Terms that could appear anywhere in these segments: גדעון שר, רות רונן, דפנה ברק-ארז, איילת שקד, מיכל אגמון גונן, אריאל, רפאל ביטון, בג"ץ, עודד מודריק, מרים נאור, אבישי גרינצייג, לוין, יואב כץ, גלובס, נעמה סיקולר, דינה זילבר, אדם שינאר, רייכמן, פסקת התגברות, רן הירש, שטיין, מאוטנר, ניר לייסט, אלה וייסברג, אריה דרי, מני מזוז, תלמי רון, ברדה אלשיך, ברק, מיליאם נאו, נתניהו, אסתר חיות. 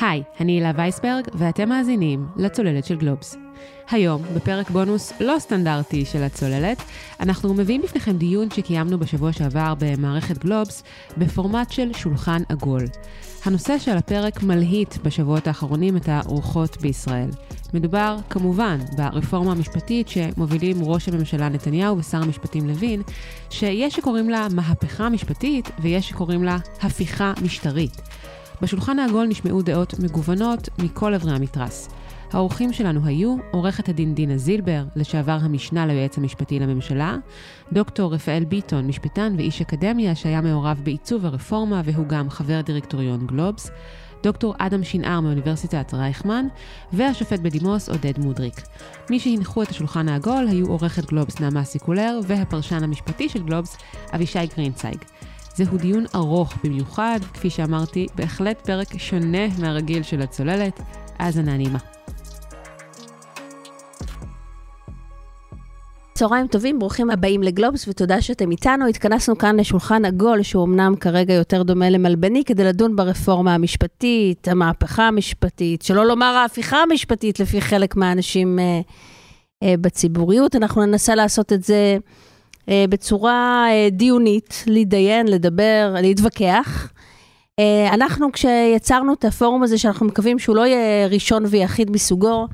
היי, אני אלה וייסברג, ואתם מאזינים לצוללת של גלובס. היום, בפרק בונוס לא סטנדרטי של הצוללת, אנחנו מביאים בפניכם דיון שקיימנו בשבוע שעבר במערכת גלובס, בפורמט של שולחן עגול. הנושא של הפרק מלהיט בשבועות האחרונים את הרוחות בישראל. מדובר, כמובן, ברפורמה המשפטית שמובילים ראש הממשלה נתניהו ושר המשפטים לוין, שיש שקוראים לה מהפכה משפטית ויש שקוראים לה הפיכה משטרית. בשולחן העגול נשמעו דעות מגוונות מכל עברי המתרס. האורחים שלנו היו עורכת הדין דינה זילבר, לשעבר המשנה ליועץ המשפטי לממשלה, דוקטור רפאל ביטון, משפטן ואיש אקדמיה שהיה מעורב בעיצוב הרפורמה והוא גם חבר דירקטוריון גלובס, דוקטור אדם שינאר מאוניברסיטת רייכמן, והשופט בדימוס עודד מודריק. מי שהנחו את השולחן העגול היו עורכת גלובס נעמה סיקולר והפרשן המשפטי של גלובס אבישי גרינצייג. זהו דיון ארוך במיוחד, כפי שאמרתי, בהחלט פרק שונה מהרגיל של הצוללת, האזנה נעימה. צהריים טובים, ברוכים הבאים לגלובס ותודה שאתם איתנו. התכנסנו כאן לשולחן עגול שהוא אמנם כרגע יותר דומה למלבני כדי לדון ברפורמה המשפטית, המהפכה המשפטית, שלא לומר ההפיכה המשפטית לפי חלק מהאנשים בציבוריות. אנחנו ננסה לעשות את זה בצורה דיונית, להידיין, לדבר, להתווכח. אנחנו כשיצרנו את הפורום הזה שאנחנו מקווים שהוא לא יהיה ראשון ויחיד מסוגו,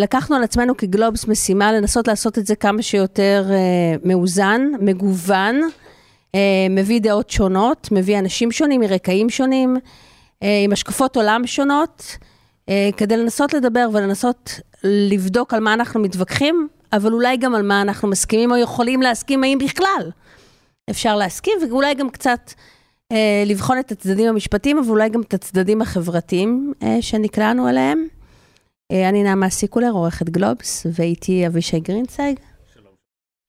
לקחנו על עצמנו כגלובס משימה לנסות לעשות את זה כמה שיותר מאוזן, מגוון, מביא דעות שונות, מביא אנשים שונים, מרקעים שונים, עם השקפות עולם שונות, כדי לנסות לדבר ולנסות לבדוק על מה אנחנו מתווכחים, אבל אולי גם על מה אנחנו מסכימים או יכולים להסכים, האם בכלל אפשר להסכים, ואולי גם קצת לבחון את הצדדים המשפטיים, אבל אולי גם את הצדדים החברתיים שנקלענו אליהם. אני נעמה סיקולר, עורכת גלובס, ואיתי אבישי גרינצייג. שלום.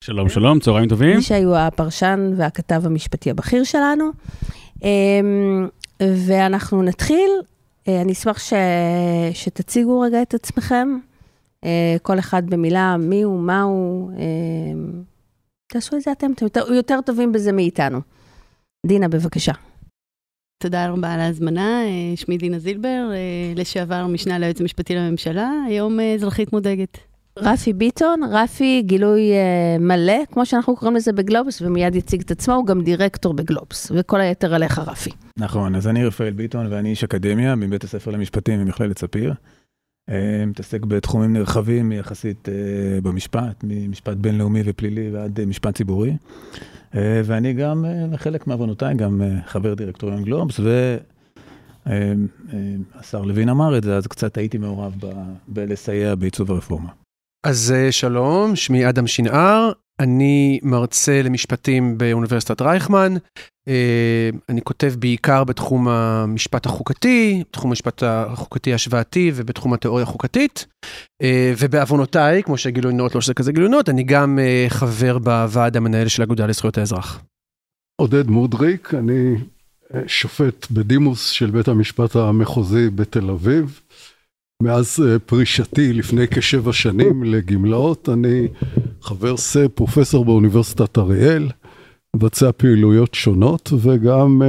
שלום, שלום, צהריים טובים. אבישי הוא הפרשן והכתב המשפטי הבכיר שלנו. ואנחנו נתחיל. אני אשמח שתציגו רגע את עצמכם. כל אחד במילה, מי הוא, מה הוא. תעשו את זה אתם, אתם יותר טובים בזה מאיתנו. דינה, בבקשה. תודה רבה על ההזמנה, שמי דינה זילבר, לשעבר משנה ליועץ המשפטי לממשלה, היום אזרחית מודאגת. רפי ביטון, רפי גילוי מלא, כמו שאנחנו קוראים לזה בגלובס, ומיד יציג את עצמו, הוא גם דירקטור בגלובס, וכל היתר עליך רפי. נכון, אז אני רפאל ביטון ואני איש אקדמיה, מבית הספר למשפטים במכללת ספיר, מתעסק בתחומים נרחבים יחסית במשפט, ממשפט בינלאומי ופלילי ועד משפט ציבורי. ואני גם, חלק מעוונותיי, גם חבר דירקטוריון גלובס, והשר לוין אמר את זה, אז קצת הייתי מעורב בלסייע בעיצוב הרפורמה. אז שלום, שמי אדם שינאר, אני מרצה למשפטים באוניברסיטת רייכמן, אני כותב בעיקר בתחום המשפט החוקתי, בתחום המשפט החוקתי השוואתי ובתחום התיאוריה החוקתית, ובעוונותיי, כמו שגילוי נאות, לא שזה כזה גילוי נאות, אני גם חבר בוועד המנהל של האגודה לזכויות האזרח. עודד מודריק, אני שופט בדימוס של בית המשפט המחוזי בתל אביב, מאז פרישתי לפני כ7 שנים לגמלאות, אני חבר פרופסור באוניברסיטת אריאל, מבצע פעילויות שונות, וגם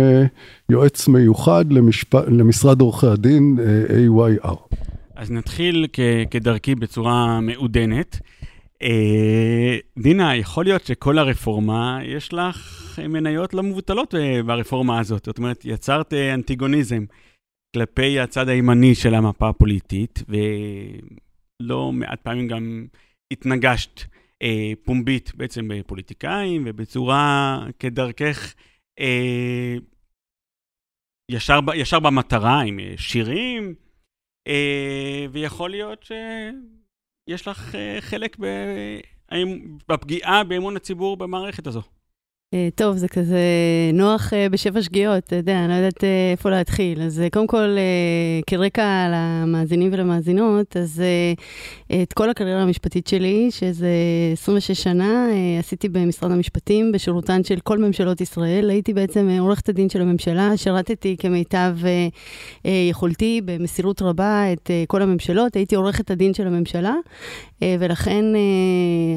יועץ מיוחד למשרד עורכי הדין AYR. אז נתחיל כדרכי בצורה מעודנת. דינה, יכול להיות שכל הרפורמה, יש לך מניות לא מבוטלות ברפורמה הזאת, זאת אומרת, יצרת אנטיגוניזם כלפי הצד הימני של המפה הפוליטית, ולא מעט פעמים גם התנגשת פומבית בעצם בפוליטיקאים, ובצורה כדרכך ישר במטרה עם שירים, ויכול להיות שיש לך חלק בפגיעה באמון הציבור במערכת הזו. טוב, זה כזה נוח ב7 שגיאות, אתה יודע, אני לא יודעת איפה להתחיל. אז קודם כל, כרקע למאזינים ולמאזינות, אז את כל הקריירה המשפטית שלי, שזה 26 שנה, עשיתי במשרד המשפטים, בשירותן של כל ממשלות ישראל. הייתי בעצם עורכת הדין של הממשלה, שרתתי כמיטב יכולתי במסירות רבה את כל הממשלות, הייתי עורכת הדין של הממשלה, ולכן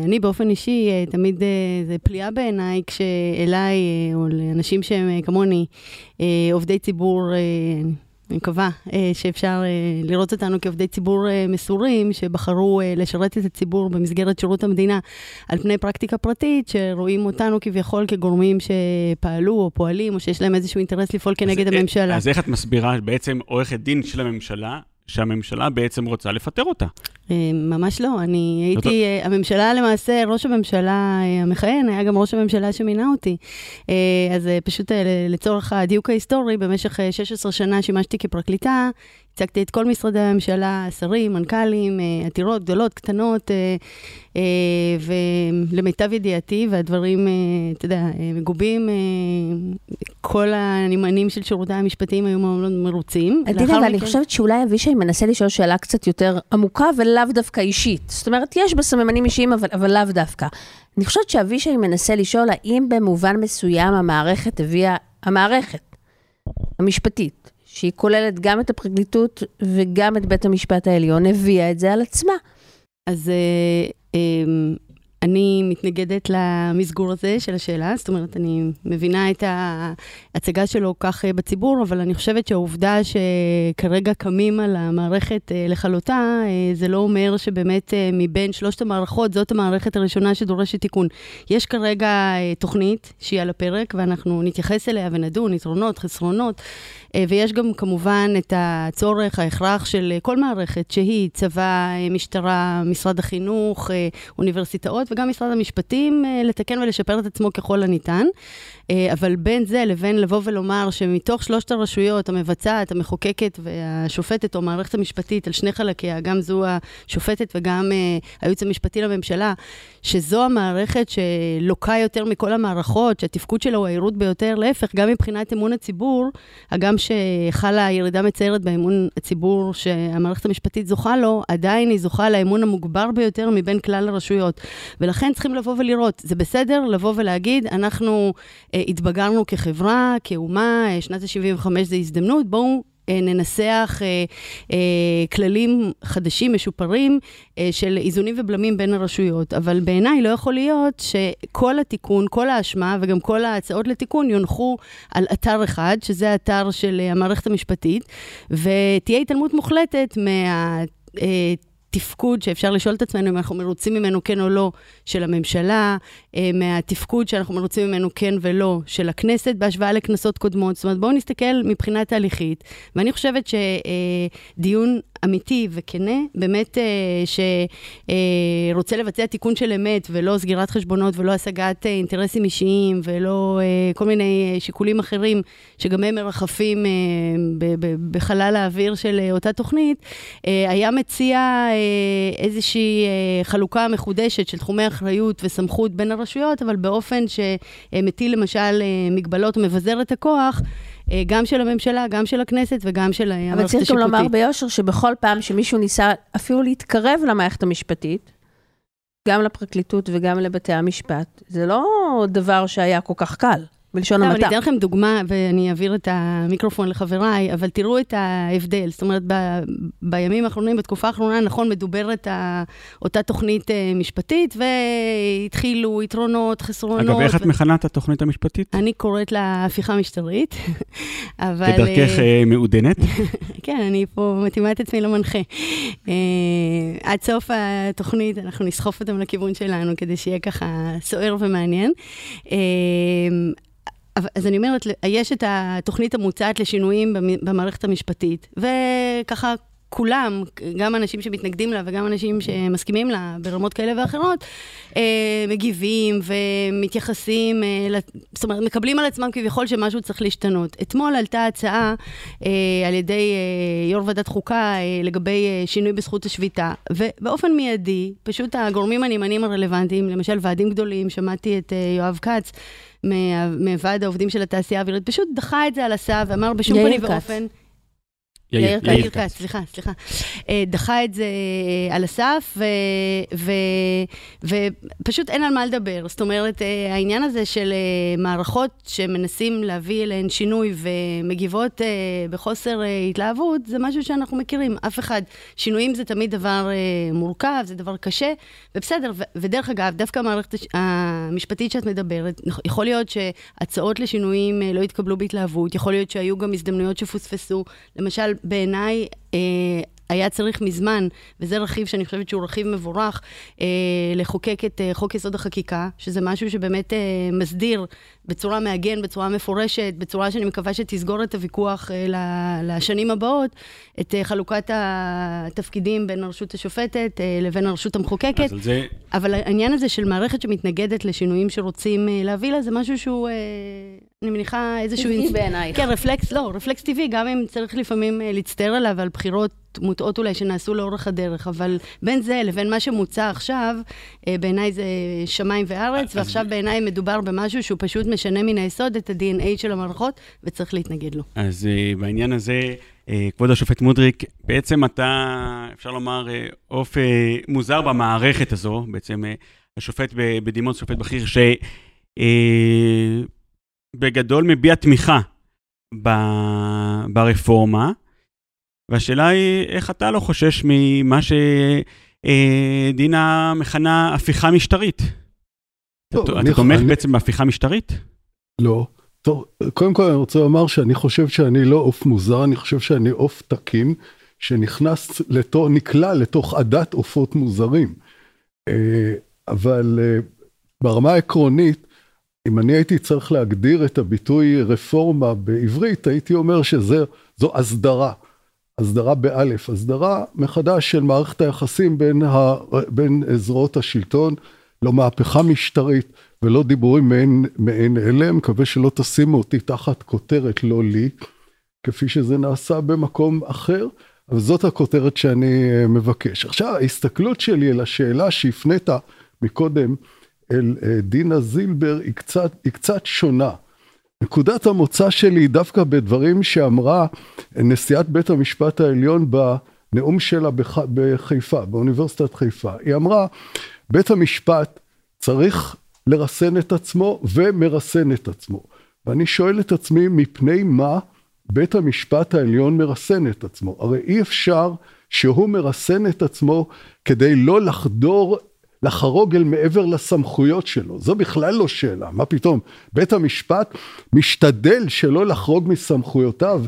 אני באופן אישי, תמיד זה פליאה בעיניי, כש... אליי, או לאנשים שהם כמוני, עובדי ציבור, אני מקווה שאפשר לראות אותנו כעובדי ציבור מסורים, שבחרו לשרת את הציבור במסגרת שירות המדינה, על פני פרקטיקה פרטית, שרואים אותנו כביכול כגורמים שפעלו או פועלים, או שיש להם איזשהו אינטרס לפעול כנגד הממשלה. אז איך את מסבירה בעצם עורכת דין של הממשלה, שהממשלה בעצם רוצה לפטר אותה? ממש לא, אני הייתי, הממשלה למעשה, ראש הממשלה המכהן, היה גם ראש הממשלה שמינה אותי, אז פשוט לצורך הדיוק ההיסטורי, במשך 16 שנה שימשתי כפרקליטה, הצגתי את כל משרדי הממשלה, שרים, מנכ"לים, עתירות גדולות, קטנות, ולמיטב ידיעתי, והדברים, אתה יודע, מגובים, כל הנמענים של שירותי המשפטיים היו מאוד מרוצים. עדינה, אבל אני חושבת שאולי אבישי מנסה לשאול שאלה קצת יותר עמוקה, ולאו דווקא אישית. זאת אומרת, יש בסממנים אישיים, אבל לאו דווקא. אני חושבת שאבישי מנסה לשאול, האם במובן מסוים המערכת הביאה, המערכת המשפטית, שהיא כוללת גם את הפרקליטות וגם את בית המשפט העליון, הביאה את זה על עצמה. אז אני מתנגדת למסגור הזה של השאלה, זאת אומרת, אני מבינה את ההצגה שלו כך בציבור, אבל אני חושבת שהעובדה שכרגע קמים על המערכת לחלוטה, זה לא אומר שבאמת מבין שלושת המערכות, זאת המערכת הראשונה שדורשת תיקון. יש כרגע תוכנית שהיא על הפרק, ואנחנו נתייחס אליה ונדון, יתרונות, חסרונות, ויש גם כמובן את הצורך, ההכרח של כל מערכת, שהיא צבא, משטרה, משרד החינוך, אוניברסיטאות, וגם משרד המשפטים, לתקן ולשפר את עצמו ככל הניתן. אבל בין זה לבין לבוא ולומר שמתוך שלושת הרשויות, המבצעת, המחוקקת והשופטת, או מערכת המשפטית, על שני חלקיה, גם זו השופטת וגם הייעוץ המשפטי לממשלה, שזו המערכת שלוקה יותר מכל המערכות, שהתפקוד שלו הוא העירות ביותר, להפך, גם מבחינת אמון הציבור, הגם שחלה ירידה מצערת באמון הציבור שהמערכת המשפטית זוכה לו, עדיין היא זוכה לאמון המוגבר ביותר מבין כלל הרשויות. ולכן צריכים לבוא ולראות. זה בסדר לבוא ולהגיד, אנחנו התבגרנו כחברה, כאומה, שנת ה-75 זה הזדמנות, בואו ננסח כללים חדשים, משופרים, של איזונים ובלמים בין הרשויות. אבל בעיניי לא יכול להיות שכל התיקון, כל האשמה וגם כל ההצעות לתיקון יונחו על אתר אחד, שזה האתר של המערכת המשפטית, ותהיה התעלמות מוחלטת תפקוד שאפשר לשאול את עצמנו אם אנחנו מרוצים ממנו כן או לא של הממשלה, מהתפקוד שאנחנו מרוצים ממנו כן ולא של הכנסת, בהשוואה לכנסות קודמות. זאת אומרת, בואו נסתכל מבחינה תהליכית, ואני חושבת שדיון אמיתי וכנה, באמת שרוצה לבצע תיקון של אמת, ולא סגירת חשבונות, ולא השגת אינטרסים אישיים, ולא כל מיני שיקולים אחרים, שגם הם מרחפים בחלל האוויר של אותה תוכנית, היה מציע איזושהי חלוקה מחודשת של תחומי אחריות וסמכות בין הרשויות, אבל באופן שמטיל למשל מגבלות ומבזר את הכוח, גם של הממשלה, גם של הכנסת וגם של המערכת השיפוטית. אבל צריך גם לומר ביושר שבכל פעם שמישהו ניסה אפילו להתקרב למערכת המשפטית, גם לפרקליטות וגם לבתי המשפט, זה לא דבר שהיה כל כך קל. אני אתן לכם דוגמה, ואני אעביר את המיקרופון לחבריי, אבל תראו את ההבדל. זאת אומרת, בימים האחרונים, בתקופה האחרונה, נכון, מדוברת אותה תוכנית משפטית, והתחילו יתרונות, חסרונות. אגב, איך את מכנת התוכנית המשפטית? אני קוראת לה הפיכה משטרית. כדרכך מעודנת? כן, אני פה מתאימה את עצמי למנחה. עד סוף התוכנית, אנחנו נסחוף אותם לכיוון שלנו, כדי שיהיה ככה סוער ומעניין. אז אני אומרת, יש את התוכנית המוצעת לשינויים במערכת המשפטית, וככה כולם, גם אנשים שמתנגדים לה וגם אנשים שמסכימים לה ברמות כאלה ואחרות, מגיבים ומתייחסים, זאת אומרת, מקבלים על עצמם כביכול שמשהו צריך להשתנות. אתמול עלתה הצעה על ידי יו"ר ועדת חוקה לגבי שינוי בזכות השביתה, ובאופן מיידי, פשוט הגורמים הנמנים הרלוונטיים, למשל ועדים גדולים, שמעתי את יואב כץ, מוועד העובדים של התעשייה האווירית, פשוט דחה את זה על הסף, ואמר בשום פנים ואופן... יאיר כץ, סליחה. דחה את זה על הסף, ופשוט אין על מה לדבר. זאת אומרת, העניין הזה של מערכות שמנסים להביא אליהן שינוי ומגיבות בחוסר התלהבות, זה משהו שאנחנו מכירים. אף אחד, שינויים זה תמיד דבר מורכב, זה דבר קשה, ובסדר, ודרך אגב, דווקא המערכת המשפטית שאת מדברת, יכול להיות שהצעות לשינויים לא התקבלו בהתלהבות, יכול להיות שהיו גם הזדמנויות שפוספסו, למשל, בעיניי היה צריך מזמן, וזה רכיב שאני חושבת שהוא רכיב מבורך, לחוקק את חוק יסוד החקיקה, שזה משהו שבאמת מסדיר בצורה מעגן, בצורה מפורשת, בצורה שאני מקווה שתסגור את הוויכוח לשנים הבאות, את חלוקת התפקידים בין הרשות השופטת לבין הרשות המחוקקת. אבל העניין הזה של מערכת שמתנגדת לשינויים שרוצים להביא לה, זה משהו שהוא, אני מניחה, איזשהו... כן, רפלקס, לא, רפלקס טבעי, גם אם צריך לפעמים להצטער עליו, על בחירות מוטעות אולי שנעשו לאורך הדרך, אבל בין זה לבין מה שמוצע עכשיו, בעיניי זה שמיים וארץ, ועכשיו בעיניי מדובר במשהו שהוא פשוט משנה מן היסוד את ה-DNA של המערכות, וצריך להתנגד לו. אז בעניין הזה, כבוד השופט מודריק, בעצם אתה, אפשר לומר, אוף מוזר במערכת הזו, בעצם השופט בדימוס, שופט בכיר, שבגדול מביע תמיכה ברפורמה, והשאלה היא, איך אתה לא חושש ממה שדינה מכנה הפיכה משטרית? אתה תומך בעצם בהפיכה משטרית? לא. טוב, קודם כל אני רוצה לומר שאני חושב שאני לא אוף מוזר, אני חושב שאני אוף תקים, שנכנס לתוך, נקלע לתוך עדת אופות מוזרים. אבל ברמה העקרונית, אם אני הייתי צריך להגדיר את הביטוי רפורמה בעברית, הייתי אומר שזו הסדרה. הסדרה באלף, הסדרה מחדש של מערכת היחסים בין זרועות השלטון, לא מהפכה משטרית ולא דיבורים מעין אלה, מקווה שלא תשימו אותי תחת כותרת לא לי, כפי שזה נעשה במקום אחר, אבל זאת הכותרת שאני מבקש. עכשיו ההסתכלות שלי על השאלה שהפנית מקודם אל דינה זילבר היא קצת שונה. נקודת המוצא שלי דווקא בדברים שאמרה נשיאת בית המשפט העליון בנאום שלה בחיפה, באוניברסיטת חיפה. היא אמרה, בית המשפט צריך לרסן את עצמו ומרסן את עצמו. ואני שואל את עצמי, מפני מה בית המשפט העליון מרסן את עצמו? הרי אי אפשר שהוא מרסן את עצמו כדי לא לחדור לחרוג אל מעבר לסמכויות שלו. זו בכלל לא שאלה. מה פתאום? בית המשפט משתדל שלא לחרוג מסמכויותיו,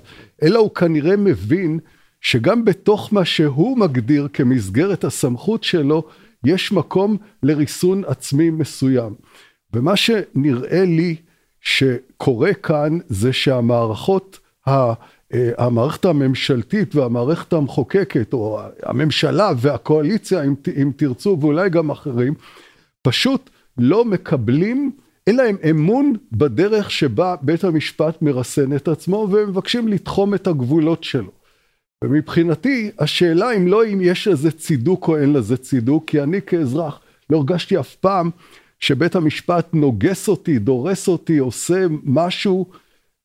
אלא הוא כנראה מבין שגם בתוך מה שהוא מגדיר כמסגרת הסמכות שלו, יש מקום לריסון עצמי מסוים. ומה שנראה לי שקורה כאן, זה שהמערכות, המערכת הממשלתית והמערכת המחוקקת, או הממשלה והקואליציה, אם תרצו, ואולי גם אחרים, פשוט לא מקבלים, אלא הם אמון בדרך שבה בית המשפט מרסן את עצמו, והם מבקשים לתחום את הגבולות שלו. ומבחינתי, השאלה אם לא אם יש לזה צידוק או אין לזה צידוק, כי אני כאזרח לא הרגשתי אף פעם שבית המשפט נוגס אותי, דורס אותי, עושה משהו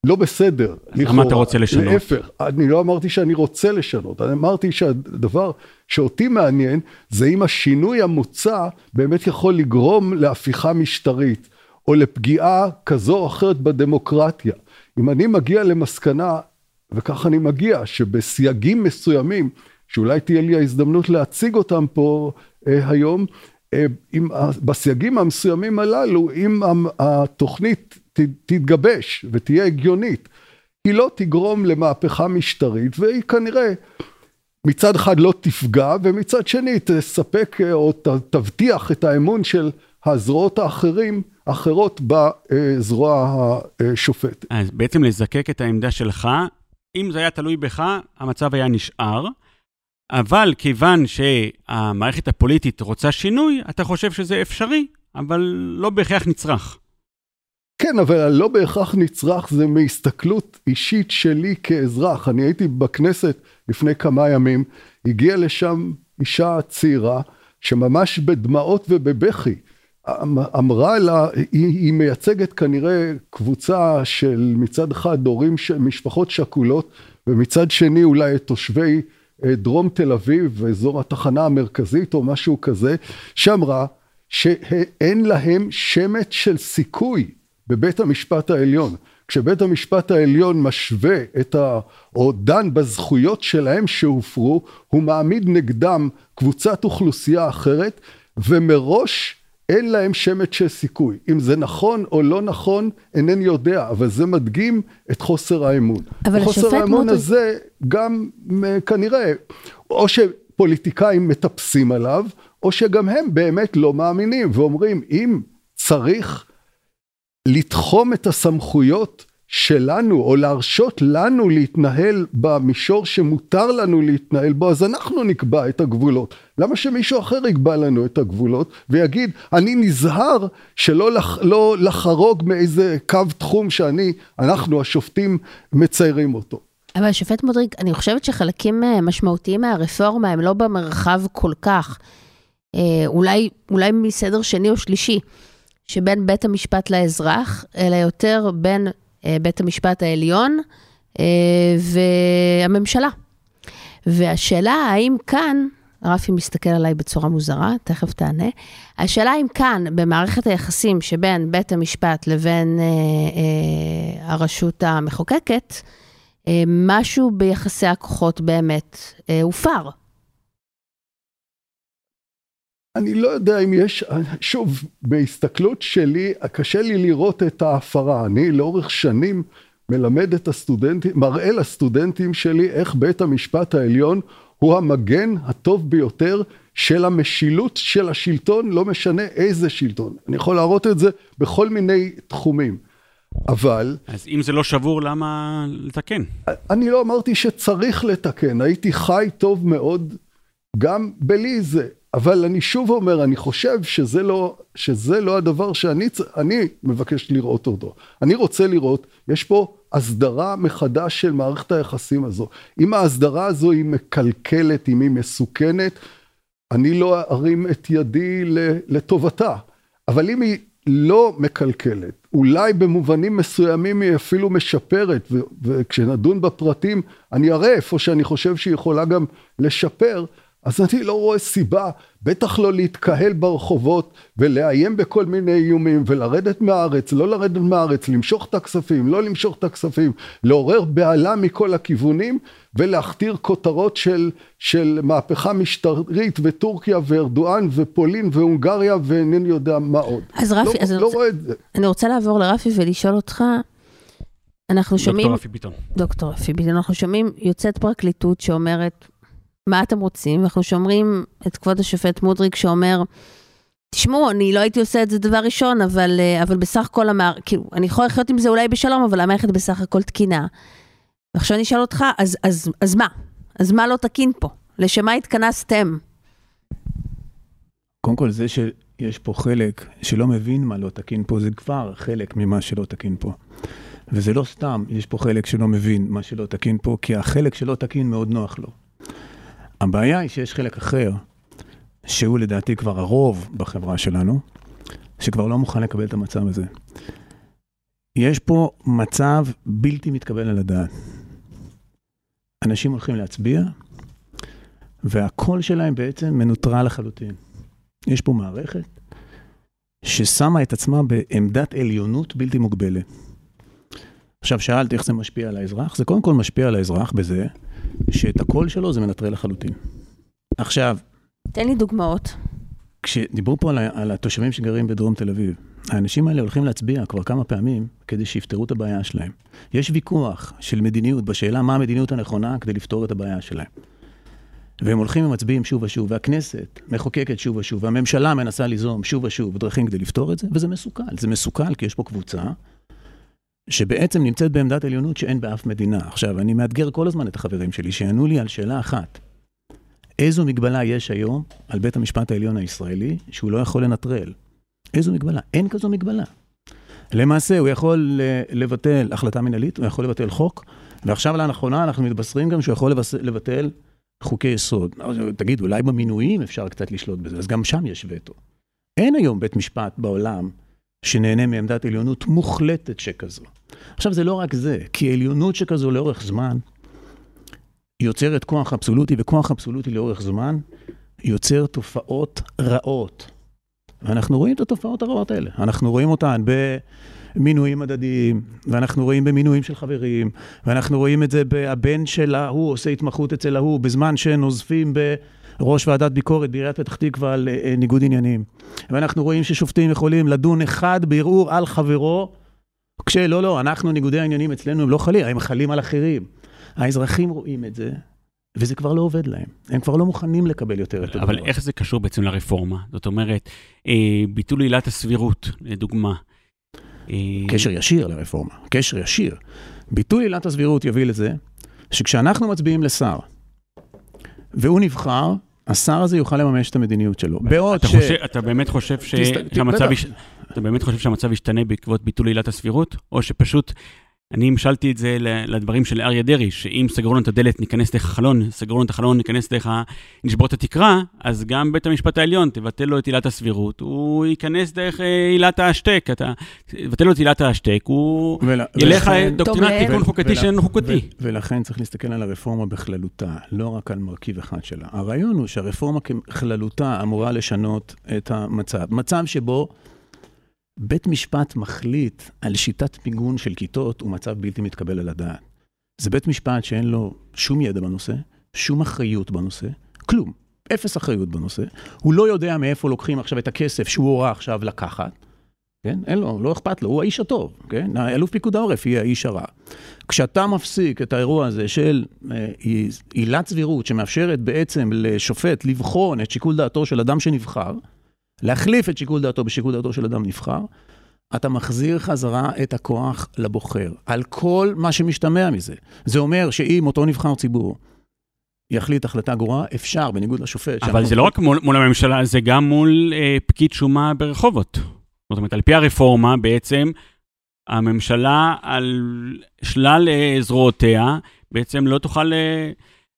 לא בסדר. למה אתה רוצה לשנות? להפך, אני לא אמרתי שאני רוצה לשנות, אני אמרתי שהדבר שאותי מעניין, זה אם השינוי המוצע באמת יכול לגרום להפיכה משטרית, או לפגיעה כזו או אחרת בדמוקרטיה. אם אני מגיע למסקנה, וכך אני מגיע, שבסייגים מסוימים, שאולי תהיה לי ההזדמנות להציג אותם פה היום, בסייגים המסוימים הללו, אם התוכנית תתגבש ותהיה הגיונית, היא לא תגרום למהפכה משטרית, והיא כנראה מצד אחד לא תפגע, ומצד שני תספק או תבטיח את האמון של הזרועות האחרות בזרוע השופטת. אז בעצם לזקק את העמדה שלך, אם זה היה תלוי בך, המצב היה נשאר, אבל כיוון שהמערכת הפוליטית רוצה שינוי, אתה חושב שזה אפשרי, אבל לא בהכרח נצרך. כן, אבל לא בהכרח נצרך, זה מהסתכלות אישית שלי כאזרח. אני הייתי בכנסת לפני כמה ימים, הגיעה לשם אישה צעירה, שממש בדמעות ובבכי, אמרה לה, היא מייצגת כנראה קבוצה של מצד אחד, משפחות שכולות, ומצד שני אולי את תושבי דרום תל אביב, אזור התחנה המרכזית או משהו כזה, שאמרה שאין להם שמץ של סיכוי בבית המשפט העליון. כשבית המשפט העליון משווה את או דן בזכויות שלהם שהופרו, הוא מעמיד נגדם קבוצת אוכלוסייה אחרת, ומראש אין להם שמץ של סיכוי. אם זה נכון או לא נכון, אינני יודע, אבל זה מדגים את חוסר האמון. חוסר האמון הזה גם כנראה, או שפוליטיקאים מטפסים עליו, או שגם הם באמת לא מאמינים, ואומרים, אם צריך לתחום את הסמכויות שלנו, או להרשות לנו להתנהל במישור שמותר לנו להתנהל בו, אז אנחנו נקבע את הגבולות. למה שמישהו אחר יקבע לנו את הגבולות, ויגיד, אני נזהר שלא לחרוג מאיזה קו תחום שאנחנו השופטים מציירים אותו. אבל שופט מודריק, אני חושבת שחלקים משמעותיים מהרפורמה, הם לא במרחב כל כך, אולי מסדר שני או שלישי, שבין בית המשפט לאזרח, אלא יותר בין בית המשפט העליון והממשלה. והשאלה האם כאן, רפי מסתכל עליי בצורה מוזרה, תכף תענה, השאלה האם כאן במערכת היחסים שבין בית המשפט לבין הרשות המחוקקת, משהו ביחסי הכוחות באמת הופר. אני לא יודע אם יש, שוב, בהסתכלות שלי, קשה לי לראות את ההפרה. אני לאורך שנים מלמד את הסטודנטים, מראה לסטודנטים שלי איך בית המשפט העליון הוא המגן הטוב ביותר של המשילות של השלטון, לא משנה איזה שלטון. אני יכול להראות את זה בכל מיני תחומים. אבל... אז אם זה לא שבור, למה לתקן? אני לא אמרתי שצריך לתקן. הייתי חי טוב מאוד גם בלי זה. אבל אני שוב אומר, אני חושב שזה לא הדבר שאני מבקש לראות אותו. אני רוצה לראות, יש פה הסדרה מחדש של מערכת היחסים הזו. אם ההסדרה הזו היא מקלקלת, אם היא מסוכנת, אני לא ארים את ידי לטובתה. אבל אם היא לא מקלקלת, אולי במובנים מסוימים היא אפילו משפרת, וכשנדון בפרטים, אני אראה איפה שאני חושב שהיא יכולה גם לשפר, אז אני לא רואה סיבה, בטח לא להתקהל ברחובות ולאיים בכל מיני איומים ולרדת מהארץ, לא לרדת מהארץ, למשוך את הכספים, לא למשוך את הכספים, לעורר בעלה מכל הכיוונים ולהכתיר כותרות של מהפכה משטרית וטורקיה וארדואן ופולין והונגריה ואינני יודע מה עוד. אז רפי, לא, אז לא אני רוצה לעבור לרפי ולשאול אותך, אנחנו שומעים... דוקטור רפי ביטון, אנחנו שומעים יוצאת פרקליטות שאומרת... מה אתם רוצים? אנחנו שומרים את כבוד השופט מודריק שאומר, תשמעו, אני לא הייתי עושה את זה דבר ראשון, אבל בסך הכל אמר, כאילו, אני יכול לחיות עם זה אולי בשלום, אבל המערכת בסך הכל תקינה. עכשיו אני אשאל אותך, אז מה? אז מה לא תקין פה? לשמה התכנסתם? קודם כל זה שיש פה חלק שלא מבין מה לא תקין פה, זה כבר חלק ממה שלא תקין פה. וזה לא סתם, יש פה חלק שלא מבין מה שלא תקין פה, כי החלק שלא תקין מאוד נוח לו. הבעיה היא שיש חלק אחר, שהוא לדעתי כבר הרוב בחברה שלנו, שכבר לא מוכן לקבל את המצב הזה. יש פה מצב בלתי מתקבל על הדעת. אנשים הולכים להצביע, והקול שלהם בעצם מנוטרל לחלוטין. יש פה מערכת ששמה את עצמה בעמדת עליונות בלתי מוגבלת. עכשיו שאלתי איך זה משפיע על האזרח, זה קודם כל משפיע על האזרח בזה, שאת הקול שלו זה מנטרל לחלוטין. עכשיו... תן לי דוגמאות. כשדיברו פה על התושבים שגרים בדרום תל אביב, האנשים האלה הולכים להצביע כבר כמה פעמים, כדי שיפתרו את הבעיה שלהם. יש ויכוח של מדיניות בשאלה מה המדיניות הנכונה, כדי לפתור את הבעיה שלהם. והם הולכים ומצביעים שוב ושוב, והכנסת מחוקקת שוב ושוב, והממשלה מנסה ליזום שוב ושוב, דרכים כדי לפתור את זה, וזה מסוכן. זה מסוכן כי יש פה קבוצה, שבעצם נמצאת בעמדת עליונות שאין באף מדינה. עכשיו, אני מאתגר כל הזמן את החברים שלי, שענו לי על שאלה אחת. איזו מגבלה יש היום על בית המשפט העליון הישראלי, שהוא לא יכול לנטרל? איזו מגבלה? אין כזו מגבלה. למעשה, הוא יכול לבטל החלטה מנהלית, הוא יכול לבטל חוק, ועכשיו לאחרונה אנחנו מתבשרים גם שהוא יכול לבטל חוקי יסוד. תגיד, אולי במינויים אפשר קצת לשלוט בזה, אז גם שם יש וטו. אין היום בית משפט בעולם שנהנה מעמדת עליונות מוחלטת שכזו. עכשיו זה לא רק זה, כי עליונות שכזו לאורך זמן יוצרת כוח אבסולוטי, וכוח אבסולוטי לאורך זמן יוצר תופעות רעות. ואנחנו רואים את התופעות הרעות האלה. אנחנו רואים אותן במינויים הדדיים, ואנחנו רואים במינויים של חברים, ואנחנו רואים את זה בהבן שלה, הוא עושה התמחות אצל ההוא, בזמן שנוזפים בראש ועדת ביקורת בעיריית פתח תקווה על ניגוד עניינים. ואנחנו רואים ששופטים יכולים לדון אחד בערעור על חברו, כשלא, לא, אנחנו ניגודי העניינים אצלנו הם לא חלים, הם חלים על אחרים. האזרחים רואים את זה, וזה כבר לא עובד להם. הם כבר לא מוכנים לקבל יותר את הדבר. אבל איך זה קשור בעצם לרפורמה? זאת אומרת, ביטול עילת הסבירות, לדוגמה. קשר ישיר לרפורמה, קשר ישיר. ביטול עילת הסבירות יביא לזה, שכשאנחנו מצביעים לשר, והוא נבחר, השר הזה יוכל לממש את המדיניות שלו. בעוד ש... אתה באמת חושב שהמצב ישתנה בעקבות ביטול עילת הסבירות? או שפשוט... אני המשלתי את זה לדברים של אריה דרי, שאם סגרו לנו את הדלת ניכנס דרך החלון, סגרו לנו את החלון ניכנס דרך נשבור את התקרה, אז גם בית המשפט העליון תבטל לו את עילת הסבירות, הוא ייכנס דרך עילת ההשתק, תבטל לו את עילת ההשתק, הוא ילך דוקטרינת תיקון חוקתי שאינו חוקתי. ולכן צריך להסתכל על הרפורמה בכללותה, לא רק על מרכיב אחד שלה. הרעיון הוא שהרפורמה ככללותה אמורה לשנות את המצב. מצב שבו בית משפט מחליט על שיטת מיגון של כיתות ומצב בלתי מתקבל על הדעת. זה בית משפט שאין לו שום ידע בנושא, שום אחריות בנושא, כלום, אפס אחריות בנושא. הוא לא יודע מאיפה לוקחים עכשיו את הכסף שהוא הורה עכשיו לקחת. כן? אין לו, לא אכפת לו, הוא האיש הטוב. כן? אלוף פיקוד העורף יהיה האיש הרע. כשאתה מפסיק את האירוע הזה של עילת סבירות שמאפשרת בעצם לשופט לבחון את שיקול דעתו של אדם שנבחר, להחליף את שיקול דעתו בשיקול דעתו של אדם נבחר, אתה מחזיר חזרה את הכוח לבוחר, על כל מה שמשתמע מזה. זה אומר שאם אותו נבחר ציבור יחליט החלטה גרועה, אפשר, בניגוד לשופט... אבל זה לא רק מול הממשלה, זה גם מול פקיד שומה ברחובות. זאת אומרת, על פי הרפורמה בעצם, הממשלה על שלל זרועותיה, בעצם לא תוכל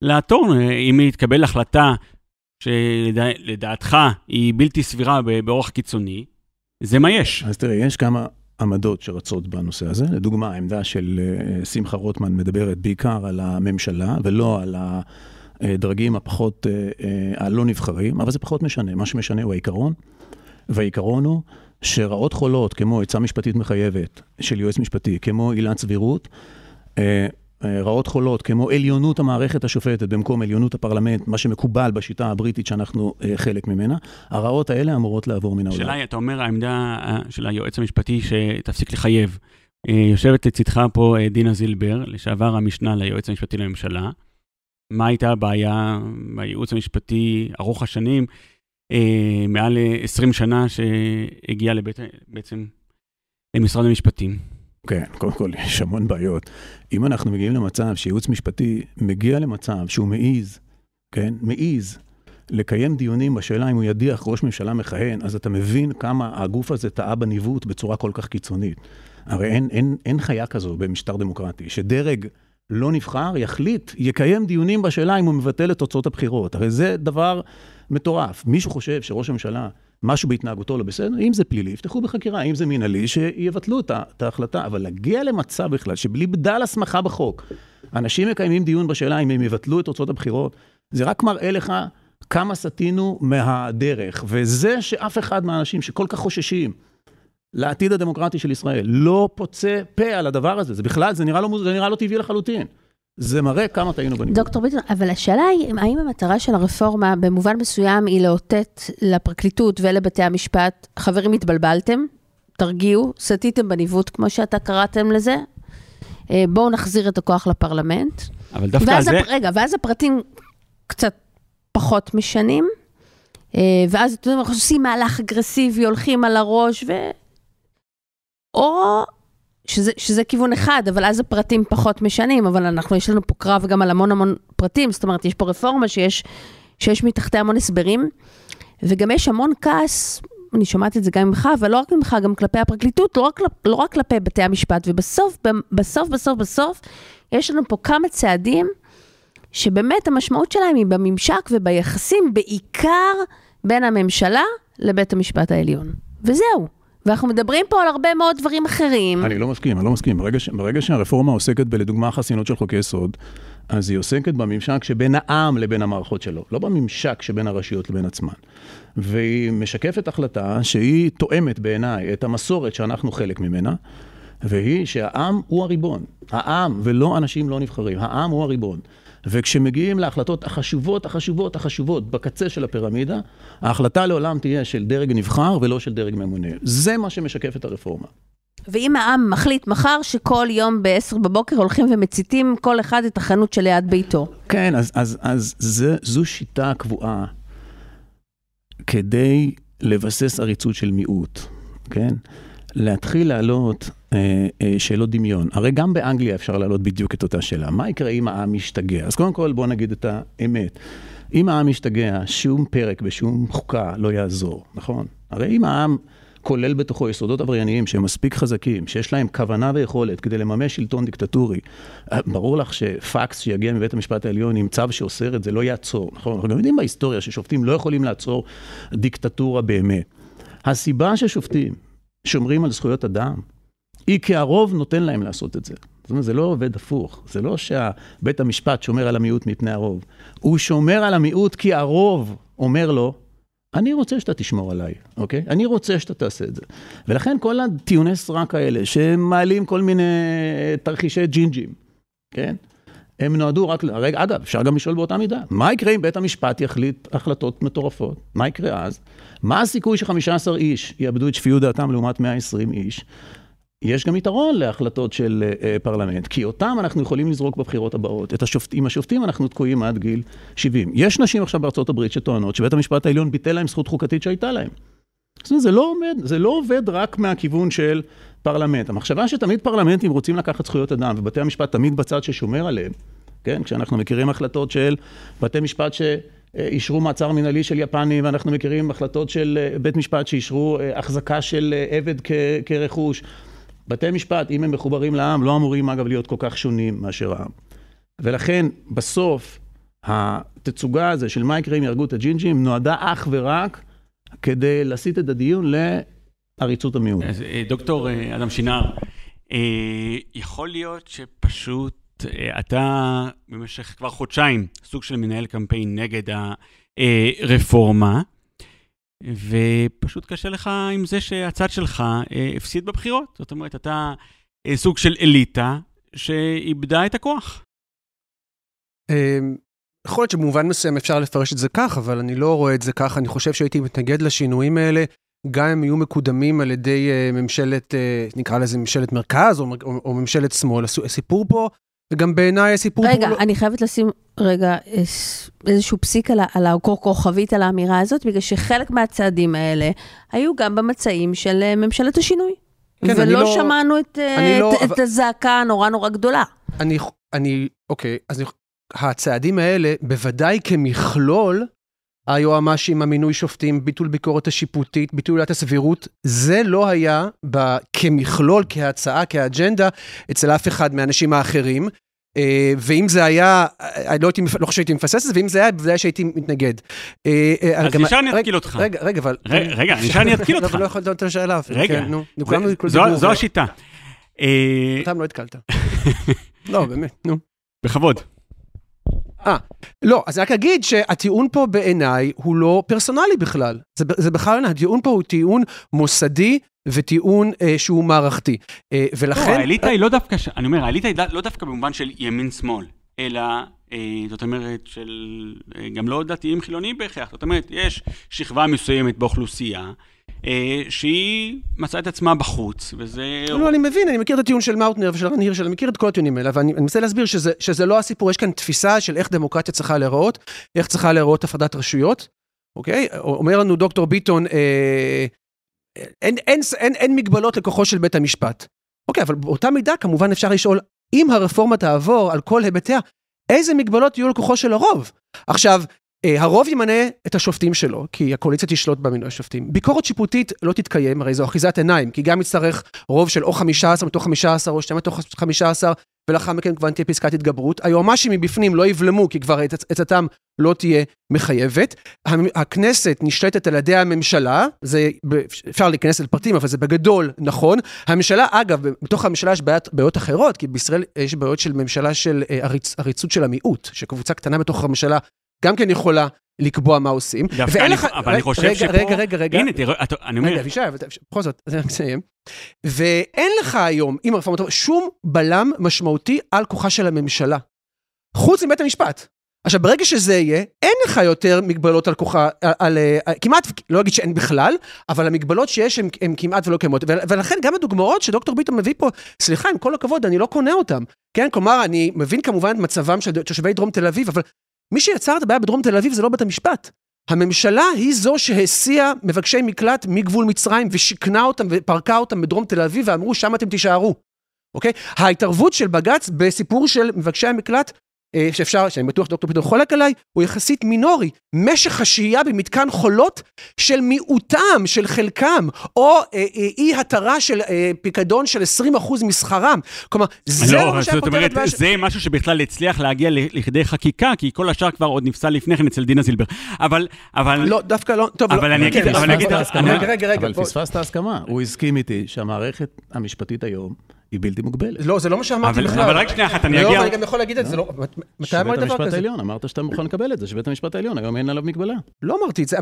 לעתור. אם היא תקבל החלטה... שלדעתך היא בלתי סבירה באורח קיצוני, זה מה יש. אז תראה, יש כמה עמדות שרצות בנושא הזה. לדוגמה, העמדה של שמחה רוטמן מדברת בעיקר על הממשלה, ולא על הדרגים הפחות, הלא נבחרים, אבל זה פחות משנה. מה שמשנה הוא העיקרון, והעיקרון הוא שראות חולות, כמו עצה משפטית מחייבת של יועץ משפטי, כמו עילת סבירות, רעות חולות, כמו עליונות המערכת השופטת, במקום עליונות הפרלמנט, מה שמקובל בשיטה הבריטית שאנחנו חלק ממנה, הרעות האלה אמורות לעבור מן העולם. שאלה, אתה אומר, העמדה של היועץ המשפטי שתפסיק לחייב. יושבת לצדך פה דינה זילבר, לשעבר המשנה ליועץ המשפטי לממשלה. מה הייתה הבעיה בייעוץ המשפטי ארוך השנים, מעל 20 שנה שהגיעה בעצם למשרד המשפטים? כן, קודם כל, יש המון בעיות. אם אנחנו מגיעים למצב שייעוץ משפטי מגיע למצב שהוא מעיז, כן, מעיז לקיים דיונים בשאלה אם הוא ידיח ראש ממשלה מכהן, אז אתה מבין כמה הגוף הזה טעה בניווט בצורה כל כך קיצונית. הרי אין חיה כזו במשטר דמוקרטי, שדרג לא נבחר, יחליט, יקיים דיונים בשאלה אם הוא מבטל את תוצאות הבחירות. הרי זה דבר מטורף. מישהו חושב שראש הממשלה... משהו בהתנהגותו לא בסדר, אם זה פלילי, יפתחו בחקירה, אם זה מינהלי, שיבטלו את ההחלטה, אבל להגיע למצב בכלל, שבלי בדל הסמכה בחוק, אנשים מקיימים דיון בשאלה אם הם יבטלו את תוצאות הבחירות, זה רק מראה לך כמה סתינו מהדרך, וזה שאף אחד מהאנשים שכל כך חוששים לעתיד הדמוקרטי של ישראל, לא פוצה פה על הדבר הזה, זה בכלל, זה נראה לא טבעי לחלוטין. זה מראה כמה טעינו בניגוד. דוקטור ביטון, אבל השאלה היא, האם המטרה של הרפורמה במובן מסוים היא לאותת לפרקליטות ולבתי המשפט, חברים התבלבלתם, תרגיעו, סתיתם בניווט כמו שאתה קראתם לזה, בואו נחזיר את הכוח לפרלמנט. אבל דווקא על זה... רגע, ואז הפרטים קצת פחות משנים, ואז אתם עושים מהלך אגרסיבי, הולכים על הראש ו... או... שזה כיוון אחד, אבל אז הפרטים פחות משנים, אבל אנחנו, יש לנו פה קרב גם על המון המון פרטים, זאת אומרת, יש פה רפורמה שיש מתחתי המון הסברים, וגם יש המון כעס, אני שומעת את זה גם ממך, אבל לא רק ממך, גם כלפי הפרקליטות, לא רק כלפי בתי המשפט, ובסוף, בסוף, יש לנו פה כמה צעדים, שבאמת המשמעות שלהם היא בממשק וביחסים, בעיקר בין הממשלה לבית המשפט העליון. וזהו. ואנחנו מדברים פה על הרבה מאוד דברים אחרים. אני לא מסכים. ברגע שהרפורמה עוסקת בלדוגמה חסינות של חוקי יסוד, אז היא עוסקת בממשק שבין העם לבין המערכות שלו, לא בממשק שבין הרשויות לבין עצמן. והיא משקפת החלטה שהיא תואמת בעיניי את המסורת שאנחנו חלק ממנה, והיא שהעם הוא הריבון. העם ולא אנשים לא נבחרים, העם הוא הריבון. וכשמגיעים להחלטות החשובות בקצה של הפירמידה, ההחלטה לעולם תהיה של דרג נבחר ולא של דרג ממונה. זה מה שמשקף את הרפורמה. ואם העם מחליט מחר שכל יום ב-10 בבוקר הולכים ומציתים כל אחד את החנות שליד ביתו. כן, אז זו שיטה קבועה כדי לבסס עריצות של מיעוט, כן? להתחיל לעלות שאלות דמיון. הרי גם באנגליה אפשר לעלות בדיוק את אותה שאלה. מה יקרה אם העם משתגע? אז קודם כל בוא נגיד את האמת. אם העם משתגע, שום פרק בשום חוקה לא יעזור, נכון? הרי אם העם כולל בתוכו יסודות עברייניים שהם מספיק חזקים, שיש להם כוונה ויכולת כדי לממש שלטון דיקטטורי, ברור לך שפקס שיגיע מבית המשפט העליון עם צו שאוסר את זה לא יעצור, נכון? אנחנו יודעים בהיסטוריה ששופטים לא יכולים לעצור דיקטטורה באמת. הסיבה ששופטים שומרים על זכויות אדם, היא כהרוב נותן להם לעשות את זה. זאת אומרת, זה לא עובד הפוך. זה לא שבית המשפט שומר על המיעוט מפני הרוב. הוא שומר על המיעוט כי הרוב אומר לו, אני רוצה שאתה תשמור עליי, אוקיי? אני רוצה שאתה תעשה את זה. ולכן כל הטיעוני סרק האלה, שהם מעלים כל מיני תרחישי ג'ינג'ים, כן? הם נועדו רק לרגע, אגב, אפשר גם לשאול באותה מידה. מה יקרה אם בית המשפט יחליט החלטות מטורפות? מה יקרה אז? מה הסיכוי ש15 איש יאבדו את שפיות דעתם לעומת 120 איש? יש גם יתרון להחלטות של פרלמנט, כי אותם אנחנו יכולים לזרוק בבחירות הבאות. עם השופטים אנחנו תקועים עד גיל 70. יש נשים עכשיו בארצות הברית שטוענות שבית המשפט העליון ביטל להם זכות חוקתית שהייתה להם. זה לא עובד רק מהכיוון של פרלמנט. המחשבה שתמיד פרלמנטים רוצים לקחת זכויות אדם, ובתי המשפט תמיד בצד ששומר עליהם, כן? כשאנחנו מכירים החלטות של בתי משפט שאישרו מעצר מנהלי של יפנים, ואנחנו מכירים החלטות של בית משפט שאישרו החזקה של עבד כרכוש. בתי משפט, אם הם מחוברים לעם, לא אמורים אגב להיות כל כך שונים מאשר העם. ולכן בסוף התצוגה הזה של מה יקרה אם ירגו את הג'ינג'ים נועדה אך ורק כדי להסיט את הדיון לעריצות המיעוט. אז דוקטור אדם שינאר, יכול להיות שפשוט אתה במשך כבר חודשיים סוג של מנהל קמפיין נגד הרפורמה, ופשוט קשה לך עם זה שהצד שלך הפסיד בבחירות. זאת אומרת, אתה סוג של אליטה שאיבדה את הכוח. יכול להיות שבמובן מסוים אפשר לפרש את זה כך, אבל אני לא רואה את זה כך. אני חושב שהייתי מתנגד לשינויים האלה, גם אם יהיו מקודמים על ידי ממשלת, נקרא לזה ממשלת מרכז או ממשלת שמאל. הסיפור פה, וגם בעיניי הסיפור פה... רגע, אני חייבת לשים... רגע, איזשהו פסיק על הכוכבית, על האמירה הזאת, בגלל שחלק מהצעדים האלה היו גם במצעים של ממשלת השינוי. ולא שמענו את הזעקה הנורא נורא גדולה. אוקיי, אז הצעדים האלה, בוודאי כמכלול, היועמ"שים, המינוי שופטים, ביטול ביקורת השיפוטית, ביטול עילת הסבירות, זה לא היה כמכלול, כהצעה, כאג'נדה, אצל אף אחד מהאנשים האחרים, ואם זה היה, לא חושב שהייתי מפסס את זה, ואם זה היה, בוודאי שהייתי מתנגד. אז נשאר אני אתקיל אותך. רגע, נשאר אני אתקיל אותך. לא יכול לדעת לשאלה. רגע, זו השיטה. אותם לא התקלת. לא, באמת, נו. בכבוד. לא, אז רק אגיד שהטיעון פה בעיניי הוא לא פרסונלי בכלל. זה בכלל, הטיעון פה הוא טיעון מוסדי, וטיעון שהוא מערכתי. ולכן... האליטה היא לא דווקא, אני אומר, האליטה היא לא דווקא במובן של ימין-שמאל, אלא, זאת אומרת, של גם לא דתיים חילוניים בהכרח. זאת אומרת, יש שכבה מסוימת באוכלוסייה, שהיא מצאה את עצמה בחוץ, וזה... לא, אני מבין, אני מכיר את הטיעון של מאוטנר ושל רן הירש, אני מכיר את כל הטיעונים האלה, ואני מנסה להסביר שזה לא הסיפור, יש כאן תפיסה של איך דמוקרטיה צריכה להיראות, איך צריכה להיראות הפרדת רשויות, אוקיי? אומר לנו דוקטור ביטון, אין מגבלות לכוחו של בית המשפט. אוקיי, אבל באותה מידה כמובן אפשר לשאול, אם הרפורמה תעבור על כל היבטיה, איזה מגבלות יהיו לכוחו של הרוב? עכשיו, הרוב ימנה את השופטים שלו, כי הקואליציה תשלוט במינוי השופטים. ביקורת שיפוטית לא תתקיים, הרי זו אחיזת עיניים, כי גם יצטרך רוב של או 15 מתוך 15, או 2 מתוך 15, ולאחר מכן כבר תהיה פסקת התגברות. היועמ"שים מבפנים לא יבלמו, כי כבר עצתם לא תהיה מחייבת. הכנסת נשלטת על ידי הממשלה, זה אפשר להיכנס לפרטים, אבל זה בגדול נכון. הממשלה, אגב, בתוך הממשלה יש בעיות אחרות, כי בישראל יש בעיות של ממשלה של עריצות של המיעוט, שקבוצה קטנה בתוך הממשלה גם כן יכולה לקבוע מה עושים. אבל אני חושב שפה... רגע. הנה, תראה, אני אומר... רגע, אבישי, בכל זאת, אני אסיים. ואין לך היום, עם הרפורמה, שום בלם משמעותי על כוחה של הממשלה. חוץ מבית המשפט. עכשיו, ברגע שזה יהיה, אין לך יותר מגבלות על כוחה, על... כמעט, לא אגיד שאין בכלל, אבל המגבלות שיש הן כמעט ולא כמות. ולכן גם הדוגמאות שדוקטור ביטון מביא פה, סליחה, עם כל הכבוד, אני לא קונה אותן. כן, כלומר, אני מבין כמובן את מצבם של תושבי דרום תל אביב, אבל מי שיצר את הבעיה בדרום תל אביב זה לא בית המשפט. הממשלה היא זו שהסיעה מבקשי מקלט מגבול מצרים, ושכנה אותם ופרקה אותם בדרום תל אביב, ואמרו שם אתם תישארו. אוקיי? ההתערבות של בג"ץ בסיפור של מבקשי המקלט, שאפשר, שאני בטוח דוקטור ביטון חולק עליי, הוא יחסית מינורי. משך השהייה במתקן חולות של מיעוטם, של חלקם, או אי התרה של פיקדון של 20% משכרם. כלומר, זה לא מה שפותרת... זאת אומרת, זה משהו שבכלל הצליח להגיע לכדי חקיקה, כי כל השאר כבר עוד נפסה לפני כן אצל דינה זילבר. אבל... לא, דווקא לא... אבל אני אגיד... רגע. אבל פספסת ההסכמה. הוא הסכים איתי שהמערכת המשפטית היום היא בלתי מוגבלת. לא, זה לא מה שאמרתי בכלל. אבל רק שנייה אחת, אני אגיע... אני גם יכול להגיד את זה, לא... מתי אמרת דבר כזה? אמרת שאתה מוכן לקבל את זה, שבית המשפט העליון, היום אין עליו מגבלה. לא אמרתי את זה,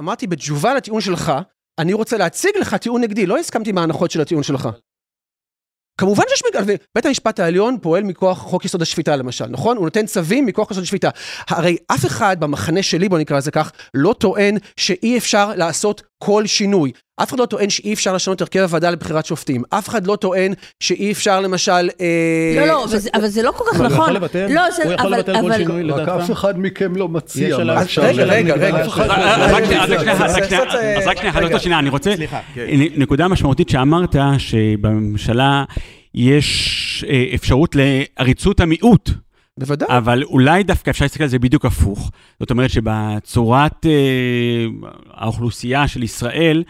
אמרתי בתשובה לטיעון שלך, אני רוצה להציג לך טיעון נגדי, לא הסכמתי מההנחות של הטיעון שלך. כמובן שיש מגבלה, בית המשפט העליון פועל מכוח חוק יסוד השפיטה למשל, נכון? הוא נותן צווים מכוח יסוד השפיטה. הרי אף אחד במחנה שלי, בוא נקרא זה כך, לא טוען שאי אפשר לעשות כל שינוי. אף אחד לא טוען שאי אפשר לשנות הרכב הוועדה לבחירת שופטים. אף אחד לא טוען שאי אפשר למשל... לא, אבל זה לא כל כך נכון. הוא יכול לבטל כל שינוי לדעתך. רק אף אחד מכם לא מציע. רגע. אז רק שנייה, אחת אותו שנייה. אני רוצה... נקודה משמעותית שאמרת שבממשלה יש אפשרות לעריצות המיעוט. בוודאי. אבל אולי דווקא אפשר להסתכל על זה בדיוק הפוך. זאת אומרת שבצורת האוכלוסייה של ישראל...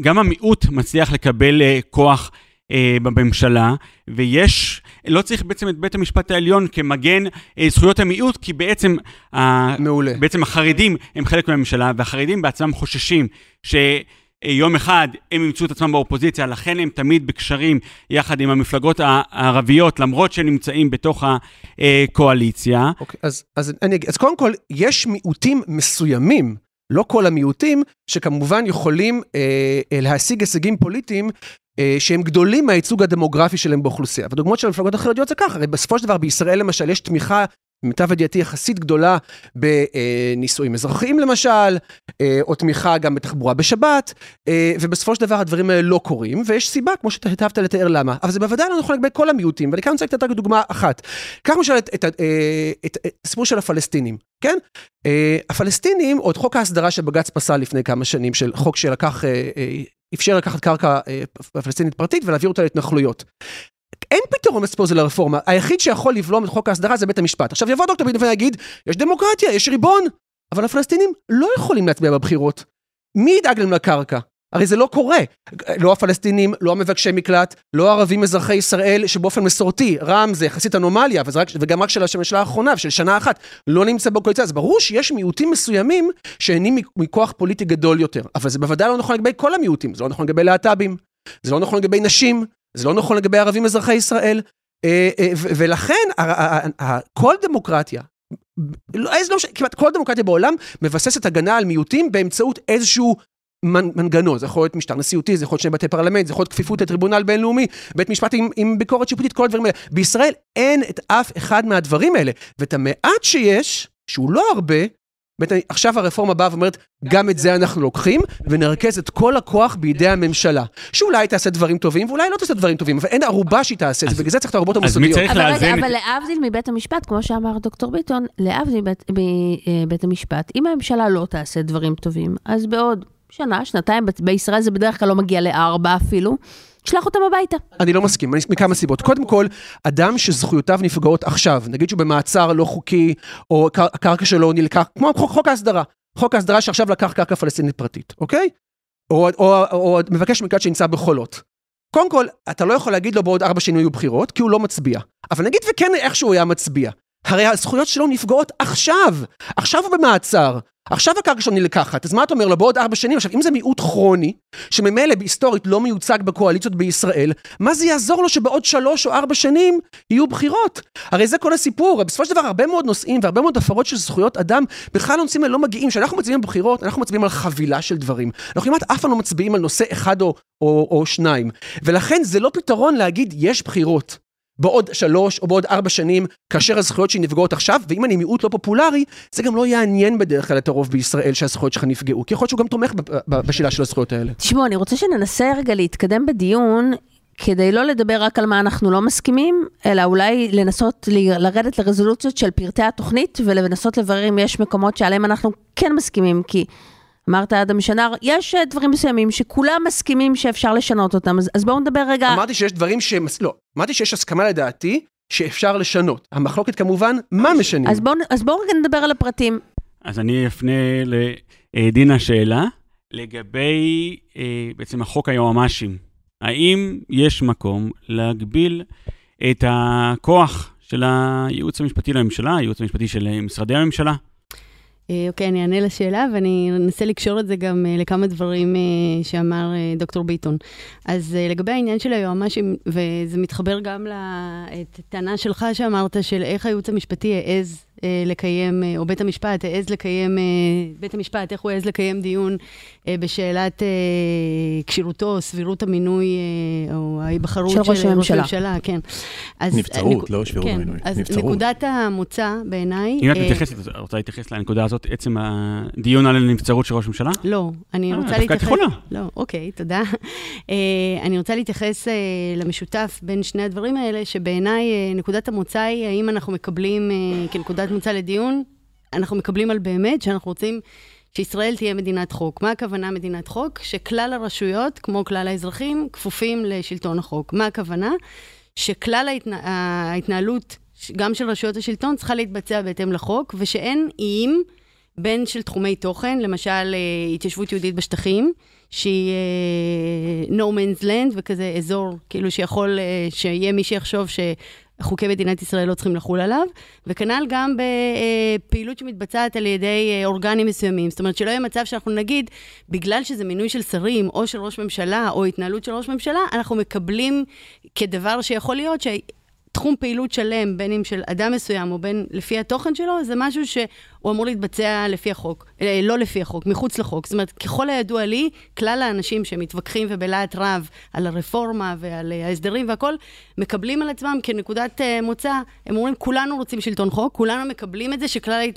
גם המיעוט מצליח לקבל כוח בממשלה, ויש, לא צריך בעצם את בית המשפט העליון כמגן זכויות המיעוט, כי בעצם, בעצם החרדים הם חלק מהממשלה, והחרדים בעצמם חוששים שיום אחד הם ימצאו את עצמם באופוזיציה, לכן הם תמיד בקשרים יחד עם המפלגות הערביות, למרות שהם נמצאים בתוך הקואליציה. אוקיי, אז קודם כל, יש מיעוטים מסוימים, לא כל המיעוטים, שכמובן יכולים להשיג הישגים פוליטיים, שהם גדולים מהייצוג הדמוגרפי שלהם באוכלוסייה. והדוגמאות של המפלגות החרדיות זה ככה, הרי בסופו של דבר בישראל למשל, יש תמיכה, מטב ידיעתי יחסית גדולה, בנישואים אזרחיים למשל, או תמיכה גם בתחבורה בשבת, ובסופו של דבר הדברים האלה לא קורים, ויש סיבה, כמו שאתה היטבת לתאר למה, אבל זה בוודאי לא נכון לגבי כל המיעוטים, ואני כאן רוצה לתת רק דוגמה אחת. כך משל את הסיפור של הפלסטינים, כן? הפלסטינים, עוד חוק ההסדרה שבג"ץ פסל לפני כמה שנים, של חוק שלקח, אפשר לקחת קרקע פלסטינית פרטית, ולהעביר אותה להתנחלויות. אין פתרון לספוזל הרפורמה, היחיד שיכול לבלום את חוק ההסדרה זה בית המשפט. עכשיו יבוא דוקטור ביטון ויגיד, יש דמוקרטיה, יש ריבון, אבל הפלסטינים לא יכולים להצביע בבחירות. מי ידאג להם לקרקע? הרי זה לא קורה. לא הפלסטינים, לא המבקשי מקלט, לא הערבים אזרחי ישראל, שבאופן מסורתי, רם זה יחסית אנומליה, וגם רק של השנה האחרונה, של שנה אחת, לא נמצא בקואליציה. אז ברור שיש מיעוטים מסוימים שנהנים מכוח פוליטי גדול יותר. אבל זה בוודאי לא נכון לגבי כל המיעוטים. זה לא נכון לגבי להט"בים, זה לא נכון לגבי נשים, זה לא נכון לגבי ערבים אזרחי ישראל, ולכן כל דמוקרטיה, כמעט כל דמוקרטיה בעולם, מבססת הגנה על מיעוטים באמצעות איזשהו מנגנון, זה יכול להיות משטר נשיאותי, זה יכול להיות שני בתי פרלמנט, זה יכול להיות כפיפות לטריבונל בינלאומי, בית משפט עם ביקורת שיפוטית, כל הדברים האלה. בישראל אין את אף אחד מהדברים האלה, ואת המעט שיש, שהוא לא הרבה, עכשיו הרפורמה באה ואומרת, גם את זה אנחנו לוקחים, ונרכז את כל הכוח בידי הממשלה, שאולי תעשה דברים טובים, ואולי לא תעשה דברים טובים, אבל אין ערובה שהיא תעשה, בגלל זה צריך את הערובות המוסדיות. אבל להבדיל מבית המשפט, כמו שאמר דוקטור ביטון, להבדיל מבית המשפט, אם הממשלה לא תעשה דברים טובים, אז בעוד שנה, שנתיים, בישראל זה בדרך כלל לא מגיע ל4 אפילו, תשלח אותם הביתה. אני לא מסכים, מכמה סיבות. קודם כל, אדם שזכויותיו נפגעות עכשיו, נגיד שהוא במעצר לא חוקי, או הקרקע שלו נלקח, כמו חוק ההסדרה. חוק ההסדרה שעכשיו לקח קרקע פלסטינית פרטית, אוקיי? או מבקש מקלט שנמצא בחולות. קודם כל, אתה לא יכול להגיד לו בעוד 4 שנים יהיו בחירות, כי הוא לא מצביע. אבל נגיד וכן איכשהו היה מצביע. הרי הזכויות שלו נפגעות עכשיו. עכשיו הוא במעצר. עכשיו הקרקע שלו נלקחת. אז מה אתה אומר לו בעוד 4 שנים? עכשיו, אם זה מיעוט כרוני, שממילא בהיסטורית לא מיוצג בקואליציות בישראל, מה זה יעזור לו שבעוד 3 או 4 שנים יהיו בחירות? הרי זה כל הסיפור. בסופו של דבר, הרבה מאוד נושאים והרבה מאוד הפרות של זכויות אדם, בכלל הנושאים האלה לא מגיעים. כשאנחנו מצביעים בבחירות, אנחנו מצביעים על חבילה של דברים. אנחנו כמעט אף פעם לא מצביעים על נושא אחד או שניים. ולכן זה לא פתרון להגיד, "יש בחירות." בעוד 3 או בעוד 4 שנים, כאשר הזכויות שהן נפגעות עכשיו, ואם אני מיעוט לא פופולרי, זה גם לא יעניין בדרך כלל את הרוב בישראל שהזכויות שלך נפגעו, כי יכול להיות שהוא גם תומך בשאלה של הזכויות האלה. תשמעו, אני רוצה שננסה רגע להתקדם בדיון, כדי לא לדבר רק על מה אנחנו לא מסכימים, אלא אולי לנסות לרדת לרזולוציות של פרטי התוכנית, ולנסות לברר אם יש מקומות שעליהם אנחנו כן מסכימים, כי אמרת אדם שנאר, יש דברים מסוימים שכולם מסכימים שאפשר לשנות אותם, אז בואו נדבר רגע. אמרתי שיש דברים לא, אמרתי שיש הסכמה לדעתי שאפשר לשנות. המחלוקת כמובן, מה משנים? אז בואו רגע נדבר על הפרטים. אז אני אפנה לדינה שאלה, לגבי בעצם החוק היועמ"שים. האם יש מקום להגביל את הכוח של הייעוץ המשפטי לממשלה, הייעוץ המשפטי של משרדי הממשלה? אוקיי, אני אענה לשאלה, ואני אנסה לקשור את זה גם לכמה דברים שאמר דוקטור ביטון. אז לגבי העניין של היועמ"שים, וזה מתחבר גם לטענה שלך שאמרת, של איך הייעוץ המשפטי העז לקיים, או בית המשפט העז לקיים, בית המשפט, איך הוא העז לקיים דיון בשאלת כשירותו, סבירות המינוי, או ההיבחרות של ראש הממשלה. כן. נבצרות, לא סבירות המינוי. אז נקודת המוצא בעיניי... אם את רוצה להתייחס לנקודה הזאת, עצם הדיון על הנבצרות של ראש הממשלה? לא, אני רוצה להתייחס... דווקא את יכולה. לא, אוקיי, תודה. אני רוצה להתייחס למשותף בין שני הדברים האלה, שבעיניי נקודת המוצא היא, האם אנחנו מקבלים כנקודת מוצא לדיון, אנחנו מקבלים על באמת שאנחנו רוצים שישראל תהיה מדינת חוק. מה הכוונה מדינת חוק? שכלל הרשויות, כמו כלל האזרחים, כפופים לשלטון החוק. מה הכוונה? שכלל ההתנהלות, גם של רשויות השלטון, צריכה להתבצע בהתאם לחוק, ושאין איים בין של תחומי תוכן, למשל התיישבות יהודית בשטחים, שהיא no man's land, וכזה אזור, כאילו שיכול, שיהיה מי שיחשוב ש... חוקי מדינת ישראל לא צריכים לחול עליו, וכנ"ל גם בפעילות שמתבצעת על ידי אורגנים מסוימים. זאת אומרת, שלא יהיה מצב שאנחנו נגיד, בגלל שזה מינוי של שרים, או של ראש ממשלה, או התנהלות של ראש ממשלה, אנחנו מקבלים כדבר שיכול להיות שתחום פעילות שלם, בין אם של אדם מסוים, או בין לפי התוכן שלו, זה משהו שהוא אמור להתבצע לפי החוק, לא לפי החוק, מחוץ לחוק. זאת אומרת, ככל הידוע לי, כלל האנשים שמתווכחים ובלעת רב על הרפורמה ועל ההסדרים והכל, מקבלים על עצמם כנקודת מוצא, הם אומרים, כולנו רוצים שלטון חוק, כולנו מקבלים את זה שכלל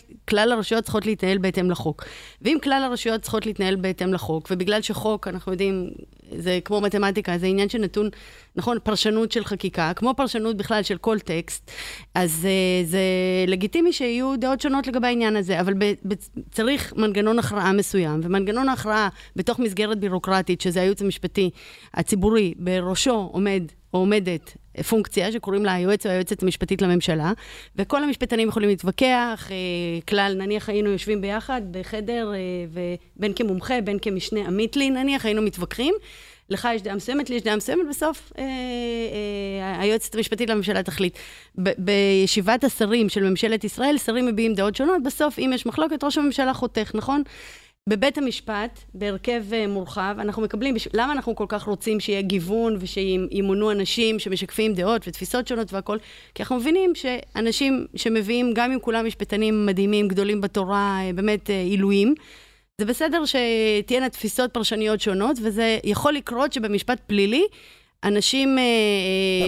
הרשויות צריכות להתנהל בהתאם לחוק. ואם כלל הרשויות צריכות להתנהל בהתאם לחוק, ובגלל שחוק, אנחנו יודעים, זה כמו מתמטיקה, זה עניין שנתון, נכון, פרשנות של חקיקה, כמו פרשנות בכלל של כל טקסט, אז זה לגיטימי שיהיו דעות שונות לגבי העניין הזה, אבל צריך מנגנון הכרעה מסוים, ומנגנון ההכרעה בתוך מסגרת בירוקרטית, שזה הייעוץ המשפטי הציבורי, בראשו עומד או עומדת פונקציה שקוראים לה היועץ או היועצת המשפטית לממשלה, וכל המשפטנים יכולים להתווכח, כלל נניח היינו יושבים ביחד בחדר, בין כמומחה, בין כמשנה עמית לי, נניח היינו מתווכחים, לך יש דעה מסוימת, לי יש דעה מסוימת, בסוף היועצת המשפטית לממשלה תחליט. בישיבת השרים של ממשלת ישראל, שרים מביאים דעות שונות, בסוף אם יש מחלוקת, ראש הממשלה חותך, נכון? בבית המשפט, בהרכב מורחב, אנחנו מקבלים, למה אנחנו כל כך רוצים שיהיה גיוון ושימונו אנשים שמשקפים דעות ותפיסות שונות והכל? כי אנחנו מבינים שאנשים שמביאים, גם אם כולם משפטנים מדהימים, גדולים בתורה, באמת עילויים, זה בסדר שתהיינה תפיסות פרשניות שונות, וזה יכול לקרות שבמשפט פלילי, אנשים,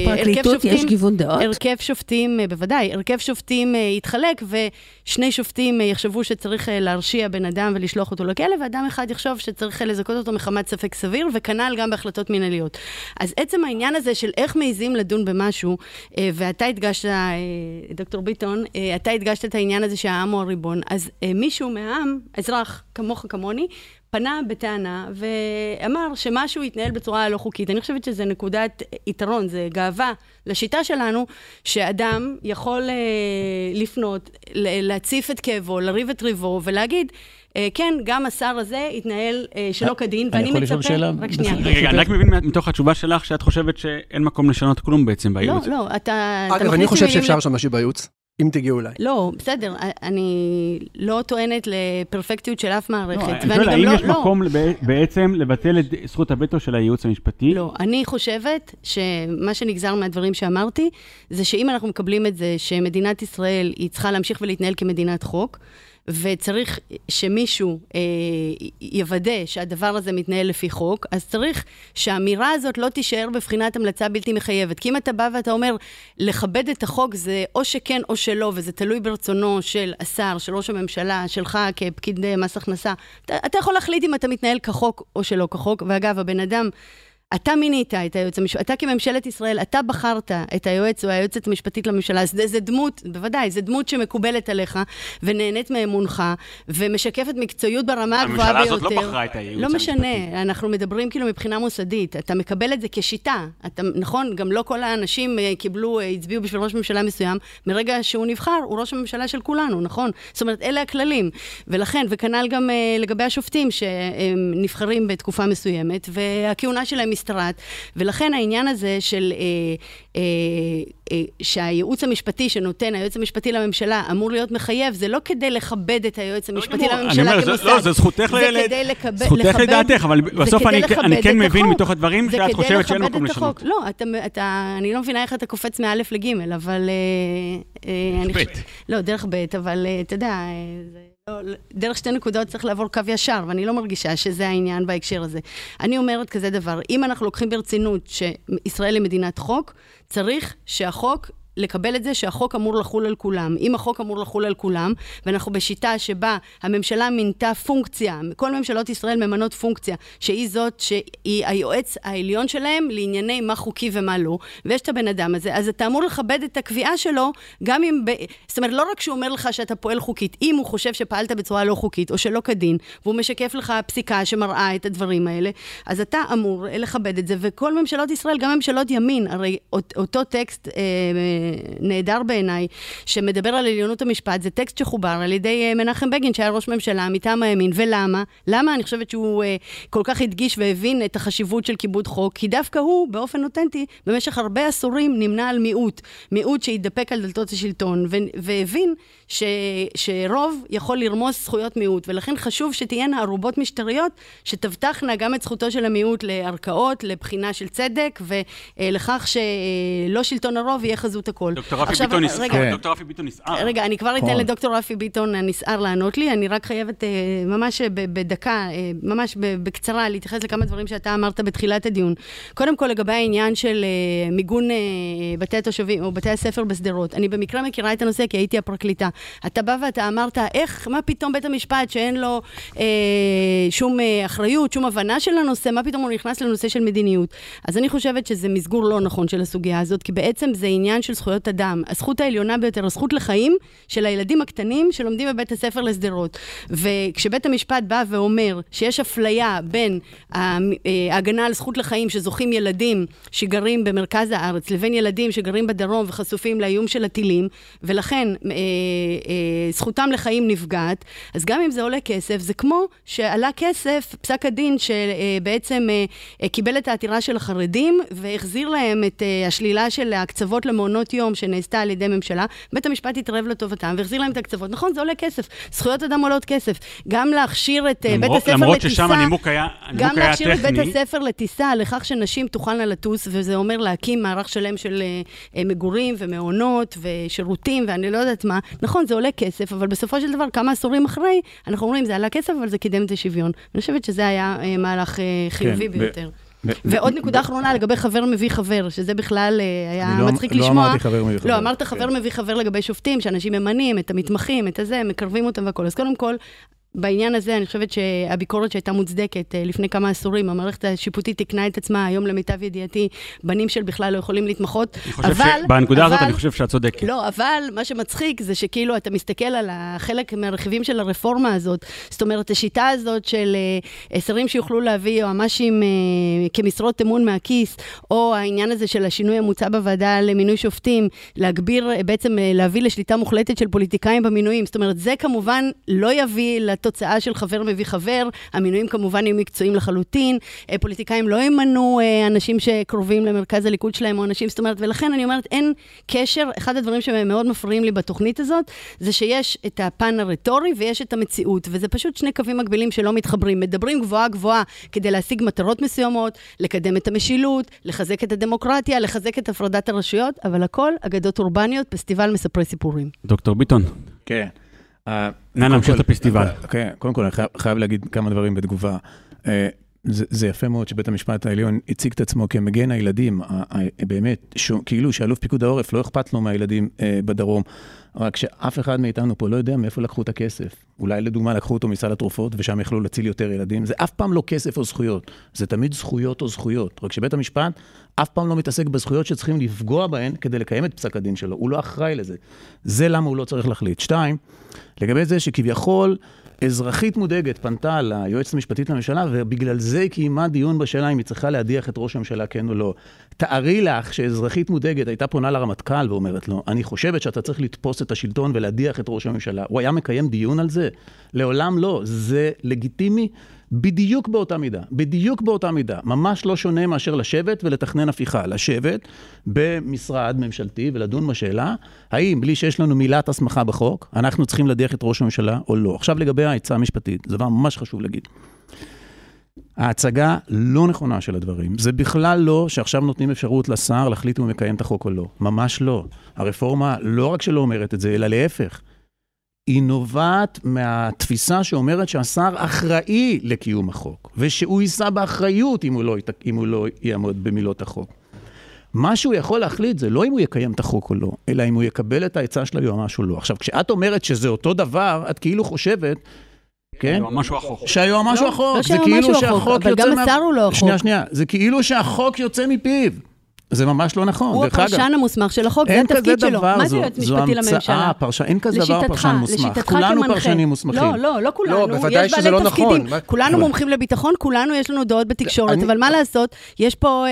בפרקליטות יש גיוון דעות. הרכב שופטים, בוודאי, הרכב שופטים יתחלק, ושני שופטים יחשבו שצריך להרשיע בן אדם ולשלוח אותו לכלא, ואדם אחד יחשוב שצריך לזכות אותו מחמת ספק סביר, וכנ"ל גם בהחלטות מנהליות. אז עצם העניין הזה של איך מעיזים לדון במשהו, ואתה הדגשת, דוקטור ביטון, אתה הדגשת את העניין הזה שהעם הוא הריבון, אז מישהו מהעם, אזרח כמוך כמוני, פנה בטענה ואמר שמשהו יתנהל בצורה לא חוקית. אני חושבת שזה נקודת יתרון, זה גאווה לשיטה שלנו, שאדם יכול לפנות, להציף את כאבו, לריב את ריבו, ולהגיד, כן, גם השר הזה יתנהל שלא כדין, ואני מצפה... רק שנייה. רגע, אני רק מבין מתוך התשובה שלך, שאת חושבת שאין מקום לשנות כלום בעצם בייעוץ. לא, אתה... אגב, אני חושב שאפשר לשנות משהו בייעוץ. אם תגיעו אליי. לא, בסדר, אני לא טוענת לפרפקטיות של אף מערכת. לא, אני לא... האם יש מקום בעצם לבטל את זכות הווטו של הייעוץ המשפטי? לא, אני חושבת שמה שנגזר מהדברים שאמרתי, זה שאם אנחנו מקבלים את זה שמדינת ישראל היא צריכה להמשיך ולהתנהל כמדינת חוק, וצריך שמישהו יוודא שהדבר הזה מתנהל לפי חוק, אז צריך שהאמירה הזאת לא תישאר בבחינת המלצה בלתי מחייבת. כי אם אתה בא ואתה אומר, לכבד את החוק זה או שכן או שלא, וזה תלוי ברצונו של השר, של ראש הממשלה, שלך כפקיד מס הכנסה, אתה יכול להחליט אם אתה מתנהל כחוק או שלא כחוק. ואגב, הבן אדם, אתה מינית את היועץ המשפטי, אתה כממשלת ישראל, אתה בחרת את היועץ או היועצת המשפטית לממשלה, זה דמות, בוודאי, זה דמות שמקובלת עליך, ונהנית מאמונך, ומשקפת מקצועיות ברמה הגבוהה ביותר. הממשלה הזאת לא בחרה את היועץ המשפטי. לא משנה, אנחנו מדברים כאילו מבחינה מוסדית, אתה מקבל את זה כשיטה, נכון, גם לא כל האנשים קיבלו, הצביעו בשביל ראש ממשלה מסוים, מרגע שהוא נבחר, הוא ראש הממשלה של כולנו, נכון? זאת אומרת, אלה הכללים, ולכן, וכנ"ל גם לגבי השופטים שהם נבחרים בתקופה מסוימת, והכהונה שלהם ולכן העניין הזה של שהייעוץ המשפטי שנותן היועץ המשפטי לממשלה אמור להיות מחייב, זה לא כדי לכבד את היועץ המשפטי לממשלה כמוסד. לא, זה זכותך לדעתך, אבל בסוף אני כן מבין מתוך הדברים שאת חושבת שאין מקום לשנות. לא, אני לא מבינה איך אתה קופץ מאלף לג' אבל... לא, דרך ב', אבל אתה יודע... דרך שתי נקודות צריך לעבור קו ישר, ואני לא מרגישה שזה העניין בהקשר הזה. אני אומרת כזה דבר, אם אנחנו לוקחים ברצינות שישראל היא מדינת חוק, צריך שהחוק, לקבל את זה שהחוק אמור לחול על כולם. אם החוק אמור לחול על כולם, ואנחנו בשיטה שבה הממשלה מינתה פונקציה, כל ממשלות ישראל ממנות פונקציה, שהיא זאת שהיא היועץ העליון שלהם לענייני מה חוקי ומה לא, ויש את הבן אדם הזה, אז אתה אמור לכבד את הקביעה שלו, גם אם, זאת אומרת, לא רק שהוא אומר לך שאתה פועל חוקית, אם הוא חושב שפעלת בצורה לא חוקית, או שלא כדין, והוא משקף לך פסיקה שמראה את הדברים האלה, אז אתה אמור לכבד את זה, וכל ממשלות ישראל, גם ממשלות ימין, הרי אותו טקסט, נהדר בעיניי, שמדבר על עליונות המשפט, זה טקסט שחובר על ידי מנחם בגין, שהיה ראש ממשלה, מטעם הימין, ולמה? למה? אני חושבת שהוא כל כך הדגיש והבין את החשיבות של כיבוד חוק, כי דווקא הוא, באופן אותנטי, במשך הרבה עשורים נמנה על מיעוט, מיעוט שהתדפק על דלתות השלטון, והבין שרוב יכול לרמוס זכויות מיעוט, ולכן חשוב שתהיינה ערובות משטריות, שתבטחנה גם את זכותו של המיעוט לערכאות, לבחינה של צדק, ולכך שלא שלטון הרוב יהיה חזות הכל. דוקטור רפי ביטון נסער. דוקטור רפי ביטון נסער. רגע, אני כבר אתן לדוקטור רפי ביטון הנסער לענות לי, אני רק חייבת ממש בדקה, ממש בקצרה, להתייחס לכמה דברים שאתה אמרת בתחילת הדיון. קודם כל, לגבי העניין של מיגון בתי התושבים, או בתי הספר בסדרות. אני במקרה מכירה את הנושא, כי הייתי הפרקליטה. אתה בא ואתה אמרת, איך, מה פתאום בית המשפט שאין לו שום אחריות, שום הבנה של הנושא, מה פתאום הוא נכנס לנושא של מדיניות. אז אני חושבת שזה מסגור לא נכון של הסוגיה הזאת, כי בעצם זה עניין של זכויות אדם. הזכות העליונה ביותר, הזכות לחיים של הילדים הקטנים שלומדים בבית הספר לסדרות. וכשבית המשפט בא ואומר שיש אפליה בין ההגנה על זכות לחיים שזוכים ילדים שגרים במרכז הארץ, לבין ילדים שגרים בדרום וחשופים לאיום של הטילים, ולכן זכותם לחיים נפגעת, אז גם אם זה עולה כסף, זה כמו שעלה כסף פסק הדין שבעצם קיבל את העתירה של החרדים והחזיר להם את השלילה של הקצוות למעונות יום שנעשתה על ידי ממשלה, בית המשפט התערב לטובתם והחזיר להם את הקצוות. נכון, זה עולה כסף. זכויות אדם עולות כסף. גם להכשיר את בית הספר לטיסה, גם להכשיר את בית הספר לטיסה, לכך שנשים תוכלנה לטוס, וזה אומר להקים מערך שלם של מגורים ומעונות ושירותים, ואני לא יודעת מה. נכון, זה עולה כסף, אבל בסופו של דבר, כמה עשורים אחרי, אנחנו אומרים, זה עלה כסף, אבל זה קידם את השוויון. אני חושבת שזה היה מהלך חיובי ביותר. ועוד נקודה אחרונה לגבי חבר מביא חבר, שזה בכלל היה מצחיק לשמוע. לא אמרתי חבר מביא חבר. לא, אמרת חבר מביא חבר לגבי שופטים, שאנשים ממנים את המתמחים, את הזה, מקרבים אותם והכל. אז קודם כל, בעניין הזה אני חושבת שהביקורת שהייתה מוצדקת לפני כמה עשורים, המערכת השיפוטית תקנה את עצמה, היום למיטב ידיעתי, בנים של בכלל לא יכולים להתמחות. בנקודה הזאת אני חושב שאת צודקת. לא, אבל מה שמצחיק זה שכאילו אתה מסתכל על חלק מהרכיבים של הרפורמה הזאת, זאת אומרת, השיטה הזאת של שרים שיוכלו להביא או ממשים כמשרות אמון מהכיס, או העניין הזה של השינוי המוצע בוועדה למינוי שופטים, להגביר, בעצם להביא לשליטה מוחלטת של פוליטיקאים במינויים. זאת אומרת, זה כמובן לא יביא לתוצאה של חבר מביא חבר, המינויים כמובן יהיו מקצועיים לחלוטין, פוליטיקאים לא ימנו אנשים שקרובים למרכז הליכוד שלהם או אנשים, זאת אומרת, ולכן אני אומרת, אין קשר, אחד הדברים שמאוד מפריעים לי בתוכנית הזאת, זה שיש את הפן הרטורי ויש את המציאות, וזה פשוט שני קווים מקבילים שלא מתחברים, מדברים גבוהה גבוהה כדי להשיג מטרות מסוימות, לקדם את המשילות, לחזק את הדמוקרטיה, לחזק את הפרדת הרשויות, אבל הכל אגדות אורבניות, פסטיבל מספרי סיפורים. דוקטור ביטון. כן. נא נמשיך את הפסטיבל. קודם כל, אני חייב להגיד כמה דברים בתגובה. זה יפה מאוד שבית המשפט העליון הציג את עצמו כמגן הילדים, באמת, כאילו שאלוף פיקוד העורף לא אכפת לו מהילדים בדרום, רק שאף אחד מאיתנו פה לא יודע מאיפה לקחו את הכסף. אולי לדוגמה לקחו אותו מסל התרופות, ושם יכלו להציל יותר ילדים. זה אף פעם לא כסף או זכויות, זה תמיד זכויות או זכויות. רק שבית המשפט אף פעם לא מתעסק בזכויות שצריכים לפגוע בהן כדי לקיים את פסק הדין שלו. הוא לא אחראי לזה. זה למה הוא לא צריך להחליט. שתיים, לגבי זה שכביכול אזרחית מודאגת פנתה ליועצת המשפטית לממשלה, ובגלל זה היא קיימה דיון בשאלה אם היא צריכה להדיח את ראש הממשלה, כן או לא. תארי לך שאזרחית מודאגת הייתה פונה לרמטכ"ל ואומרת לו, אני חושבת שאתה צריך לתפוס את השלטון ולהדיח את ראש הממשלה. הוא היה מקיים דיון על זה? לעולם לא. זה לגיטימי בדיוק באותה מידה. בדיוק באותה מידה. ממש לא שונה מאשר לשבת ולתכנן הפיכה. לשבת במשרד ממשלתי ולדון בשאלה, האם בלי שיש לנו מילת הסמכה בחוק, אנחנו צריכים להדיח את ראש הממשלה או לא. עכשיו לגבי העצה המשפטית, זה דבר ממש חשוב להגיד. ההצגה לא נכונה של הדברים. זה בכלל לא שעכשיו נותנים אפשרות לשר להחליט אם הוא מקיים את החוק או לא. ממש לא. הרפורמה לא רק שלא אומרת את זה, אלא להפך. היא נובעת מהתפיסה שאומרת שהשר אחראי לקיום החוק, ושהוא יישא באחריות אם הוא לא יעמוד במילות החוק. מה שהוא יכול להחליט זה לא אם הוא יקיים את החוק או לא, אלא אם הוא יקבל את העצה של היועמ"ש או לא. עכשיו, כשאת אומרת שזה אותו דבר, את כאילו חושבת שהיועמ"ש הוא החוק. שהיועמ"ש הוא החוק. זה כאילו שהחוק יוצא... אבל גם השר הוא לא החוק. שנייה. זה כאילו שהחוק יוצא מפיו. זה ממש לא נכון. הוא הפרשן המוסמך של החוק, זה התפקיד שלו. מה זה יועץ משפטי לממשלה? אין כזה דבר פרשן מוסמך. כולנו פרשנים מוסמכים. לא כולנו. בוודאי שזה לא נכון. כולנו מומחים לביטחון, כולנו יש לנו דעות בתקשורת, אבל מה לעשות? יש פה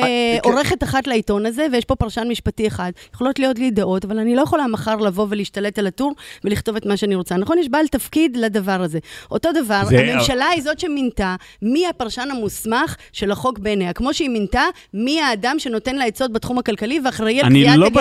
עורכת אחת לעיתון הזה, ויש פה פרשן משפטי אחד. יכולות להיות לי דעות, אבל אני לא יכולה מחר לבוא ולהשתלט על הטור, ולכתוב את מה שאני רוצה. נכון, יש בעל תפקיד לדבר הזה. אותו דבר, הממשלה היא זאת שמינתה מי הפרשן המוסמך של החוק בעיניה. כמו שהיא מינתה מי האדם שנותן לה בתחום הכלכלי ואחראי על קביעת הגרעון.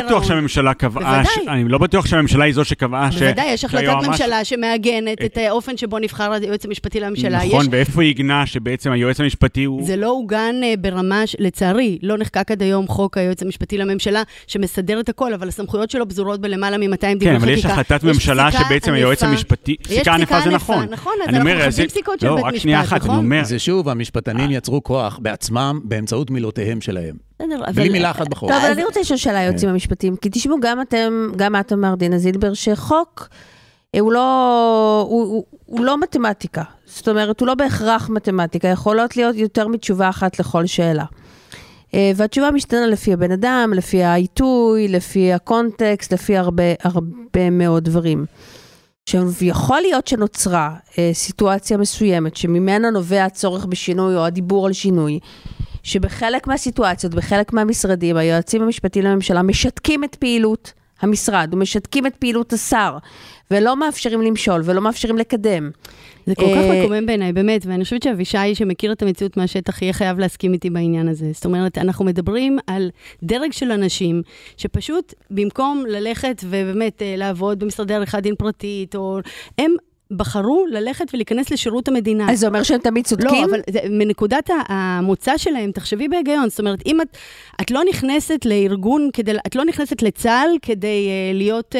אני לא בטוח שהממשלה היא זו שקבעה ש... בוודאי, יש החלטת ממשלה שמאגנת את האופן שבו נבחר היועץ המשפטי לממשלה. נכון, ואיפה היא גנה שבעצם היועץ המשפטי הוא... זה לא הוגן ברמה, לצערי, לא נחקק עד היום חוק היועץ המשפטי לממשלה שמסדר את הכל, אבל הסמכויות שלו בזורות בלמעלה מ-200 דיווחי חקיקה. כן, אבל יש החלטת ממשלה שבעצם היועץ המשפטי... פסיקה ענפה זה נכון. נכון, אז אנחנו חושבים פסיקות של בית משפט, נכון? זה שוב, המשפטנים יצרו כוח בעצמם באמצעות מילותיהם שלהם. בלי מילה אחת בחוק. טוב, אבל אני רוצה לשאול שאלה היועצים המשפטיים, כי תשמעו, גם את אמרת, דינה זילבר, שחוק הוא לא מתמטיקה. זאת אומרת, הוא לא בהכרח מתמטיקה. יכולות להיות יותר מתשובה אחת לכל שאלה. והתשובה משתנה לפי הבן אדם, לפי העיתוי, לפי הקונטקסט, לפי הרבה מאוד דברים. שיכול להיות שנוצרה סיטואציה מסוימת, שממנה נובע הצורך בשינוי או הדיבור על שינוי, שבחלק מהסיטואציות, בחלק מהמשרדים, היועצים המשפטיים לממשלה משתקים את פעילות המשרד, ומשתקים את פעילות השר, ולא מאפשרים למשול, ולא מאפשרים לקדם. זה כל כך מקומם בעיניי, באמת, ואני חושבת שאבישי שמכיר את המציאות מהשטח, יהיה חייב להסכים איתי בעניין הזה. זאת אומרת, אנחנו מדברים על דרג של אנשים, שפשוט במקום ללכת ובאמת לעבוד במשרדי עריכת דין פרטית, או הם... בחרו ללכת ולהיכנס לשירות המדינה. אז זה אומר שהם תמיד צודקים? לא, אבל מנקודת המוצא שלהם, תחשבי בהיגיון, זאת אומרת, אם את לא נכנסת לארגון, את לא נכנסת לצהל כדי להיות,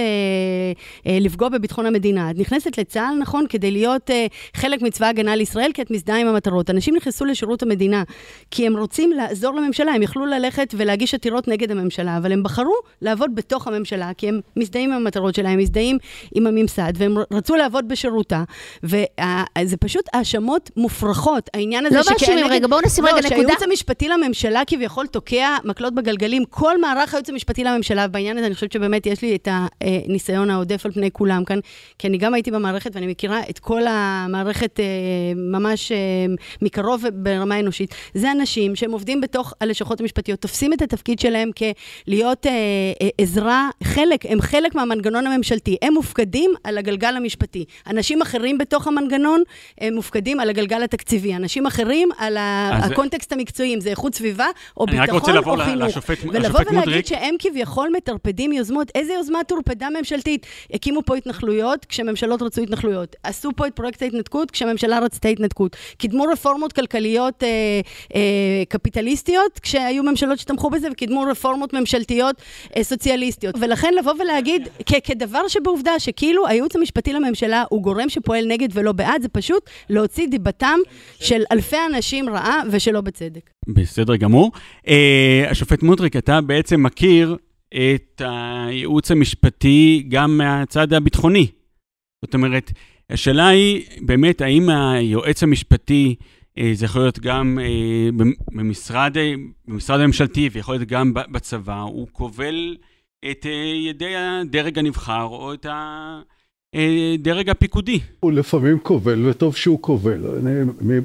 לפגוע בביטחון המדינה, את נכנסת לצהל, נכון, כדי להיות חלק מצבא הגנה לישראל, כי את מזדהה עם המטרות. אנשים נכנסו לשירות המדינה, כי הם רוצים לעזור לממשלה, הם יכלו ללכת ולהגיש עתירות נגד הממשלה, אבל הם בחרו לעבוד בתוך הממשלה, כי הם מזדהים עם המטרות שלהם, מזדהים עם הממסד, והם רצו לעבוד בשירות שירותה, וזה פשוט האשמות מופרכות, העניין הזה שכן... שהייעוץ המשפטי לממשלה כביכול תוקע מקלות בגלגלים, כל מערך הייעוץ המשפטי לממשלה, בעניין הזה אני חושבת שבאמת יש לי את הניסיון העודף על פני כולם כאן, כי אני גם הייתי במערכת ואני מכירה את כל המערכת ממש מקרוב ברמה האנושית. זה אנשים שהם עובדים בתוך הלשכות המשפטיות, תופסים את התפקיד שלהם כלהיות עזרה, חלק, הם חלק מהמנגנון הממשלתי, הם מופקדים על הגלגל המשפטי. אנשים אחרים בתוך המנגנון הם מופקדים על הגלגל התקציבי, אנשים אחרים על הקונטקסט המקצועי, אם זה איכות סביבה או ביטחון או חינוך. ולבוא ולהגיד שהם כביכול מטרפדים יוזמות, איזה יוזמה טורפדה ממשלתית? הקימו פה התנחלויות כשממשלות רצו התנחלויות, עשו פה את פרויקט ההתנתקות כשממשלה רצתה התנתקות, קידמו רפורמות כלכליות קפיטליסטיות כשהיו ממשלות שתמכו בזה, וקידמו רפורמות ממשלתיות סוציאליסטיות. ולכן לבוא ולהגיד כדבר שבעובדה שכאילו הייעוץ המשפטי לממשלה הוא גורם שפועל נגד ולא בעד, זה פשוט להוציא דיבתם של אלפי אנשים רעה ושלא בצדק. בסדר גמור. השופט מודריק, אתה בעצם מכיר את הייעוץ המשפטי גם מהצד הביטחוני. זאת אומרת, השאלה היא באמת האם היועץ המשפטי זה יכול להיות גם במשרד הממשלתי ויכול להיות גם בצבא, הוא כובל את ידי הדרג הנבחר או את הדרג הפיקודי. הוא לפעמים כובל, וטוב שהוא כובל.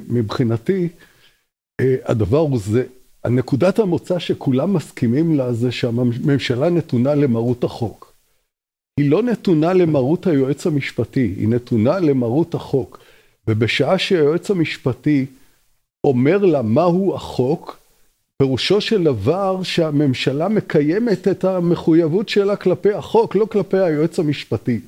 מבחינתי, הדבר הוא זה, הנקודת המוצא שכולם מסכימים לה זה שהממשלה נתונה למרות החוק. היא לא נתונה למרות היועץ המשפטי, היא נתונה למרות החוק. ובשעה שהיועץ המשפטי אומר לה מהו החוק, פירושו של דבר שהממשלה מקיימת את המחויבות שלה כלפי החוק, לא כלפי היועץ המשפטי.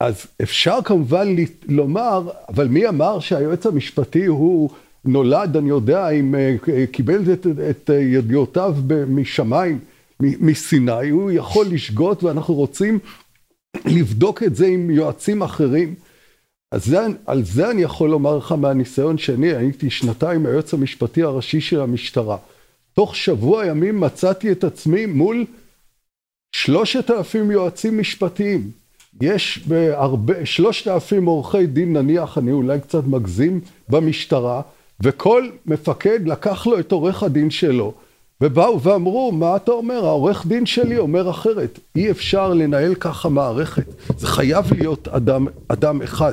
אז אפשר כמובן לומר, אבל מי אמר שהיועץ המשפטי הוא נולד, אני יודע, אם קיבל את ידיעותיו משמיים, מסיני, הוא יכול לשגות, ואנחנו רוצים לבדוק את זה עם יועצים אחרים. על זה אני יכול לומר לך מהניסיון שני, הייתי שנתיים היועץ המשפטי הראשי של המשטרה. תוך שבוע ימים מצאתי את עצמי מול 3,000 יועצים משפטיים. יש 3,000 עורכי דין, נניח, אני אולי קצת מגזים, במשטרה, וכל מפקד לקח לו את עורך הדין שלו, ובאו ואמרו, מה אתה אומר? העורך דין שלי אומר אחרת. אי אפשר לנהל ככה מערכת. זה חייב להיות אדם אחד,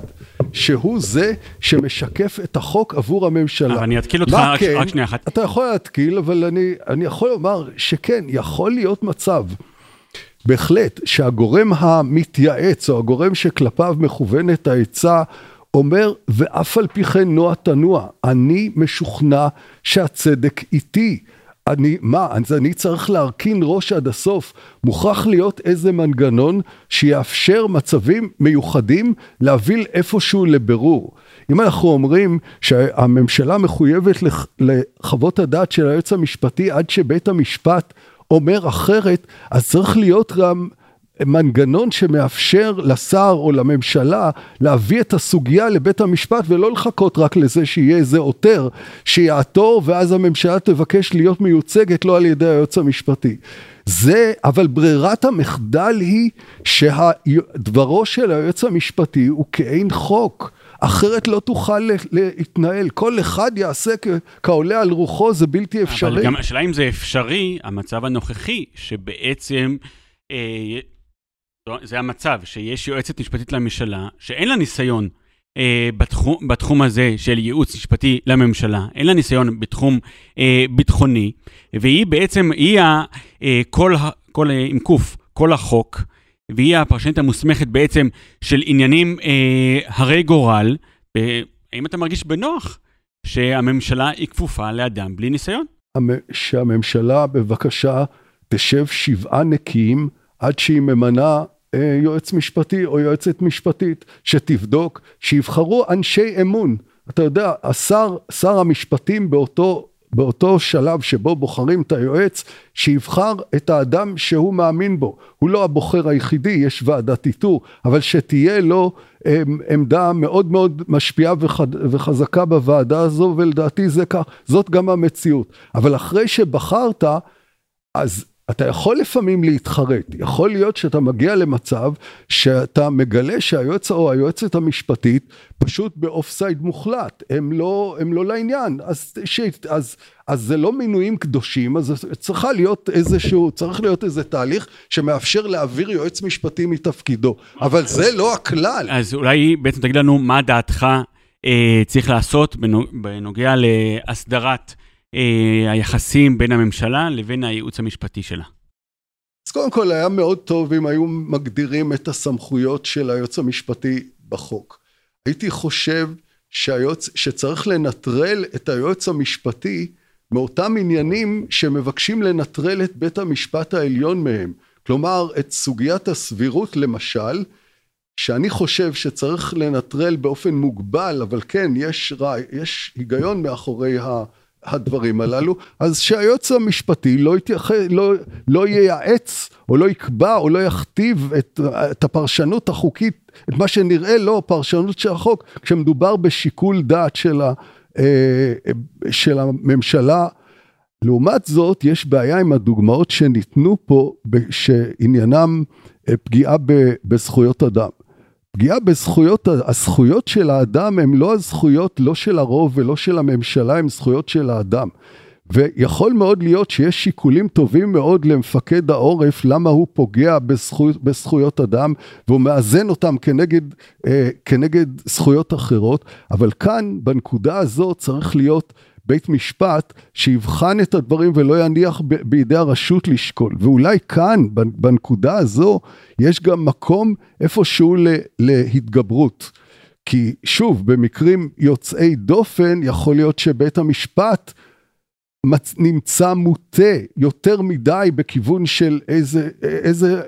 שהוא זה שמשקף את החוק עבור הממשלה. אבל אני אתקיל אותך רק שנייה אחת. אתה יכול להתקיל, אבל אני יכול לומר שכן, יכול להיות מצב, בהחלט, שהגורם המתייעץ, או הגורם שכלפיו מכוונת העצה, אומר, ואף על פי כן נוע תנוע, אני משוכנע שהצדק איתי. אני צריך להרכין ראש עד הסוף, מוכרח להיות איזה מנגנון שיאפשר מצבים מיוחדים להביא איפשהו לבירור. אם אנחנו אומרים שהממשלה מחויבת לחוות הדעת של היועץ המשפטי עד שבית המשפט אומר אחרת, אז צריך להיות גם מנגנון שמאפשר לשר או לממשלה להביא את הסוגיה לבית המשפט, ולא לחכות רק לזה שיהיה איזה עותר שיעתור, ואז הממשלה תבקש להיות מיוצגת לא על ידי היועץ המשפטי. זה, אבל ברירת המחדל היא שדברו של היועץ המשפטי הוא כאין חוק, אחרת לא תוכל להתנהל. כל אחד יעשה כעולה על רוחו, זה בלתי אפשרי. אבל גם השאלה אם זה אפשרי, המצב הנוכחי, שבעצם זה המצב שיש יועצת משפטית לממשלה שאין לה ניסיון בתחום הזה של ייעוץ משפטי לממשלה, אין לה ניסיון בתחום ביטחוני, והיא בעצם, היא כל החוק, והיא הפרשנית המוסמכת בעצם של עניינים הרי גורל. האם אתה מרגיש בנוח שהממשלה היא כפופה לאדם בלי ניסיון? שהממשלה בבקשה תשב 7 נקיים עד שהיא ממנה יועץ משפטי או יועצת משפטית שתבדוק, שיבחרו אנשי אמון. אתה יודע, שר המשפטים באותו שלב שבו בוחרים את היועץ, שיבחר את האדם שהוא מאמין בו. הוא לא הבוחר היחידי, יש ועדת איתור, אבל שתהיה לו עמדה מאוד מאוד משפיעה וחזקה בוועדה הזו, ולדעתי זאת גם המציאות. אבל אחרי שבחרת, אז אתה יכול לפעמים להתחרט, יכול להיות שאתה מגיע למצב שאתה מגלה שהיועץ או היועצת המשפטית פשוט באופסייד מוחלט, הם לא לעניין, אז זה לא מינויים קדושים, אז צריך להיות איזה תהליך שמאפשר להעביר יועץ משפטי מתפקידו, אבל זה לא הכלל. אז אולי בעצם תגיד לנו מה דעתך צריך לעשות בנוגע להסדרת היחסים בין הממשלה לבין הייעוץ המשפטי שלה. אז קודם כל היה מאוד טוב אם היו מגדירים את הסמכויות של היועץ המשפטי בחוק. הייתי חושב שצריך לנטרל את היועץ המשפטי מאותם עניינים שמבקשים לנטרל את בית המשפט העליון מהם. כלומר, את סוגיית הסבירות למשל, שאני חושב שצריך לנטרל באופן מוגבל, אבל כן, יש היגיון מאחורי הדברים הללו, אז שהיועץ המשפטי לא ייעץ או לא יקבע או לא יכתיב את הפרשנות החוקית, את מה שנראה לו פרשנות של החוק, כשמדובר בשיקול דעת של הממשלה. לעומת זאת, יש בעיה עם הדוגמאות שניתנו פה, שעניינם פגיעה בזכויות אדם. פגיעה בזכויות, הזכויות של האדם הם לא הזכויות, לא של הרוב ולא של הממשלה, הם זכויות של האדם. ויכול מאוד להיות שיש שיקולים טובים מאוד למפקד העורף, למה הוא פוגע בזכויות אדם, והוא מאזן אותם כנגד זכויות אחרות, אבל כאן בנקודה הזאת צריך להיות בית משפט שיבחן את הדברים ולא יניח בידי הרשות לשקול, ואולי כאן בנקודה הזו יש גם מקום איפשהו להתגברות, כי שוב במקרים יוצאי דופן יכול להיות שבית המשפט נמצא מוטה יותר מדי בכיוון של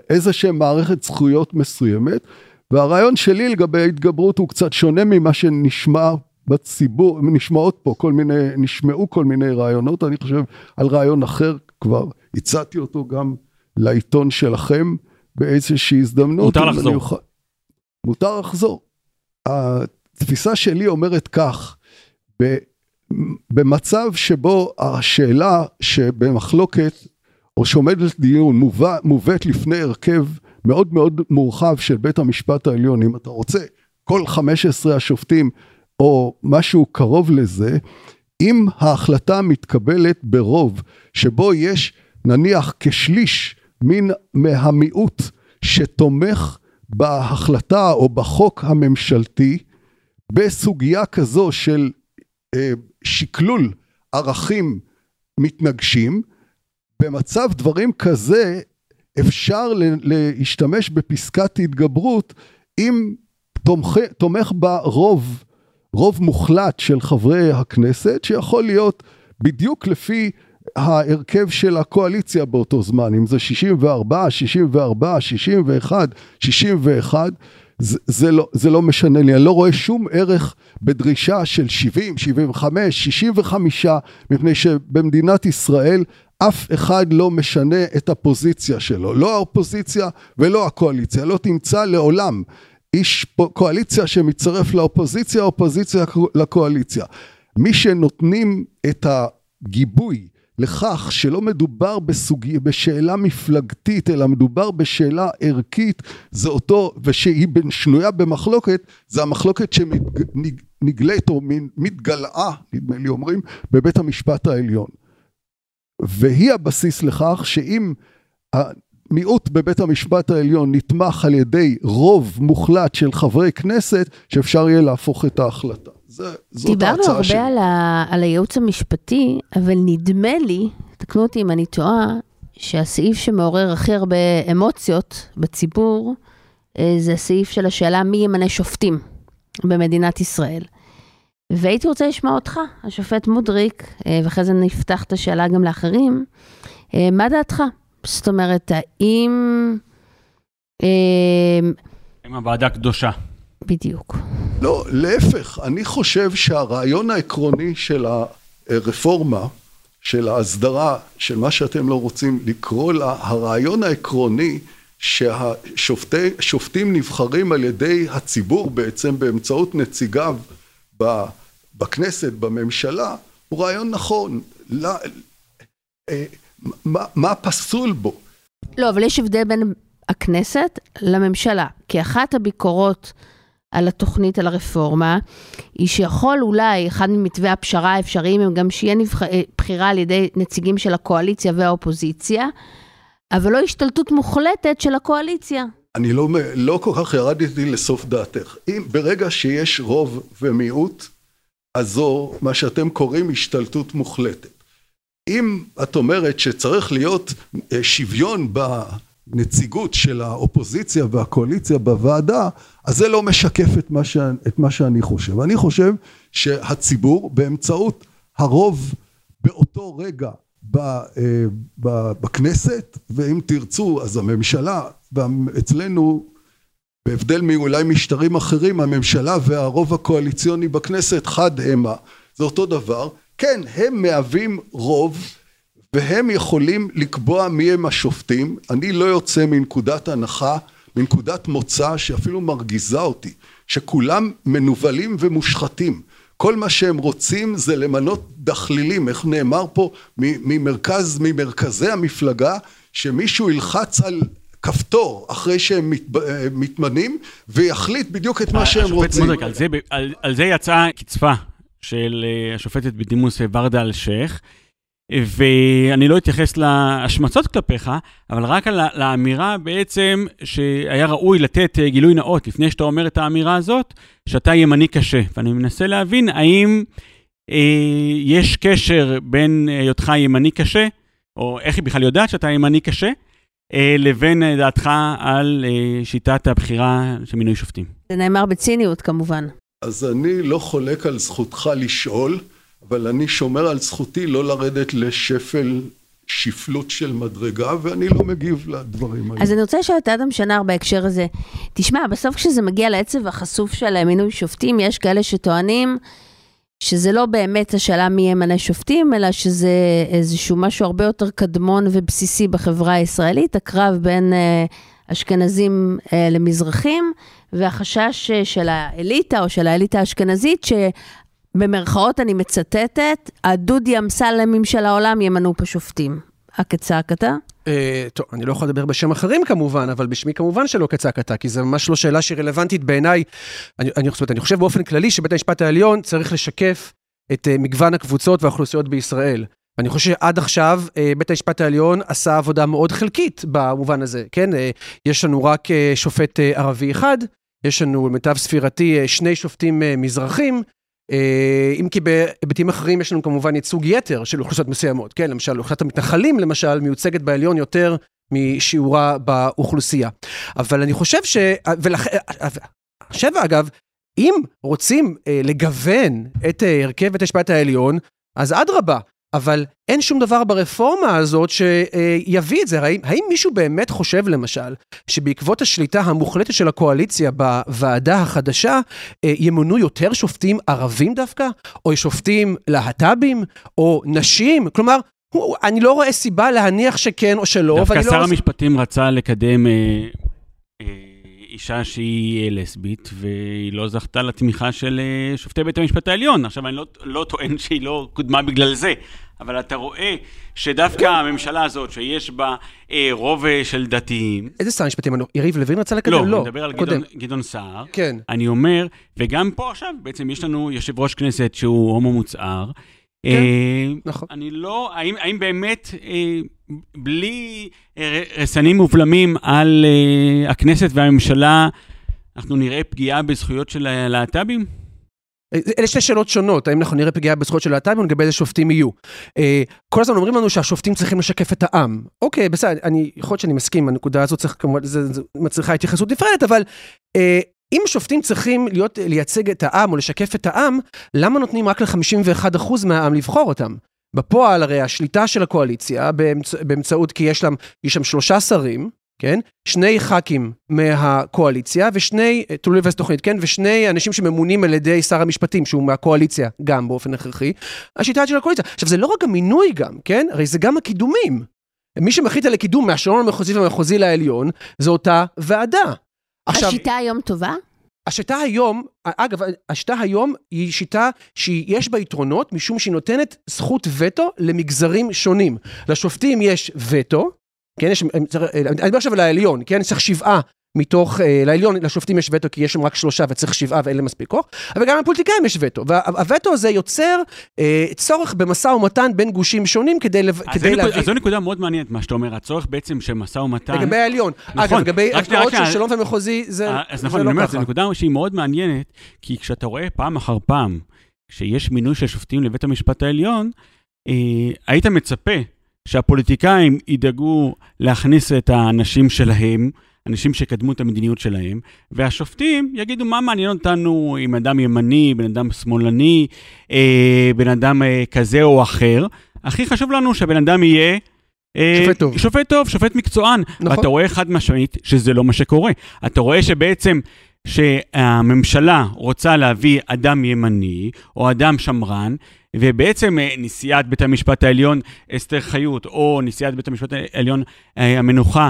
איזה שהם מערכת זכויות מסוימת, והרעיון שלי לגבי ההתגברות הוא קצת שונה ממה שנשמע בציבור, נשמעו כל מיני רעיונות, אני חושב על רעיון אחר, כבר הצעתי אותו גם לעיתון שלכם, באיזושהי הזדמנות. מותר לחזור. התפיסה שלי אומרת כך, במצב שבו השאלה שבמחלוקת, או שעומדת דיון, מובאת לפני הרכב מאוד מאוד מורחב של בית המשפט העליון, אם אתה רוצה, כל 15 השופטים, או משהו קרוב לזה, אם ההחלטה מתקבלת ברוב, שבו יש נניח כשליש מהמיעוט שתומך בהחלטה או בחוק הממשלתי, בסוגיה כזו של שקלול ערכים מתנגשים, במצב דברים כזה אפשר להשתמש בפסקת התגברות, אם תומך ברוב, רוב מוחלט של חברי הכנסת, שיכול להיות בדיוק לפי ההרכב של הקואליציה באותו זמן, אם זה 64, 64, 61, 61, זה לא משנה לי, אני לא רואה שום ערך בדרישה של 70, 75, 65, מפני שבמדינת ישראל אף אחד לא משנה את הפוזיציה שלו, לא האופוזיציה ולא הקואליציה, לא תמצא לעולם איש קואליציה שמצרף לאופוזיציה, אופוזיציה לקואליציה. מי שנותנים את הגיבוי לכך שלא מדובר בשאלה מפלגתית, אלא מדובר בשאלה ערכית, זה אותו, ושהיא שנויה במחלוקת, זה המחלוקת שנגלית או מתגלעה, נדמה לי אומרים, בבית המשפט העליון. והיא הבסיס לכך שאם מיעוט בבית המשפט העליון נתמך על ידי רוב מוחלט של חברי כנסת, שאפשר יהיה להפוך את ההחלטה. דיברנו הרבה על הייעוץ המשפטי, אבל נדמה לי, תקנו אותי אם אני טועה, שהסעיף שמעורר הכי הרבה אמוציות בציבור, זה הסעיף של השאלה מי ימנה שופטים במדינת ישראל. והייתי רוצה לשמוע אותך, השופט מודריק, ואחרי זה נפתח את השאלה גם לאחרים, מה דעתך? זאת אומרת, האם הוועדה קדושה? בדיוק. לא, להפך, אני חושב שהרעיון העקרוני של הרפורמה, של ההסדרה, של מה שאתם לא רוצים לקרוא לה, הרעיון העקרוני שהשופטים נבחרים על ידי הציבור בעצם באמצעות נציגיו בכנסת, בממשלה, הוא רעיון נכון. מה פסול בו? לא, אבל יש הבדל בין הכנסת לממשלה, כי אחת הביקורות על התוכנית, על הרפורמה, היא שיכול אולי, אחד ממתווה הפשרה האפשריים, הם גם שיהיה בחירה על ידי נציגים של הקואליציה והאופוזיציה, אבל לא השתלטות מוחלטת של הקואליציה. אני לא כל כך ירדתי לסוף דעתך. אם ברגע שיש רוב ומיעוט, אז זו מה שאתם קוראים השתלטות מוחלטת. אם את אומרת שצריך להיות שוויון בנציגות של האופוזיציה והקואליציה בוועדה, אז זה לא משקף את מה שאני חושב. אני חושב שהציבור באמצעות הרוב באותו רגע בכנסת, ואם תרצו אז הממשלה, ואצלנו בהבדל מאולי משטרים אחרים, הממשלה והרוב הקואליציוני בכנסת חד הם, זה אותו דבר. כן, הם מהווים רוב, והם יכולים לקבוע מי הם השופטים. אני לא יוצא מנקודת הנחה, מנקודת מוצא שאפילו מרגיזה אותי, שכולם מנובלים ומושחתים. כל מה שהם רוצים זה למנות דחלילים, איך נאמר פה, ממרכזי המפלגה, שמישהו ילחץ על כפתור אחרי שהם מתמנים, ויחליט בדיוק את מה שהם רוצים. השופט מודריק, על זה יצאה קצפה של השופטת בדימוס ברדה אלשיך, ואני לא אתייחס להשמצות כלפיך, אבל רק לאמירה בעצם שהיה ראוי לתת גילוי נאות, לפני שאתה אומר את האמירה הזאת, שאתה ימני קשה, ואני מנסה להבין האם יש קשר בין היותך ימני קשה, או איך היא בכלל יודעת שאתה ימני קשה, לבין דעתך על שיטת הבחירה של מינוי שופטים. זה נאמר בציניות כמובן. אז אני לא חולק על זכותך לשאול, אבל אני שומר על זכותי לא לרדת לשפל שפלות של מדרגה, ואני לא מגיב לדברים האלה. אז אני רוצה לשאול את אדם שינאר בהקשר הזה. תשמע, בסוף כשזה מגיע לעצב החשוף של מינוי שופטים, יש כאלה שטוענים שזה לא באמת השאלה מי ימנה שופטים, אלא שזה איזשהו משהו הרבה יותר קדמון ובסיסי בחברה הישראלית, הקרב בין אשכנזים למזרחים, והחשש של האליטה או של האליטה האשכנזית, שבמרכאות אני מצטטת, הדודי אמסלמים של העולם ימנו פה שופטים. הקצה-הקטה? טוב, אני לא יכול לדבר בשם אחרים כמובן, אבל בשמי כמובן שלא קצה-קטה, כי זה ממש לא שאלה שהיא רלוונטית בעיניי. אני חושב באופן כללי שבית המשפט העליון צריך לשקף את מגוון הקבוצות והאוכלוסיות בישראל. אני חושב שעד עכשיו בית המשפט העליון עשה עבודה מאוד חלקית במובן הזה, כן? יש לנו רק שופט ערבי אחד, יש לנו למיטב ספירתי שני שופטים מזרחים, אם כי בהיבטים אחרים יש לנו כמובן ייצוג יתר של אוכלוסיות מסוימות, כן? למשל, אוכלוסיית המתנחלים למשל מיוצגת בעליון יותר משיעורה באוכלוסייה. אבל אני חושב ש... אגב, אם רוצים לגוון את הרכב בית המשפט העליון, אז אדרבה, אבל אין שום דבר ברפורמה הזאת שיביא את זה. האם מישהו באמת חושב, למשל, שבעקבות השליטה המוחלטת של הקואליציה בוועדה החדשה, ימונו יותר שופטים ערבים דווקא, או שופטים להט"בים, או נשים? כלומר, אני לא רואה סיבה להניח שכן או שלא. דווקא שר המשפטים רצה לקדם אישה שהיא לסבית, והיא לא זכתה לתמיכה של שופטי בית המשפט העליון. עכשיו, אני לא טוען שהיא לא קודמה בגלל זה, אבל אתה רואה שדווקא הממשלה הזאת, שיש בה רוב של דתיים... איזה שר משפטים? יריב לוין רצה לקדם? לא, אני מדבר על גדעון שר. כן. אני אומר, וגם פה עכשיו, בעצם יש לנו יושב ראש כנסת שהוא הומו מוצהר. כן, נכון. אני לא... האם באמת... בלי רסנים מובלמים על הכנסת והממשלה, אנחנו נראה פגיעה בזכויות של הלהט"בים? אלה שתי שאלות שונות, האם אנחנו נראה פגיעה בזכויות של הלהט"בים, ולגבי איזה שופטים יהיו. כל הזמן אומרים לנו שהשופטים צריכים לשקף את העם. אוקיי, בסדר, יכול להיות שאני מסכים, הנקודה הזאת מצריכה התייחסות נפרדת, אבל... אם שופטים צריכים לייצג את העם או לשקף את העם, למה נותנים רק ל-51% מהעם לבחור אותם? בפועל הרי השליטה של הקואליציה, באמצעות כי יש שם 3 שרים, כן? 2 ח"כים מהקואליציה, ושני אנשים שממונים על ידי שר המשפטים, שהוא מהקואליציה גם באופן הכרחי, השיטה של הקואליציה. עכשיו זה לא רק המינוי גם, כן? הרי זה גם הקידומים. מי שמחליט על הקידום מהשלטון המחוזי והמחוזי לעליון, זו אותה ועדה. השיטה היום טובה? השיטה היום, אגב, השיטה היום היא שיטה שיש בה יתרונות, משום שהיא נותנת זכות וטו למגזרים שונים. לשופטים יש וטו, כן, יש, אני מדבר עכשיו על העליון, כן, צריך 7 מתוך, לעליון, לשופטים יש וטו, כי יש שם רק 3 וצריך 7 ואין להם מספיק כוח, אבל גם לפוליטיקאים יש וטו, והווטו הזה יוצר צורך במשא ומתן בין גושים שונים כדי להביא. אז זו נקודה מאוד מעניינת, מה שאתה אומר, הצורך בעצם שמשא ומתן... לגבי העליון. אגב, לגבי התקעות של שלום ומחוזי, זה לא ככה. אז נכון, אני אומר, זו נקודה שהיא מאוד מעניינת, כי כשאתה רואה פעם אחר פעם, שיש מינוי של שופטים לבית המשפט העליון, היית מצפה שהפוליטיקאים ידאגו להכניס את האנשים שלהם, אנשים שקדמו את המדיניות שלהם, והשופטים יגידו מה מעניין אותנו עם אדם ימני, בן אדם שמאלני, בן אדם כזה או אחר. הכי חשוב לנו שהבן אדם יהיה שופט טוב, שופט, טוב, שופט מקצוען. נכון. ואתה רואה חד משמעית שזה לא מה שקורה. אתה רואה שבעצם שהממשלה רוצה להביא אדם ימני או אדם שמרן, ובעצם נשיאת בית המשפט העליון אסתר חיות, או נשיאת בית המשפט העליון המנוחה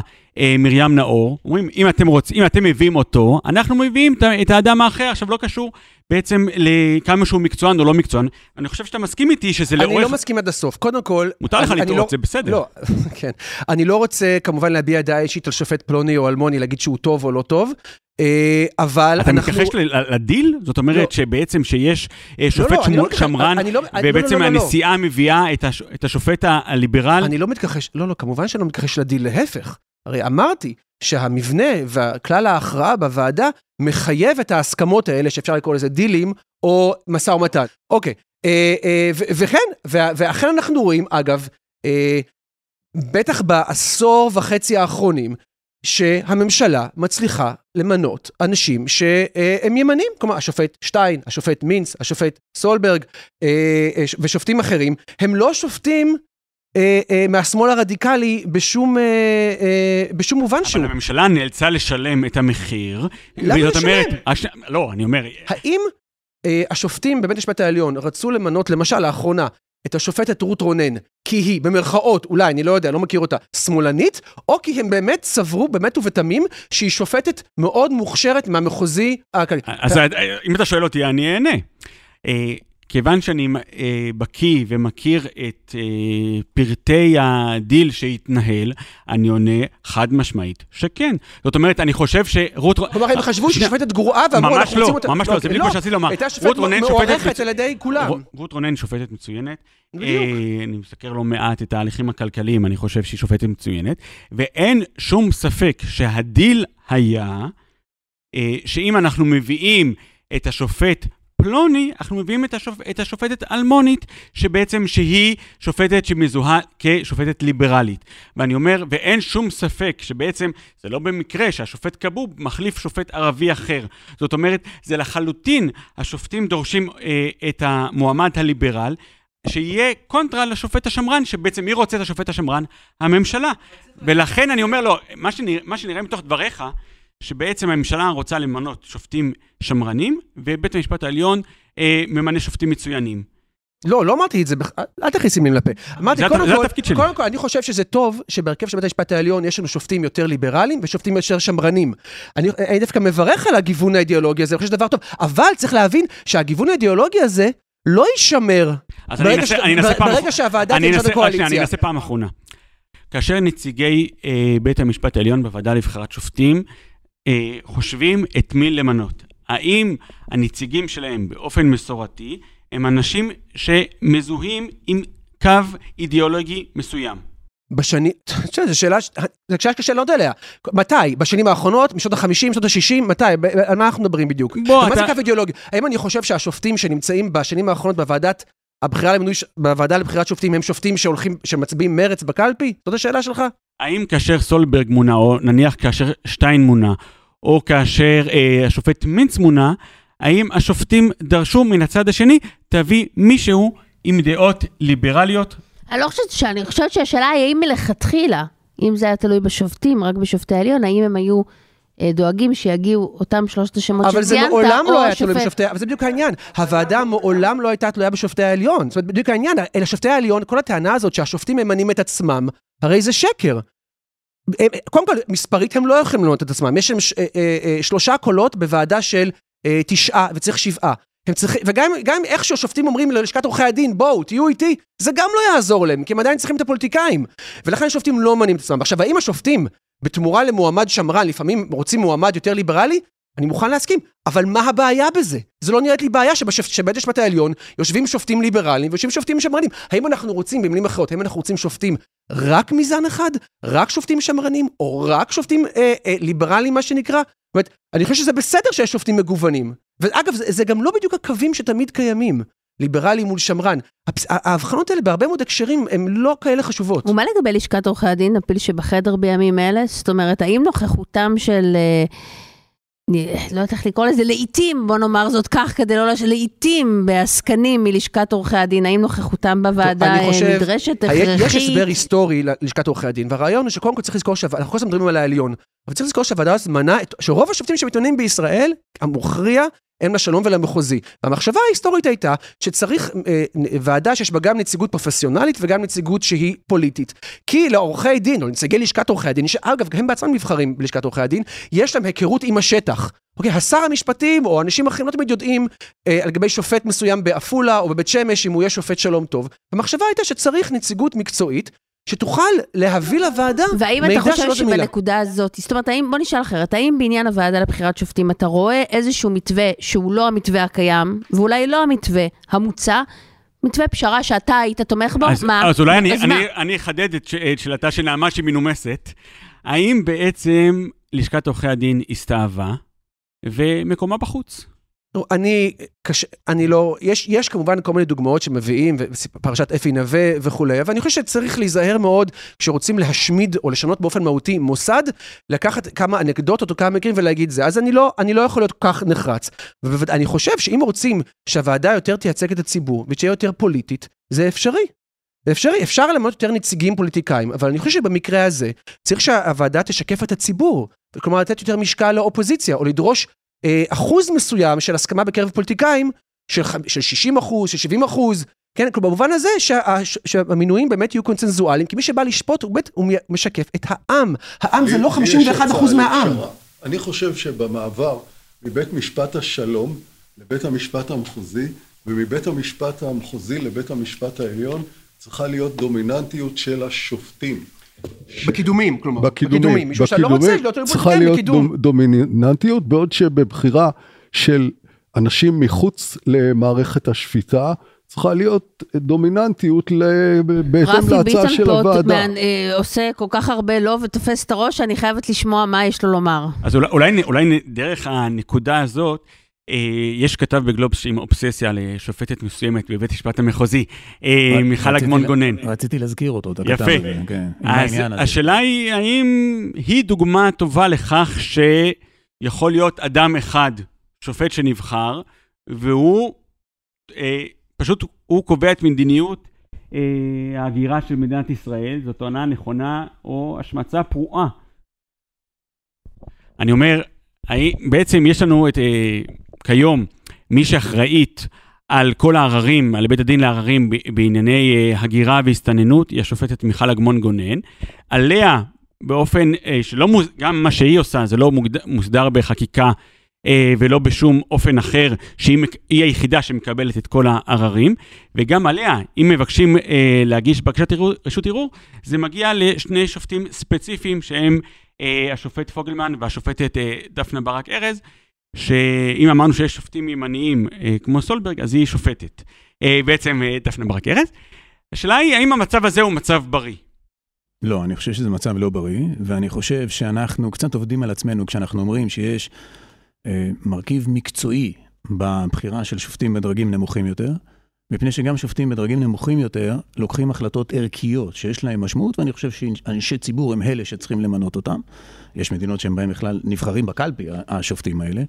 מרים נאור, אומרים, אם אתם רוצים, אם אתם מביאים אותו, אנחנו מביאים את האדם האחר, עכשיו לא קשור בעצם לכמה שהוא מקצוען או לא מקצוען, אני חושב שאתה מסכים איתי שזה לאורך... אני לא מסכים עד הסוף, קודם כל... מותר לך לטעות, זה בסדר. לא, כן. אני לא רוצה כמובן להביע דעה אישית על שופט פלוני או אלמוני, להגיד שהוא טוב או לא טוב, אבל אתה מתכחש לדיל? זאת אומרת שבעצם שיש שופט שמרן, ובעצם הנשיאה מביאה את השופט הליברל? אני לא מתכחש, לא, לא, כמובן שאני לא מתכחש לדיל, להפך. הרי אמרתי שהמבנה וכלל ההכרעה בוועדה מחייב את ההסכמות האלה, שאפשר לקרוא לזה דילים או משא ומתן. אוקיי, ואכן אנחנו רואים, אגב, בטח בעשור וחצי האחרונים, שהממשלה מצליחה למנות אנשים שהם ימנים, כלומר השופט שטיין, השופט מינץ, השופט סולברג ושופטים אחרים, הם לא שופטים מהשמאל הרדיקלי בשום מובן שהוא. אבל הממשלה נאלצה לשלם את המחיר. למה לשלם? לא, אני אומר... האם השופטים בבית המשפט העליון רצו למנות, למשל לאחרונה, את השופטת רות רונן, כי היא, במרכאות, אולי, אני לא יודע, לא מכיר אותה, שמאלנית, או כי הם באמת סברו, באמת ובתמים, שהיא שופטת מאוד מוכשרת מהמחוזי... אז אם אתה שואל אותי, אני אענה. כיוון שאני בקיא ומכיר את פרטי הדיל שהתנהל, אני עונה חד משמעית שכן. זאת אומרת, אני חושב שרות... כלומר, הם חשבו ששופטת גרועה, ואמרו, אנחנו רוצים אותה... ממש לא, זה בדיוק מה שעשיתי לומר. הייתה שופטת מעורכת על ידי כולם. רות רונן שופטת מצוינת. אני מסתכל לא מעט את ההליכים הכלכליים, אני חושב שהיא שופטת מצוינת, ואין שום ספק שהדיל היה, שאם אנחנו מביאים את השופט פלוני, אנחנו מביאים את השופטת אלמונית, שבעצם שהיא שופטת שמזוהה כשופטת ליברלית. ואני אומר, ואין שום ספק שבעצם זה לא במקרה שהשופט קבוב מחליף שופט ערבי אחר. זאת אומרת, זה לחלוטין השופטים דורשים את המועמד הליברל, שיהיה קונטרה לשופט השמרן, שבעצם מי רוצה את השופט השמרן? הממשלה. ולכן אני אומר לו, מה שנראה מתוך דבריך, שבעצם הממשלה רוצה למנות שופטים שמרנים, ובית המשפט העליון ממנה שופטים מצוינים. לא, לא אמרתי את זה, אל תכניס לי לפה. אמרתי, קודם כל, אני חושב שזה טוב, שבהרכב של בית המשפט העליון יש לנו שופטים יותר ליברליים, ושופטים יותר שמרנים. אני דווקא מברך על הגיוון האידיאולוגי הזה, אני חושב שזה דבר טוב, אבל צריך להבין שהגיוון האידיאולוגי הזה לא יישמר. אז ברגע שהוועדה תמצא בקואליציה. אני אנסה פעם אחרונה. כאשר נציגי בית המשפט העליון בוועדה לבחירת שופטים חושבים את מי למנות. האם הנציגים שלהם באופן מסורתי הם אנשים שמזוהים עם קו אידיאולוגי מסוים? בשנים, זו שאלה קשה לענות עליה. מתי? בשנים האחרונות, משנות ה-50, משנות ה-60, מתי? על מה אנחנו מדברים בדיוק? מה זה קו אידיאולוגי? האם אני חושב שהשופטים שנמצאים בשנים האחרונות בוועדת בוועדה לבחירת שופטים, הם שופטים שמצביעים מרץ בקלפי? זאת השאלה שלך? האם כאשר סולברג מונה, או נניח כאשר שטיין מונה, או כאשר השופט מינץ מונה, האם השופטים דרשו מן הצד השני, תביא מישהו עם דעות ליברליות? אני לא חושבת שאני חושבת שהשאלה היא האם מלכתחילה, אם זה היה תלוי בשופטים, רק בשופטי העליון, האם הם היו... דואגים שיגיעו אותם 3 השמות שציינת, אבל זה מעולם לא היה תלוי בשופטי, אבל זה בדיוק העניין, הוועדה מעולם לא הייתה תלויה בשופטי העליון, זאת אומרת בדיוק העניין, אלא שופטי העליון, כל הטענה הזאת שהשופטים ממנים את עצמם, הרי זה שקר, קודם כל, מספרית הם לא יכולים לנות את עצמם, יש להם 3 קולות בוועדה של 9, וצריך 7. וגם איכשהו שופטים אומרים ללשכת עורכי הדין, בואו, תהיו איתי, זה גם לא יעזור להם, כי הם עדיין צריכים את הפוליטיקאים, ולכן שופטים לא מנים את עצמם. עכשיו, האם השופטים, בתמורה למועמד שמרן, לפעמים רוצים מועמד יותר ליברלי, אני מוכן להסכים, אבל מה הבעיה בזה? זה לא נראית לי בעיה שבית המשפט העליון יושבים שופטים ליברליים ויושבים שופטים שמרנים. האם אנחנו רוצים, במילים אחרות, האם אנחנו רוצים שופטים רק מזן אחד? רק שופטים שמרנים? או רק שופטים ליברליים, מה שנקרא? זאת אומרת, אני חושב שזה בסדר שיש שופטים מגוונים. ואגב, זה גם לא בדיוק הקווים שתמיד קיימים. ליברלי מול שמרן. ההבחנות האלה בהרבה מאוד הקשרים, הן לא כאלה חשובות. ומה לגבי לשכת עורכי הדין, הפיל שבחדר בימים אלה? זאת אומרת, האם נוכחותם של... לא יודעת לקרוא לזה, לעיתים, בוא נאמר זאת כך, כדי לא לשאול, לעיתים בעסקנים מלשכת עורכי הדין, האם נוכחותם בוועדה נדרשת הכרחית? יש הסבר היסטורי ללשכת עורכי הדין, והרעיון הוא שקודם כל צריך לזכור, אנחנו כל הזמן מדברים על העליון, אבל צריך לזכור שהוועדה זמנה, שרוב השופטים שמתמנים בישראל, המוכריע, הם לשלום ולמחוזי. והמחשבה ההיסטורית הייתה שצריך ועדה שיש בה גם נציגות פרופסיונלית וגם נציגות שהיא פוליטית. כי לעורכי דין, או נציגי לשכת עורכי הדין, שאגב, הם בעצמם נבחרים בלשכת עורכי הדין, יש להם היכרות עם השטח. אוקיי, השר המשפטים או אנשים אחרים לא תמיד יודעים על גבי שופט מסוים באפולה או בבית שמש, אם הוא יהיה שופט שלום טוב. והמחשבה הייתה שצריך נציגות מקצועית, שתוכל להביא לוועדה והאם אתה חושב שבנקודה הזאת, זאת אומרת, בוא נשאל אחרת, האם בעניין הוועדה לבחירת שופטים אתה רואה איזשהו מתווה שהוא לא המתווה הקיים, ואולי לא המתווה המוצע, מתווה פשרה שאתה היית תומך בו? אז אולי אני אחדד את שאלתה של נעמה שמנומסת, האם בעצם לשכת עורכי הדין הסתאבה ומקומה בחוץ? אני לא, יש כמובן כל מיני דוגמאות שמביאים, פרשת אפי נווה וכולי, אבל אני חושב שצריך להיזהר מאוד כשרוצים להשמיד או לשנות באופן מהותי מוסד, לקחת כמה אנקדוטות או כמה מקרים ולהגיד זה, אז אני לא יכול להיות כל כך נחרץ, ואני חושב שאם רוצים שהוועדה יותר תייצג את הציבור, ותהיה יותר פוליטית, זה אפשרי. אפשר למנות יותר נציגים פוליטיקאים, אבל אני חושב שבמקרה הזה, צריך שהוועדה תשקף את הציבור, כלומר לתת יותר משקל לאופוזיציה, או לדרוש אחוז מסוים של הסכמה בקרב פוליטיקאים, של 60%, של 70%, כן, כלומר, במובן הזה שהמינויים באמת יהיו קונצנזואליים, כי מי שבא לשפוט, הוא משקף את העם. העם זה לא 51% מהעם. אני חושב שבמעבר מבית משפט השלום לבית המשפט המחוזי, ומבית המשפט המחוזי לבית המשפט העליון, צריכה להיות דומיננטיות של השופטים. בקידומים, כלומר. בקידומים. צריכה להיות דומיננטיות, בעוד שבבחירה של אנשים מחוץ למערכת השפיטה, צריכה להיות דומיננטיות בהתאם להצעה של הוועדה. רפי ביטון פה עושה כל כך הרבה לא ותופס את הראש, אני חייבת לשמוע מה יש לו לומר. אז אולי דרך הנקודה הזאת, יש כתב בגלובס עם אובססיה לשופטת מסוימת בבית המשפט המחוזי, מיכל אגמון גונן. רציתי להזכיר אותו, את הכתב. יפה. אז השאלה היא, האם היא דוגמה טובה לכך שיכול להיות אדם אחד, שופט שנבחר, והוא פשוט, הוא קובע את מדיניות ההגירה של מדינת ישראל, זאת טענה נכונה או השמצה פרועה. אני אומר, בעצם יש לנו את... כיום, מי שאחראית על כל העררים, על בית הדין לעררים בענייני הגירה והסתננות, היא השופטת מיכל אגמון גונן. עליה, באופן שלא מוסדר, גם מה שהיא עושה, זה לא מוסדר בחקיקה ולא בשום אופן אחר, שהיא היחידה שמקבלת את כל העררים, וגם עליה, אם מבקשים להגיש בקשת רשות ערעור, זה מגיע לשני שופטים ספציפיים, שהם השופט פוגלמן והשופטת דפנה ברק-ארז, שאם אמרנו שיש שופטים ימניים כמו סולברג, אז היא שופטת. בעצם דפנה ברק-ארז. השאלה היא, האם המצב הזה הוא מצב בריא? לא, אני חושב שזה מצב לא בריא, ואני חושב שאנחנו קצת עובדים על עצמנו, כשאנחנו אומרים שיש מרכיב מקצועי בבחירה של שופטים בדרגים נמוכים יותר, מפני שגם שופטים בדרגים נמוכים יותר, לוקחים החלטות ערכיות שיש להם משמעות, ואני חושב שאנשי ציבור הם אלה שצריכים למנות אותם. יש מדינות שהם בהם בכלל נבחרים בקלפי, השופטים האלה.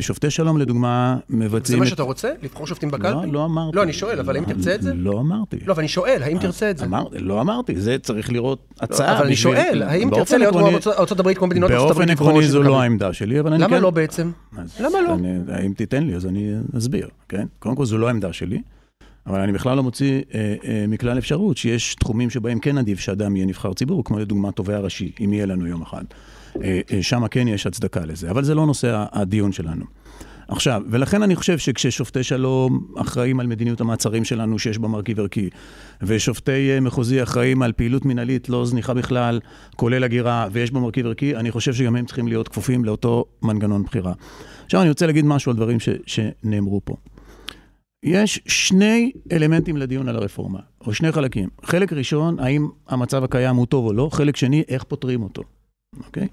שופטי שלום, לדוגמה, מבצעים... זה מה שאתה רוצה? לבחור שופטים בקלפי? לא, לא אמרתי. לא, אני שואל, אבל האם תרצה את זה? לא אמרתי. לא, אבל אני שואל, האם תרצה את זה? לא אמרתי, זה צריך לראות הצעה. אבל אני שואל, האם תרצה להיות ארצות הברית כמו מדינות ארצות הברית? באופן עקרוני זו לא העמדה שלי, אבל אני... למה לא בעצם? למה לא? אם תיתן לי, אז אני אסביר, כן? קודם כל, זו לא העמדה שלי. אבל אני בכלל לא מוציא מכלל אפשרות שיש תחומים שבהם כן עדיף שאדם יהיה נבחר ציבור, כמו לדוגמה תובע הראשי, אם יהיה לנו יום אחד. שם כן יש הצדקה לזה, אבל זה לא נושא הדיון שלנו. עכשיו, ולכן אני חושב שכששופטי שלום אחראים על מדיניות המעצרים שלנו שיש בה מרכיב ערכי, ושופטי מחוזי אחראים על פעילות מנהלית לא זניחה בכלל, כולל הגירה, ויש בה מרכיב ערכי, אני חושב שגם הם צריכים להיות כפופים לאותו מנגנון בחירה. עכשיו אני רוצה להגיד משהו על דברים שנאמרו פה. יש שני אלמנטים לדיון על הרפורמה, או שני חלקים. חלק ראשון, האם המצב הקיים הוא טוב או לא, חלק שני, איך פותרים אותו. אוקיי?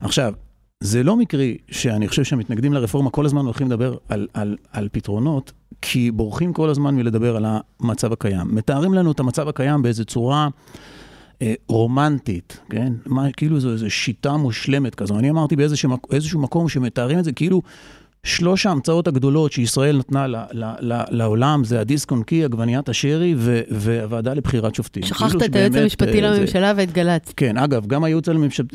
עכשיו, זה לא מקרי שאני חושב שהמתנגדים לרפורמה כל הזמן הולכים לדבר על פתרונות, כי בורחים כל הזמן מלדבר על המצב הקיים. מתארים לנו את המצב הקיים באיזו צורה רומנטית, כן? כאילו זו איזו שיטה מושלמת כזו. אני אמרתי באיזשהו מקום שמתארים את זה, כאילו שלוש ההמצאות הגדולות שישראל נתנה לעולם, זה הדיסק און קי, עגבניית השרי והוועדה לבחירת שופטים. שכחת את היועץ המשפטי לממשלה והתגלת. כן, אגב, גם הייעוץ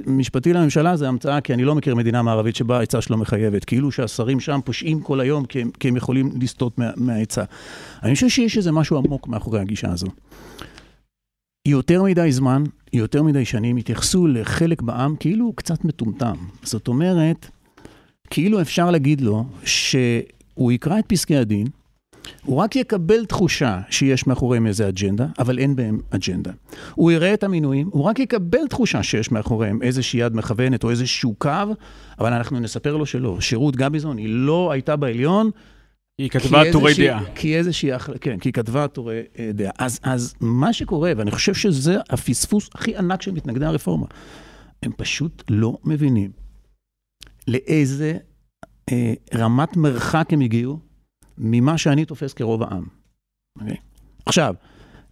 המשפטי לממשלה זה המצאה, כי אני לא מכיר מדינה מערבית שבה ההיצע שלו מחייבת, כאילו שהשרים שם פושעים כל היום כי הם יכולים לסטות מההיצע. אני חושב שיש איזה משהו עמוק מאחורי הגישה הזו. יותר מדי זמן, יותר מדי שנים, התייחסו לחלק בעם כאילו קצת מטומטם. זאת אומרת, כאילו אפשר להגיד לו שהוא יקרא את פסקי הדין, הוא רק יקבל תחושה שיש מאחוריהם איזה אג'נדה, אבל אין בהם אג'נדה. הוא יראה את המינויים, הוא רק יקבל תחושה שיש מאחוריהם איזושהי יד מכוונת או איזשהו קו, אבל אנחנו נספר לו שלא. שרות גביזון היא לא הייתה בעליון, היא כתבה תורי דעה. כן, כי היא כתבה תורי דעה. אז מה שקורה, ואני חושב שזה הפספוס הכי ענק של מתנגדי הרפורמה, הם פשוט לא מבינים לאיזה רמת מרחק הם הגיעו ממה שאני תופס כרוב העם. Okay. עכשיו,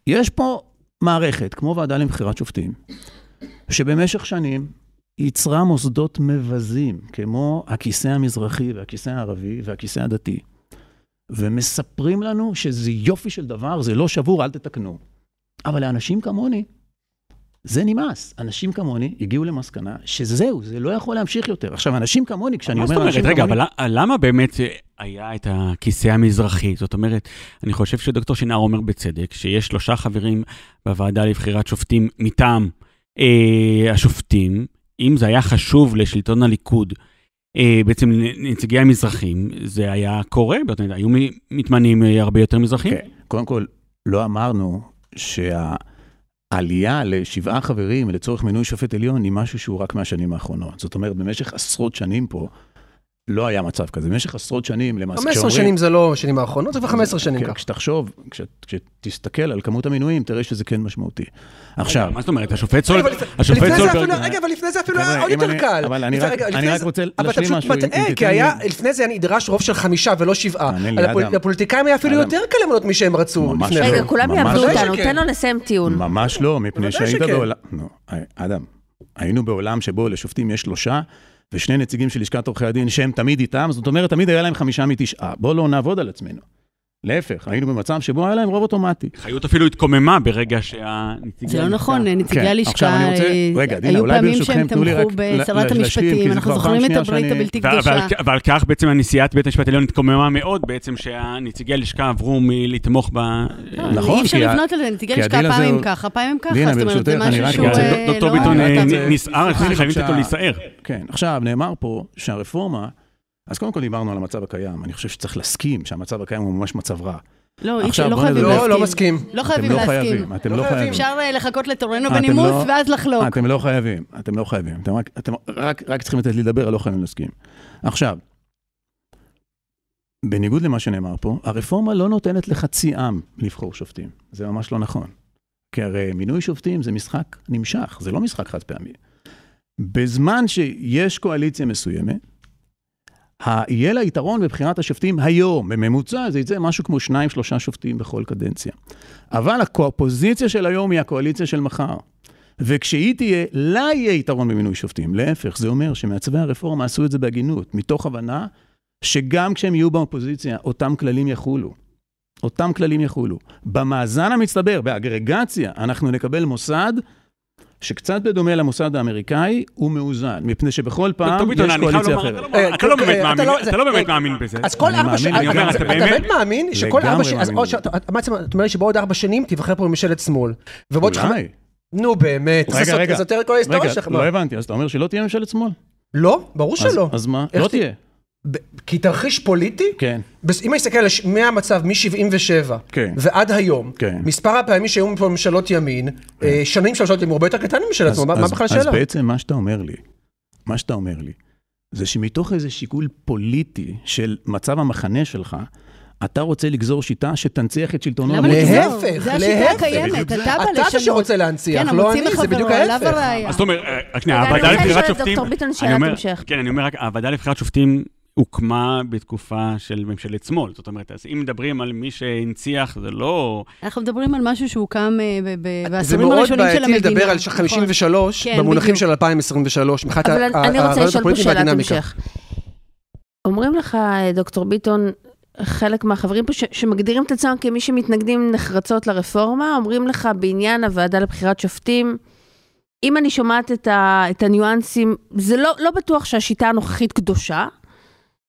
יש פה מערכת, כמו ועדה לבחירת שופטים, שבמשך שנים יצרה מוסדות מבזים, כמו הכיסא המזרחי והכיסא הערבי והכיסא הדתי, ומספרים לנו שזה יופי של דבר, זה לא שבור, אל תתקנו. אבל לאנשים כמוני, זה נמאס. אנשים כמוני הגיעו למסקנה שזהו, זה לא יכול להמשיך יותר. עכשיו, אנשים כמוני, כשאני אומר אנשים כמוני... רגע, אבל למה באמת היה את הכיסא המזרחי? זאת אומרת, אני חושב שדוקטור שנער אומר בצדק, שיש 3 חברים בוועדה לבחירת שופטים מטעם השופטים, אם זה היה חשוב לשלטון הליכוד, בעצם נציגי המזרחים, זה היה קורה, היו מתמנים הרבה יותר מזרחים? כן, קודם כל, לא אמרנו שה... עלייה ל7 חברים לצורך מינוי שופט עליון היא משהו שהוא רק מהשנים האחרונות. זאת אומרת, במשך עשרות שנים פה לא היה מצב כזה. במשך עשרות שנים למעשה... 15 שנים זה לא שנים האחרונות, זה 15 שנים ככה. כשתחשוב, כשתסתכל על כמות המינויים, תראה שזה כן משמעותי. עכשיו... מה זאת אומרת? השופט סולברג... רגע, אבל לפני זה אפילו היה עוד יותר קל. אבל אני רק רוצה להשלים משהו... אבל אתה פשוט מטעה, כי היה... לפני זה היה נדרש רוב של 5 ולא 7. לפוליטיקאים היה אפילו יותר קל למנות מי שהם רצו. רגע, כולם יעבדו אותנו, תן לו לסיים טיעון. ממש לא, מפני שהיית בעולם... אדם, היינו בעולם שבו לשופטים יש 3 ושני נציגים של לשכת עורכי הדין, שהם תמיד איתם, זאת אומרת, תמיד היה להם 5 מ9. בואו לא נעבוד על עצמנו. להפך, היינו במצב שבו היה להם רוב אוטומטי. חיות אפילו התקוממה ברגע שהנציגי... זה לא נכון, נציגי הלשכה... רגע, דינה, אולי ברשותכם, תנו לי רק... היו פעמים שהם תמכו בשרת המשפטים, אנחנו זוכרים את הברית הבלתי קדושה. ועל כך בעצם הנשיאת בית המשפט העליון התקוממה מאוד, בעצם שהנציגי הלשכה עברו מלתמוך ב... נכון, אי אפשר לבנות על זה, נציגי הלשכה פעם הם ככה. דינה, ברשותך, אני רק... דוקטור ביטון נסער, חייבים אותו להיסער. כן, עכשיו נאמר פה שהרפורמה אז קודם כל דיברנו על המצב הקיים, אני חושב שצריך להסכים שהמצב הקיים הוא ממש מצב רע. לא, לא חייבים להסכים. לא מסכים. לא חייבים להסכים. אתם לא חייבים. אפשר לחכות לתורנו בנימוס ואז לחלוק. אתם לא חייבים, אתם לא חייבים. אתם רק צריכים לתת לי לדבר, לא חייבים להסכים. עכשיו, בניגוד למה שנאמר פה, הרפורמה לא נותנת לחצי עם לבחור שופטים. זה ממש לא נכון. כי הרי מינוי שופטים זה משחק נמשך, זה לא משחק חד פעמי. בזמן שיש קואליציה מסוימת, יהיה לה יתרון בבחירת השופטים היום, בממוצע, זה יצא משהו כמו 2-3 שופטים בכל קדנציה. אבל הפוזיציה של היום היא הקואליציה של מחר. וכשהיא תהיה, לא יהיה יתרון במינוי שופטים. להפך, זה אומר שמעצבי הרפורמה עשו את זה בהגינות, מתוך הבנה שגם כשהם יהיו באופוזיציה, אותם כללים יחולו. אותם כללים יחולו. במאזן המצטבר, באגרגציה, אנחנו נקבל מוסד שקצת בדומה למוסד האמריקאי, הוא מאוזן, מפני שבכל פעם יש קואליציה אחרת. אתה לא באמת מאמין בזה. אז כל 4 שנים, אני אומר, אתה באמת מאמין שכל 4 שנים, אתה אומר לי שבעוד 4 שנים תיבחר פה ממשלת שמאל. אולי. נו באמת. רגע, לא הבנתי, אז אתה אומר שלא תהיה ממשלת שמאל? לא, ברור שלא. אז מה? לא תהיה. כי תרחיש פוליטי, אם אני אסתכל מהמצב מ-77 ועד היום, מספר הפעמים שהיו ממשלות ימין, שנים של ממשלות ימין, הרבה יותר קטנים משל עצמו, מה בכלל השאלה? אז בעצם מה שאתה אומר לי, זה שמתוך איזה שיקול פוליטי של מצב המחנה שלך, אתה רוצה לגזור שיטה שתנציח את שלטונו. להפך, זה השיטה הקיימת. אתה שרוצה להנציח, לא אני, זה בדיוק ההפך. אז אתה אומר, הוועדה לבחירת שופטים, אני אומר רק, הוועדה לבחירת שופטים הוקמה בתקופה של ממשלת שמאל. זאת אומרת, אז אם מדברים על מי שהנציח, זה לא... אנחנו מדברים על משהו שהוקם בעשורים הראשונים של המדינה. זה מאוד בעייתי לדבר על 53 במונחים של 2023. אבל אני רוצה לשאול פה שאלת המשך. אומרים לך, דוקטור ביטון, חלק מהחברים פה שמגדירים את עצמם כמי שמתנגדים נחרצות לרפורמה, אומרים לך בעניין הוועדה לבחירת שופטים, אם אני שומעת את הניואנסים, זה לא בטוח שהשיטה הנוכחית קדושה,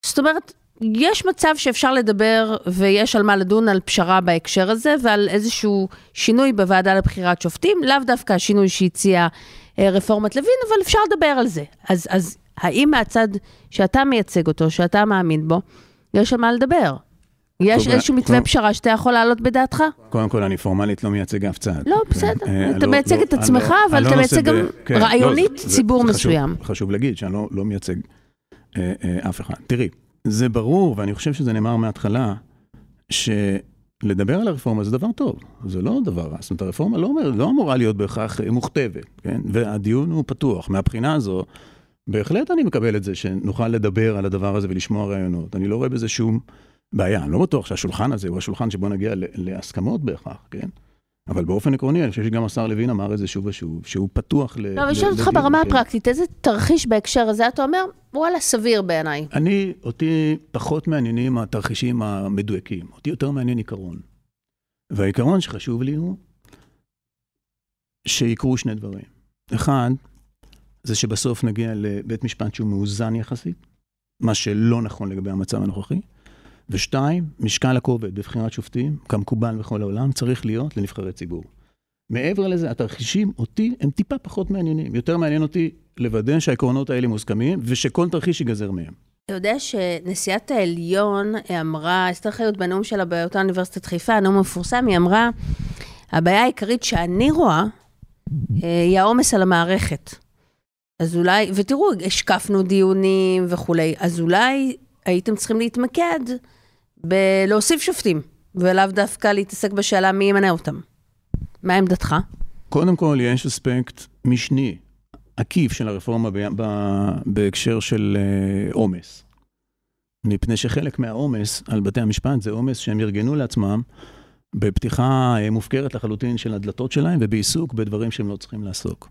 זאת אומרת, יש מצב שאפשר לדבר ויש על מה לדון על פשרה בהקשר הזה, ועל איזשהו שינוי בוועדה לבחירת שופטים, לאו דווקא השינוי שהציע רפורמת לוין, אבל אפשר לדבר על זה. אז האם מהצד שאתה מייצג אותו, שאתה מאמין בו, יש על מה לדבר. יש איזשהו מתווה פשרה שאתה יכול לעלות בדעתך? קודם כל, אני פורמלית לא מייצג אף צעד. לא, בסדר. אתה מייצג את עצמך, אבל אתה מייצג גם רעיונית ציבור מסוים. חשוב להגיד שאני לא מייצג אף אחד. תראי, זה ברור, ואני חושב שזה נאמר מההתחלה, שלדבר על הרפורמה זה דבר טוב. זה לא דבר רע. זאת אומרת, הרפורמה לא אמורה להיות בהכרח מוכתבת, והדיון הוא פתוח. מהבחינה הזו, בהחלט אני מקבל את זה שנוכל לדבר על הדבר הזה ולשמוע רעיונות. אני לא רואה בזה שום בעיה. אני לא בטוח שהשולחן הזה הוא השולחן שבו נגיע להסכמות בהכרח, כן? אבל באופן עקרוני, אני חושב שגם השר לוין אמר את זה שוב ושוב, שהוא פתוח ל... לא, אבל שאלת אותך ברמה הפרקטית, איזה תרחיש בהקשר הזה, אתה אומר, וואלה, סביר בעיניי. אותי פחות מעניינים התרחישים המדויקים. אותי יותר מעניין עיקרון. והעיקרון שחשוב לי הוא שיקרו שני דברים. אחד, זה שבסוף נגיע לבית משפט שהוא מאוזן יחסית, מה שלא נכון לגבי המצב הנוכחי. ושתיים, משקל הכובד בבחירת שופטים, כמקובל בכל העולם, צריך להיות לנבחרי ציבור. מעבר לזה, התרחישים אותי הם טיפה פחות מעניינים. יותר מעניין אותי לוודא שהעקרונות האלה מוסכמים, ושכל תרחיש ייגזר מהם. אתה יודע שנשיאת העליון אמרה, אסתר חיות בנאום שלה באותה אוניברסיטת חיפה, הנאום המפורסם, היא אמרה, הבעיה העיקרית שאני רואה היא העומס על המערכת. אז אולי, ותראו, השקפנו דיונים וכולי, אז אולי הייתם צריכים להתמקד בלהוסיף שופטים, ולאו דווקא להתעסק בשאלה מי ימנה אותם. מה עמדתך? קודם כל, יש אספקט משני, עקיף של הרפורמה בהקשר של עומס. מפני שחלק מהעומס על בתי המשפט זה עומס שהם ארגנו לעצמם, בפתיחה מופקרת לחלוטין של הדלתות שלהם, ובעיסוק בדברים שהם לא צריכים לעסוק.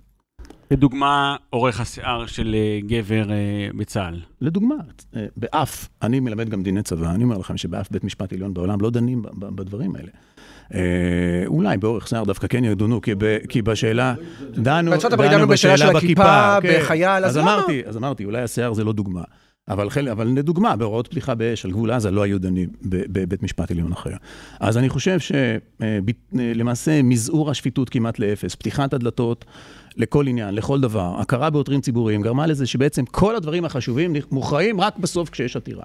לדוגמה, אורך השיער של גבר בצהל. לדוגמה, באף, אני מלמד גם דיני צבא, אני אומר לכם שבאף בית משפט עליון בעולם לא דנים בדברים האלה. אולי באורך שיער דווקא כן ידונו, כי בשאלה, דנו בשאלה של הכיפה, בחייל, אז אמרתי, אולי השיער זה לא דוגמה. אבל לדוגמה, בהוראות פתיחה באש על גבול עזה לא היו דנים בבית משפט עליון אחר. אז אני חושב שלמעשה מזעור השפיטות כמעט לאפס, פתיחת הדלתות לכל עניין, לכל דבר, הכרה בעותרים ציבוריים, גרמה לזה שבעצם כל הדברים החשובים מוכרעים רק בסוף כשיש עתירה.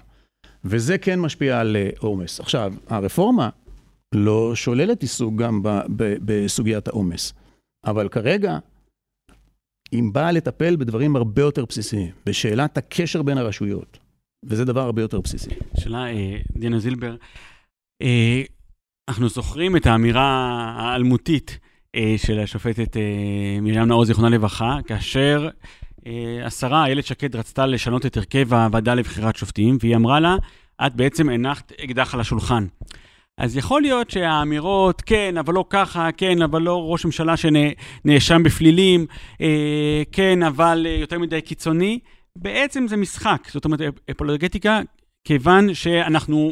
וזה כן משפיע על עומס. עכשיו, הרפורמה לא שוללת עיסוק גם בסוגיית העומס, אבל כרגע אם באה לטפל בדברים הרבה יותר בסיסיים, בשאלת הקשר בין הרשויות, וזה דבר הרבה יותר בסיסי. שאלה, דינה זילבר, אנחנו זוכרים את האמירה האלמותית של השופטת מיליאם נאו, זיכרונה לברכה, כאשר השרה איילת שקד רצתה לשנות את הרכב הוועדה לבחירת שופטים, והיא אמרה לה, את בעצם הנחת אקדח על השולחן. אז יכול להיות שהאמירות, כן, אבל לא ככה, כן, אבל לא ראש ממשלה שנאשם בפלילים, כן, אבל יותר מדי קיצוני, בעצם זה משחק, זאת אומרת, אפולוגטיקה, כיוון שאנחנו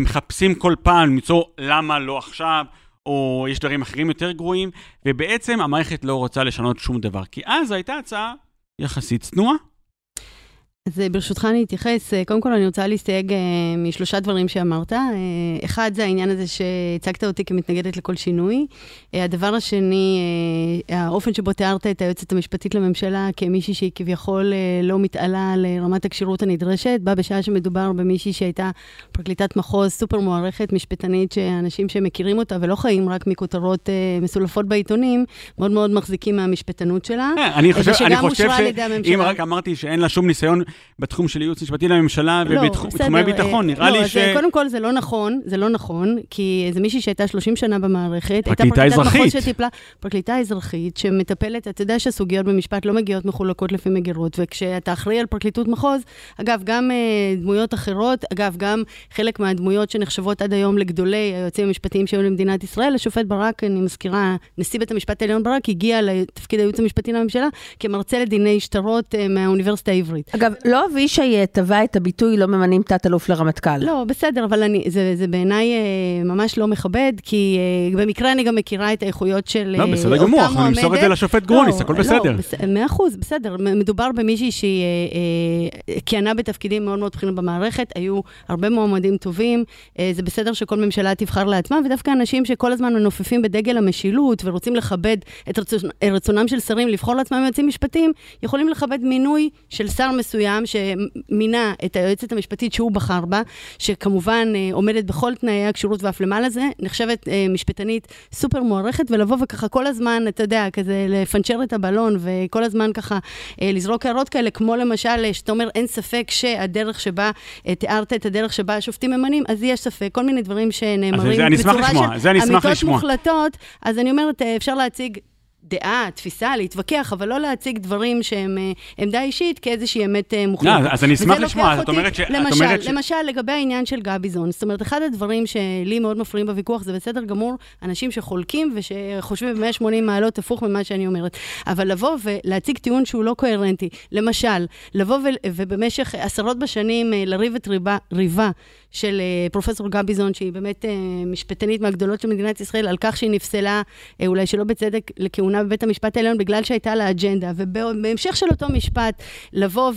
מחפשים כל פעם, למצוא למה לא עכשיו, או יש דברים אחרים יותר גרועים, ובעצם המערכת לא רוצה לשנות שום דבר, כי אז הייתה הצעה יחסית צנועה. אז ברשותך אני אתייחס, קודם כל אני רוצה להסתייג משלושה דברים שאמרת. אחד זה העניין הזה שהצגת אותי כמתנגדת לכל שינוי. הדבר השני, האופן שבו תיארת את היועצת המשפטית לממשלה כמישהי שהיא כביכול לא מתעלה לרמת הקשירות הנדרשת, בה בשעה שמדובר במישהי שהייתה פרקליטת מחוז סופר מוערכת, משפטנית, שאנשים שמכירים אותה ולא חיים רק מכותרות מסולפות בעיתונים, מאוד מאוד מחזיקים מהמשפטנות שלה. אני חושב שאם רק אמרתי שאין לה שום ניסיון בתחום של ייעוץ משפטי לממשלה ובתחומי ביטחון, נראה לי ש... קודם כל זה לא נכון, זה לא נכון, כי זה מישהי שהייתה 30 שנה במערכת, הייתה פרקליטה אזרחית שמטפלת, אתה יודע שהסוגיות במשפט לא מגיעות מחולקות לפי מגירות, וכשאתה אחראי על פרקליטות מחוז, אגב, גם דמויות אחרות, אגב, גם חלק מהדמויות שנחשבות עד היום לגדולי היועצים המשפטיים שהיו למדינת ישראל, השופט ברק, אני מזכירה, נשיא בית המשפט העליון ברק, הגיע לתפקיד הייעוץ המשפטי לממשלה כמרצה לדיני שטרות מהאוניברסיטה העברית. אגב, לא אבישי טבע את הביטוי, לא ממנים תת-אלוף לרמטכ"ל. לא, בסדר, אבל זה בעיניי ממש לא מכבד, כי במקרה אני גם מכירה את האיכויות של אותה מועמדת. לא, בסדר גמור, אנחנו נמסור את זה לשופט גרוניס, הכל בסדר. 100%, בסדר. מדובר במישהי שהיא כיהנה בתפקידים מאוד מאוד בכירים במערכת, היו הרבה מועמדים טובים, זה בסדר שכל ממשלה תבחר לעצמה, ודווקא אנשים שכל הזמן מנופפים בדגל המשילות, ורוצים לכבד את רצונם של שרים לבחור לעצמם יועצים משפטיים, יכולים לכבד מינוי של שר מסוים שמינה את היועצת המשפטית שהוא בחר בה, שכמובן עומדת בכל תנאי הקשירות ואף למעלה זה, נחשבת משפטנית סופר מוערכת, ולבוא וככה כל הזמן, אתה יודע, כזה לפנצ'ר את הבלון, וכל הזמן ככה לזרוק הערות כאלה, כמו למשל, שאתה אומר, אין ספק שהדרך שבה תיארת את הדרך שבה השופטים ממנים, אז יש ספק, כל מיני דברים שנאמרים בצורה של אמיתות מוחלטות, אז אני אומרת, אפשר להציג דעה, תפיסה, להתווכח, אבל לא להציג דברים שהם עמדה אישית כאיזושהי אמת מוחלטת. אז אני אשמח לשמוע, זאת אומרת ש... למשל, לגבי העניין של גביזון, זאת אומרת, אחד הדברים שלי מאוד מפריעים בוויכוח, זה בסדר גמור, אנשים שחולקים ושחושבים ב-180 מעלות הפוך ממה שאני אומרת. אבל לבוא ולהציג טיעון שהוא לא קוהרנטי, למשל, לבוא ובמשך עשרות בשנים לריב את ריבה של פרופסור גביזון, שהיא באמת משפטנית מהגדולות של מדינת ישראל, על כך שהיא נפסלה, אולי שלא בצדק, לכהונה בבית המשפט העליון, בגלל שהייתה לה אג'נדה, ובהמשך של אותו משפט, לבוא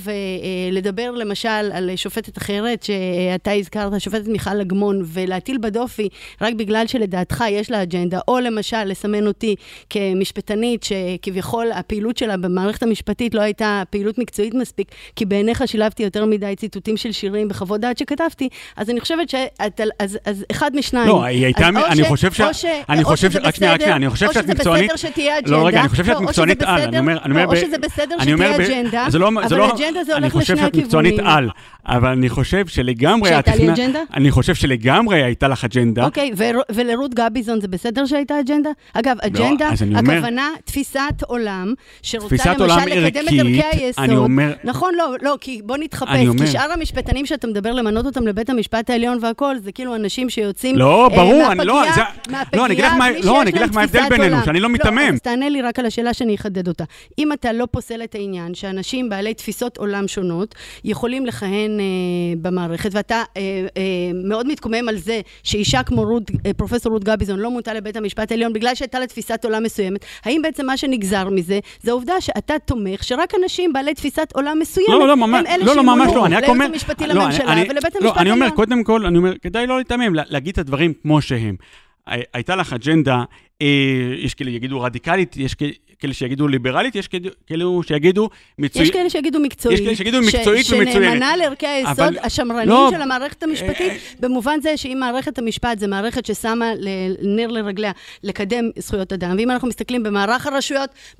ולדבר למשל על שופטת אחרת, שאתה הזכרת, שופטת מיכל אגמון, ולהטיל בדופי, רק בגלל שלדעתך יש לה אג'נדה, או למשל לסמן אותי כמשפטנית, שכביכול הפעילות שלה במערכת המשפטית לא הייתה פעילות מקצועית מספיק, כי בעיניך שילבתי יותר מדי ציטוטים של שירים בחוות דעת שכתבתי, אז אני חושבת אז אחד משניים. לא, היא הייתה, אני חושב ש... או שזה בסדר שתהיה אג'נדה. לא, רגע, אני חושב שאת מקצוענית על. או שזה בסדר שתהיה אג'נדה, אבל אג'נדה זה הולך לשני הכיוונים. אני חושב שאת מקצוענית על, אבל אני חושב שלגמרי... שהייתה לי אג'נדה? אני חושב שלגמרי הייתה לך אג'נדה. אוקיי, ולרות גביזון זה בסדר שהייתה אג'נדה? אגב, אג'נדה, הכוונה, תפיסת עולם, שרוצה למשל לקדם את ערכי היסוד. נכון, לא, כי בוא נתחפש, כי שאר המשפטנים שאתה מדבר למנות אותם לבית המשפט העליון והכל, זה כאילו אנשים שיוצאים מהפגיעה, בלי שיש להם תפיסת עולם. אז תענה לי רק על השאלה שאני אחדד אותה. אם אתה לא פוסל את העניין, שאנשים בעלי תפיסות עולם שונות, יכולים לכהן במערכת, ואתה מאוד מתקומם על זה, שאישה כמו פרופסור רות גביזון לא מונתה לבית המשפט העליון, בגלל שהייתה לה תפיסת עולם מסוימת, האם בעצם מה שנגזר מזה, זה העובדה שאתה תומך, שרק אנשים בעלי תפיסת עולם מסוימת, הם אלה שמונו לבית המשפטי לממשלה ולבית המשפט העליון. קודם כל, אני אומר, כדאי לא להתאמם, להגיד את הדברים כמו שהם. הייתה לך אג'נדה, יש כאלה יגידו רדיקלית, יש כאלה שיגידו ליברלית, יש כאלה שיגידו מקצועית. יש כאלה שיגידו מקצועית. יש כאלה שיגידו מקצועית ומצוינת. שנאמנה לערכי היסוד השמרנים של המערכת המשפטית, במובן זה שאם מערכת המשפט זה מערכת ששמה נר לרגליה לקדם זכויות אדם, ואם אנחנו מסתכלים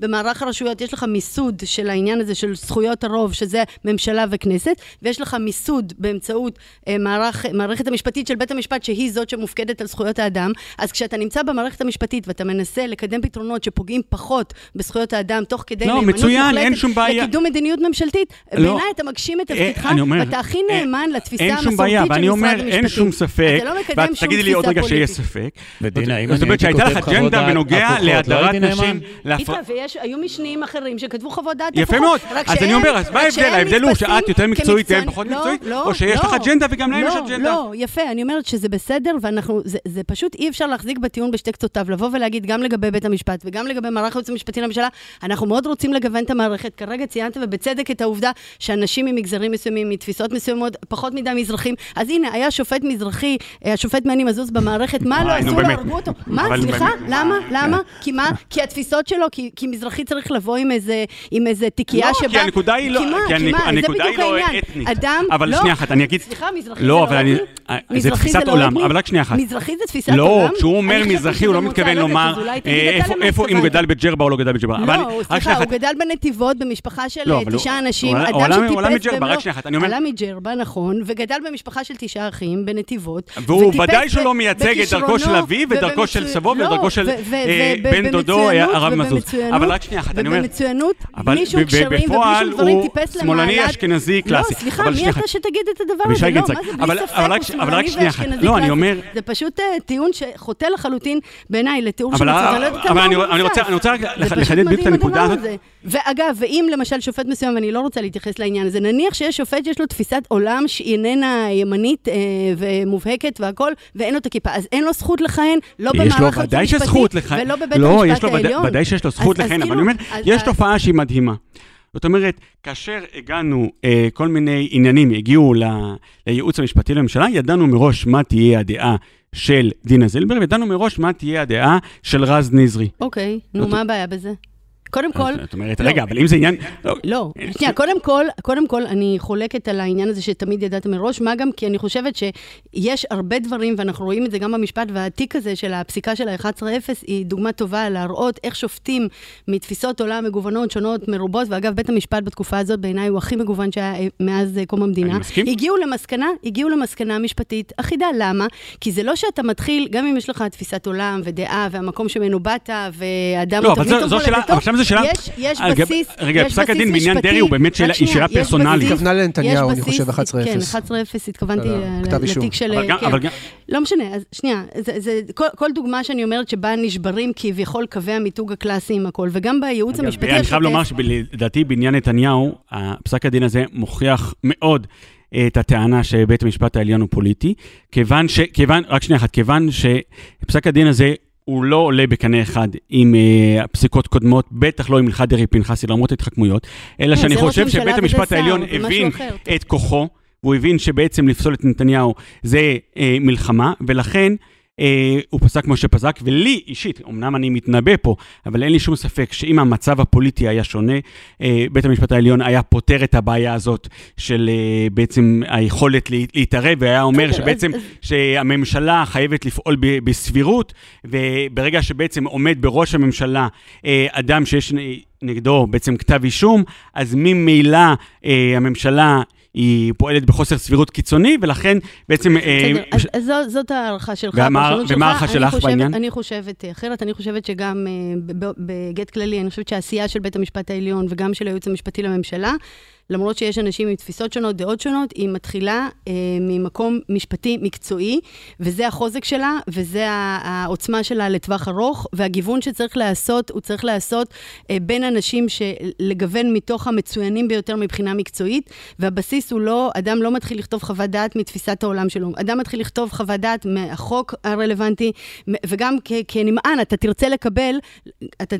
במערך הרשויות יש לך מיסוד של העניין הזה של זכויות הרוב, שזה ממשלה וכנסת, ויש לך מיסוד באמצעות מערכת המשפטית של בית המשפט, שהיא זאת שמופקדת על זכויות האדם. אז כשאתה נמצא במערכת המשפטית ואתה מנסה לקדם פתרונות שפוגעים פחות בזכויות האדם, תוך כדי לא, מצוין, אין שום בעיה. לקידום מדיניות ממשלתית, לא. בעיני אתה מגשים את תפקידך, ואתה הכי נאמן לתפיסה המסורתית של משרד המשפטים. אין שום ספק, ואת תגידי לי עוד רגע שיהיה ספק. זאת אומרת שהייתה לך אג'נדה בנוגע להדרת נשים. היו משנים אחרים שכתבו חוות דעת. יפה מאוד. אז אני אומר, אז מה ההבדל? ההבדל הוא שאת יותר מקצועית, הם פחות מקצועית, או שיש לך אג'נדה וגם להם יש אג'נדה? לא, יפה, אני אומרת שזה בסדר, וזה פשוט אי אפשר להחזיק בטיעון בשתי קצותיו, לבוא ולהגיד גם לגבי בית המשפט וגם לגבי מערך היועץ המשפטי לממשלה, אנחנו מאוד רוצים לגוון את המערכת. כרגע ציינת ובצדק את העובדה שאנשים ממגזרים מסוימים, מתפיסות מסוימות, פחות מדי מזרחים. אז הנה, היה שופט מזרחי, השופט מני מזוז במערכת, מה לא עשו להרגו אותו? מה? סליחה? למה? כי מה? כי התפיסות שלו, כי מזרחי צריך לבוא עם איזה תיקייה שבה... לא, כי הנקודה היא לא... הנקודה היא לא אתנית. אדם... אבל שנייה אחת, אני אגיד... סליחה, מזרחי זה לא אתני? מזרחי זה לא אתני? אבל רק שנייה אחת. מזרחי זה תפיסת עולם? לא, כשהוא אומר מזרחי, הוא לא מתכוון לומר איפה אם הוא גדל בג'רבה או לא גדל בג'רבה. לא, סליחה, הוא גדל בנתיבות, במשפחה של 9 אנשים. אדם שטיפס במלוא... עלה מג'רבה, נכון, וגדל במשפחה של 9 אחים בנתיבות. והוא ודאי שלא מייצג את דרכו של אביו ודרכו של סבו ודרכו של בן דודו הרב מזוז. אבל רק שנייה אחת, אני אומר... ובמצוינות, מישהו קשרים ומישהו דברים טיפס למעלת... שמאלני אשכנזי קלאסי. לא, סליחה, מי אתה שתגיד את הדבר הזה? לא, מה זה בלי ספק? אבל רק שנייה אחת. לא, אני אומר... זה פשוט טיעון שחוטא לחלוטין בעיניי לתיאור של מצב. אבל אני רוצה רק לחדד בדיוק את הנקודה הזאת. ואגב, ואם למשל שופט מסוים, ואני לא רוצה להתייחס לעניין הזה, נניח שיש שופט שיש לו תפיסת עולם שאיננה ימנית ומובהקת והכל, ואין לו תקיפה, אז אין לו זכות לכהן, לא במערך המשפטי, ולא בבית המשפט העליון. לא, ודאי שיש לו זכות לכהן, אבל אני אומרת, יש תופעה שהיא מדהימה. זאת אומרת, כאשר הגענו, כל מיני עניינים הגיעו לייעוץ המשפטי לממשלה, ידענו מראש מה תהיה הדעה של דינה זילבר, וידענו מראש מה תהיה הדעה של רז נזרי. אוקיי, נו מה הבעיה בזה? קודם כל... זאת אומרת, רגע, אבל אם זה עניין... לא, שנייה, קודם כל, אני חולקת על העניין הזה שתמיד ידעת מראש, מה גם כי אני חושבת שיש הרבה דברים, ואנחנו רואים את זה גם במשפט, והתיק הזה של הפסיקה של ה-11-0 היא דוגמה טובה להראות איך שופטים מתפיסות עולם מגוונות, שונות, מרובות, ואגב, בית המשפט בתקופה הזאת בעיניי הוא הכי מגוון שהיה מאז קום המדינה. אני מסכים. הגיעו למסקנה משפטית אחידה. למה? כי זה לא שאתה מתחיל, גם אם יש לך תפיסת עולם ודעה, והמקום שמנו באת, ואדם יש בסיס פסק הדין בעניין דרי הוא באמת שאלה פרסונלית. התכוונה לנתניהו, אני חושב, 11-0. כן, 11-0 התכוונתי לתיק של... לא משנה, אז שנייה, כל דוגמה שאני אומרת שבה נשברים כביכול קווי המיתוג הקלאסי עם הכל, וגם בייעוץ המשפטי... אני חייב לומר שלדעתי בעניין נתניהו, הפסק הדין הזה מוכיח מאוד את הטענה שבית המשפט העליון הוא פוליטי, כיוון שפסק הדין הזה הוא לא עולה בקנה אחד עם הפסיקות קודמות, בטח לא עם הלכת דרעי פנחסי, למרות התחכמויות, אלא שאני חושב שבית המשפט העליון הבין את כוחו, והוא הבין שבעצם לפסול את נתניהו זה מלחמה, ולכן הוא פסק מה שפסק, ולי אישית, אמנם אני מתנבא פה, אבל אין לי שום ספק שאם המצב הפוליטי היה שונה, בית המשפט העליון היה פותר את הבעיה הזאת של בעצם היכולת להתערב, והיה אומר שבעצם שהממשלה חייבת לפעול בסבירות, וברגע שבעצם עומד בראש הממשלה אדם שיש נגדו בעצם כתב אישום, אז ממילא הממשלה היא פועלת בחוסר סבירות קיצוני, ולכן בעצם... אז זאת הערכה שלך. ומה הערכה שלך בעניין? אני חושבת אחרת, אני חושבת שגם בגד כללי, אני חושבת שהעשייה של בית המשפט העליון, וגם של הייעוץ המשפטי לממשלה, למרות שיש אנשים עם תפיסות שונות, דעות שונות, היא מתחילה ממקום משפטי מקצועי, וזה החוזק שלה, וזה העוצמה שלה לטווח ארוך, והגיוון שצריך לעשות, הוא צריך לעשות בין אנשים שלגוון מתוך המצוינים ביותר מבחינה מקצועית, והבסיס הוא לא, אדם לא מתחיל לכתוב חוות דעת מתפיסת העולם שלו, אדם מתחיל לכתוב חוות דעת מהחוק הרלוונטי, וגם כנמען,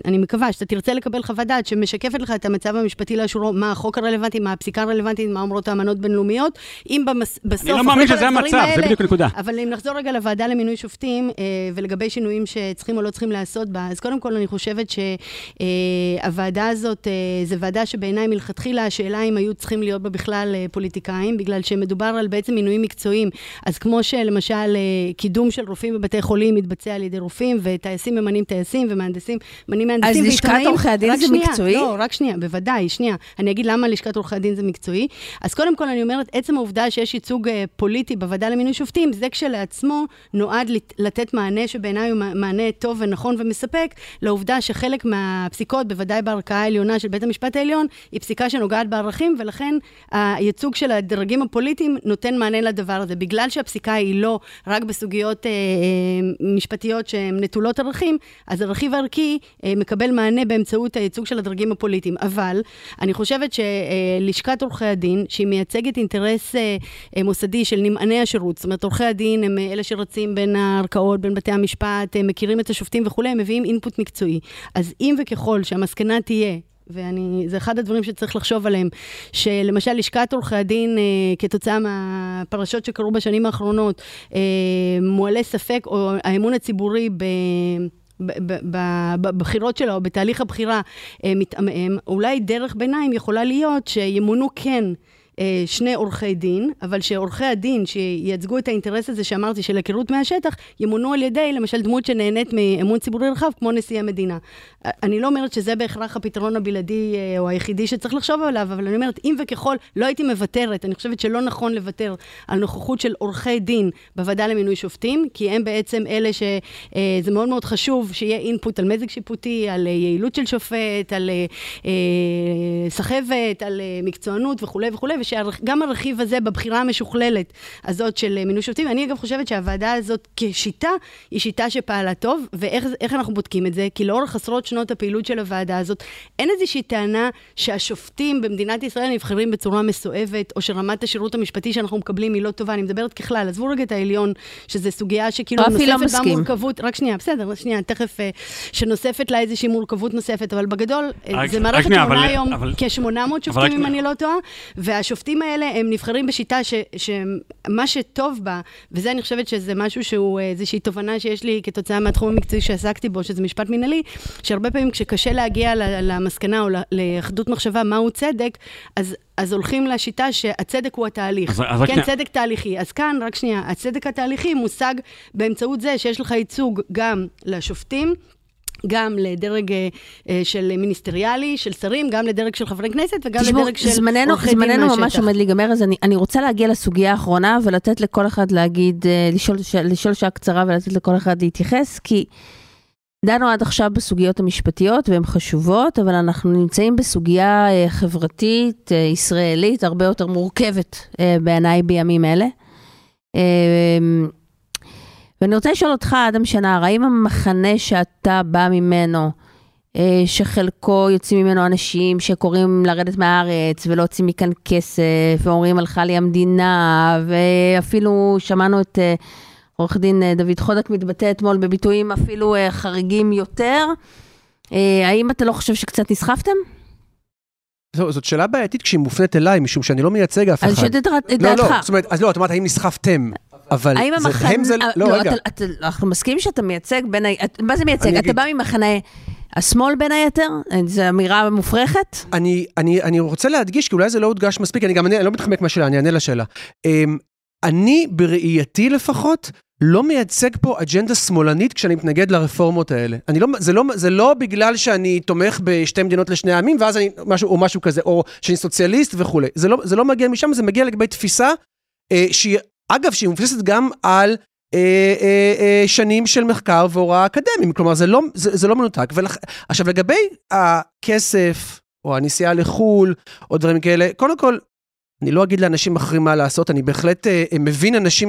אני מקווה שאתה תרצה לקבל חוות דעת שמשקפת לך את המצב המשפטי לאשורו, מה החוק הרלוונטי, מה הפסיקה הרלוונטית, מה אומרות האמנות בינלאומיות, אם בסוף... אני לא מאמין שזה המצב, זה בדיוק נקודה. אבל אם נחזור רגע לוועדה למינוי שופטים, ולגבי שינויים שצריכים או לא צריכים לעשות בה, אז קודם כל אני חושבת שהוועדה הזאת, זו ועדה שבעיניי מלכתחילה, השאלה אם היו צריכים להיות בה בכלל פוליטיקאים, בגלל שמדובר על בעצם מינויים מקצועיים, אז כמו שלמשל קידום של רופאים בבתי חולים מתבצע על ידי רופאים, וטייסים ממנים טייסים, ומהנדסים ממנים מהנדסים. אז לשכת עורכי הדין זה מקצועי? לא, רק שנייה, בוודאי, שנייה. אני אגיד למה לשכת עורכי דין זה מקצועי. אז קודם כל אני אומרת, עצם העובדה שיש ייצוג פוליטי בוועדה למינוי שופטים, זה כשלעצמו נועד לתת מענה שבעיניי הוא מענה טוב ונכון ומספק, לעובדה שחלק מהפסיקות, בוודאי בערכאה העליונה של בית המשפט העליון, היא פסיקה שנוגעת בערכים, ולכן הייצוג של הדרגים הפוליטיים נותן מענה לדבר הזה. בגלל שהפסיקה היא לא רק בסוגיות משפטיות שהן נטולות ערכים, אז הרכיב הערכי מקבל מענה באמצעות הייצוג של הדרגים הפוליטיים. אבל אני חושבת שלשכת עורכי הדין, שהיא מייצגת אינטרס מוסדי של נמעני השירות, זאת אומרת, עורכי הדין הם אלה שרצים בין הערכאות, בין בתי המשפט, הם מכירים את השופטים וכו', הם מביאים אינפוט מקצועי. אז אם וככל שהמסקנה תהיה, זה אחד הדברים שצריך לחשוב עליהם, שלמשל לשכת עורכי הדין כתוצאה מהפרשות שקרו בשנים האחרונות, מועלה ספק, או האמון הציבורי בבחירות שלה, או בתהליך הבחירה מתעמעם, אולי דרך ביניים יכולה להיות שימונו כן שני עורכי דין, אבל שעורכי הדין שייצגו את האינטרס הזה שאמרתי של הכירות מהשטח, ימונו על ידי למשל דמות שנהנית מאמון ציבורי רחב כמו נשיא המדינה. אני לא אומרת שזה בהכרח הפתרון הבלעדי או היחידי שצריך לחשוב עליו, אבל אני אומרת, אם וככל לא הייתי מוותרת, אני חושבת שלא נכון לוותר על נוכחות של עורכי דין בוועדה למינוי שופטים, כי הם בעצם אלה שזה מאוד מאוד חשוב שיהיה אינפוט על מזג שיפוטי, על יעילות של שופט, על סחבת, על מקצוענות וכו' וכו'. שגם הרכיב הזה בבחירה המשוכללת הזאת של מינוי שופטים, אני אגב חושבת שהוועדה הזאת כשיטה, היא שיטה שפעלה טוב, ואיך אנחנו בודקים את זה? כי לאורך עשרות שנות הפעילות של הוועדה הזאת, אין איזושהי טענה שהשופטים במדינת ישראל נבחרים בצורה מסואבת, או שרמת השירות המשפטי שאנחנו מקבלים היא לא טובה, אני מדברת ככלל, עזבו רגע את העליון, שזה סוגיה שכאילו נוספת במורכבות, רק שנייה, בסדר, שנייה, תכף שנוספת לה איזושהי מורכבות נוספת, אבל בגדול, זה מערכת שמונה היום, כ-800 שופטים אם אני לא טועה, השופטים האלה הם נבחרים בשיטה שמה שטוב בה, וזה אני חושבת שזה משהו שהוא איזושהי תובנה שיש לי כתוצאה מהתחום המקצועי שעסקתי בו, שזה משפט מנהלי, שהרבה פעמים כשקשה להגיע למסקנה או לאחדות מחשבה מהו צדק, אז הולכים לשיטה שהצדק הוא התהליך. כן, צדק תהליכי. אז כאן, רק שנייה, הצדק התהליכי מושג באמצעות זה שיש לך ייצוג גם לשופטים, גם לדרג של מיניסטריאלי, של שרים, גם לדרג של חברי כנסת, וגם לדרג של עורכי דין מהשטח. זמננו ממש עומד להיגמר, אז אני רוצה להגיע לסוגיה האחרונה, ולתת לכל אחד להגיד, לשאול שעה קצרה, ולתת לכל אחד להתייחס, כי דנו עד עכשיו בסוגיות המשפטיות, והן חשובות, אבל אנחנו נמצאים בסוגיה חברתית, ישראלית, הרבה יותר מורכבת בעיניי בימים אלה. ואני רוצה לשאול אותך, אדם שינאר, האם המחנה שאתה בא ממנו, שחלקו יוצאים ממנו אנשים שקוראים לרדת מהארץ, ולא יוצאים מכאן כסף, ואומרים הלכה לי המדינה, ואפילו שמענו את עורך דין דוד חודק מתבטא אתמול בביטויים אפילו חריגים יותר, האם אתה לא חושב שקצת נסחפתם? זאת שאלה בעייתית כשהיא מופנית אליי, משום שאני לא מייצג אף אחד. אז שדעת דעתך. זאת אומרת, אז לא, את אומרת, האם נסחפתם? אבל אנחנו מסכימים שאתה מייצג בין, מה זה מייצג? אתה בא ממחנה השמאל בין היתר? זו אמירה מופרכת? אני רוצה להדגיש, כי אולי זה לא הודגש מספיק, אני גם לא מתחמק מהשאלה, אני אענה לשאלה. אני בראייתי לפחות, לא מייצג פה אג'נדה שמאלנית כשאני מתנגד לרפורמות האלה. זה לא בגלל שאני תומך בשתי מדינות לשני העמים, ואז אני, או משהו כזה, או שאני סוציאליסט וכו'. זה לא מגיע משם, זה מגיע לגבי תפיסה שהיא, אגב, שהיא מופססת גם על שנים של מחקר והוראה אקדמיים, כלומר, זה לא מנותק. עכשיו, לגבי הכסף, או הנסיעה לחול, או דברים כאלה, קודם כל, אני לא אגיד לאנשים אחרים מה לעשות, אני בהחלט מבין אנשים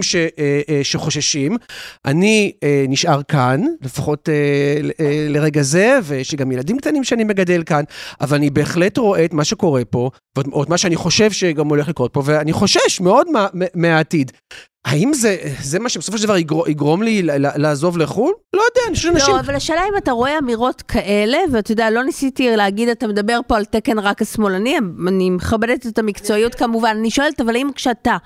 שחוששים, אני נשאר כאן, לפחות לרגע זה, ושגם ילדים קטנים שאני מגדל כאן, אבל אני בהחלט רואה את מה שקורה פה, ואת מה שאני חושב שגם הולך לקרות פה, ואני חושש מאוד מהעתיד. האם זה מה שבסופו של דבר יגרום לי לעזוב לחול? לא יודע, אני חושב שאנשים... לא, אבל השאלה אם אתה רואה אמירות כאלה, ואתה יודע, לא ניסיתי להגיד, אתה מדבר פה על תקן רק השמאלני, אני מכבדת את המקצועיות כמובן, אני שואלת, אבל האם כשאתה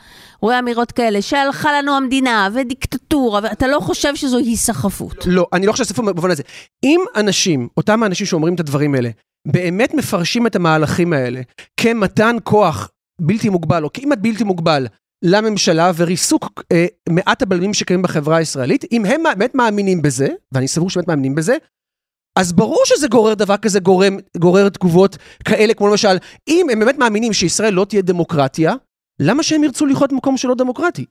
רואה אמירות כאלה, שהלכה לנו המדינה ודיקטטורה, ואתה לא חושב שזו היסחפות? לא, אני לא חושב שספו במובן הזה. אם אנשים, אותם האנשים שאומרים את הדברים האלה, באמת מפרשים את המהלכים האלה, כמתן כוח בלתי מוגבל, או כמעט בלתי מוגבל, לממשלה וריסוק מעט הבלמים שקיימים בחברה הישראלית, אם הם באמת מאמינים בזה, ואני סבור שבאמת מאמינים בזה, אז ברור שזה גורר דבר כזה, גורר תגובות כאלה, כמו למשל, אם הם באמת מאמינים שישראל לא תהיה דמוקרטיה, למה שהם ירצו לחיות במקום שלא דמוקרטי?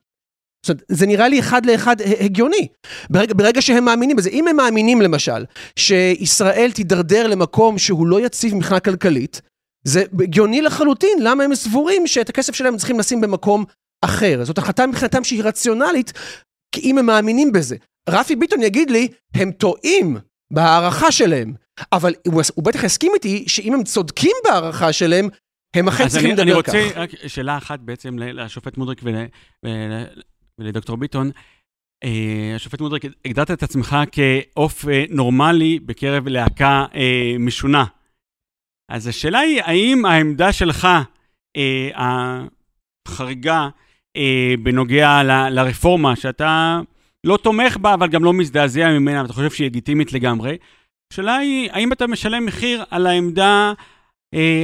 זאת אומרת, זה נראה לי אחד לאחד הגיוני. ברגע שהם מאמינים בזה, אם הם מאמינים למשל, שישראל תידרדר למקום שהוא לא יציב מבחינה כלכלית, זה הגיוני לחלוטין, למה הם סבורים שאת הכסף שלהם צריכים לשים במקום אחר. זאת החלטה מבחינתם שהיא רציונלית, כי אם הם מאמינים בזה. רפי ביטון יגיד לי, הם טועים בהערכה שלהם, אבל הוא בטח הסכים איתי, שאם הם צודקים בהערכה שלהם, הם אכן צריכים לדבר כך. אני רוצה רק שאלה אחת בעצם לשופט מודריק ולדוקטור ביטון. השופט מודריק, הגדרת את עצמך כאוף נורמלי בקרב להקה משונה. אז השאלה היא, האם העמדה שלך, החריגה, בנוגע לרפורמה, שאתה לא תומך בה, אבל גם לא מזדעזע ממנה, ואתה חושב שהיא לגיטימית לגמרי, השאלה היא, האם אתה משלם מחיר על העמדה,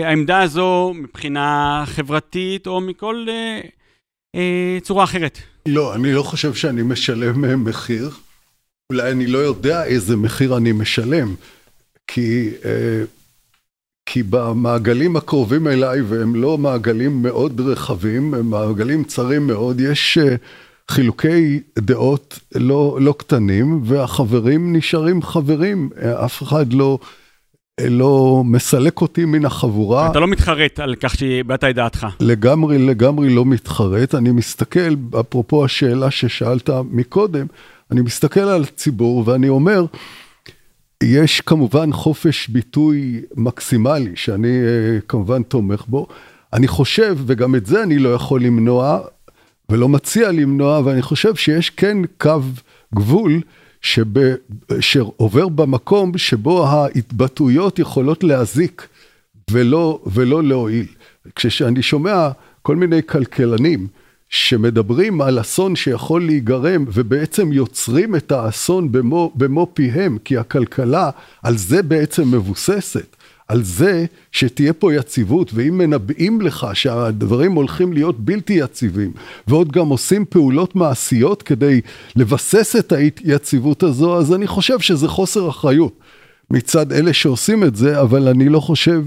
העמדה הזו מבחינה חברתית, או מכל צורה אחרת? לא, אני לא חושב שאני משלם מחיר, אולי אני לא יודע איזה מחיר אני משלם, כי במעגלים הקרובים אליי, והם לא מעגלים מאוד רחבים, הם מעגלים צרים מאוד, יש חילוקי דעות לא קטנים, והחברים נשארים חברים, אף אחד לא מסלק אותי מן החבורה. אתה לא מתחרט על כך שבאת את דעתך. לגמרי לא מתחרט, אני מסתכל, אפרופו השאלה ששאלת מקודם, אני מסתכל על הציבור ואני אומר, יש כמובן חופש ביטוי מקסימלי, שאני כמובן תומך בו. אני חושב, וגם את זה אני לא יכול למנוע, ולא מציע למנוע, ואני חושב שיש כן קו גבול, שעובר במקום שבו ההתבטאויות יכולות להזיק, ולא להועיל. כשאני שומע כל מיני כלכלנים, שמדברים על אסון שיכול להיגרם, ובעצם יוצרים את האסון במו פיהם, כי הכלכלה על זה בעצם מבוססת, על זה שתהיה פה יציבות, ואם מנבאים לך שהדברים הולכים להיות בלתי יציבים, ועוד גם עושים פעולות מעשיות כדי לבסס את היציבות הזו, אז אני חושב שזה חוסר אחריות מצד אלה שעושים את זה, אבל אני לא חושב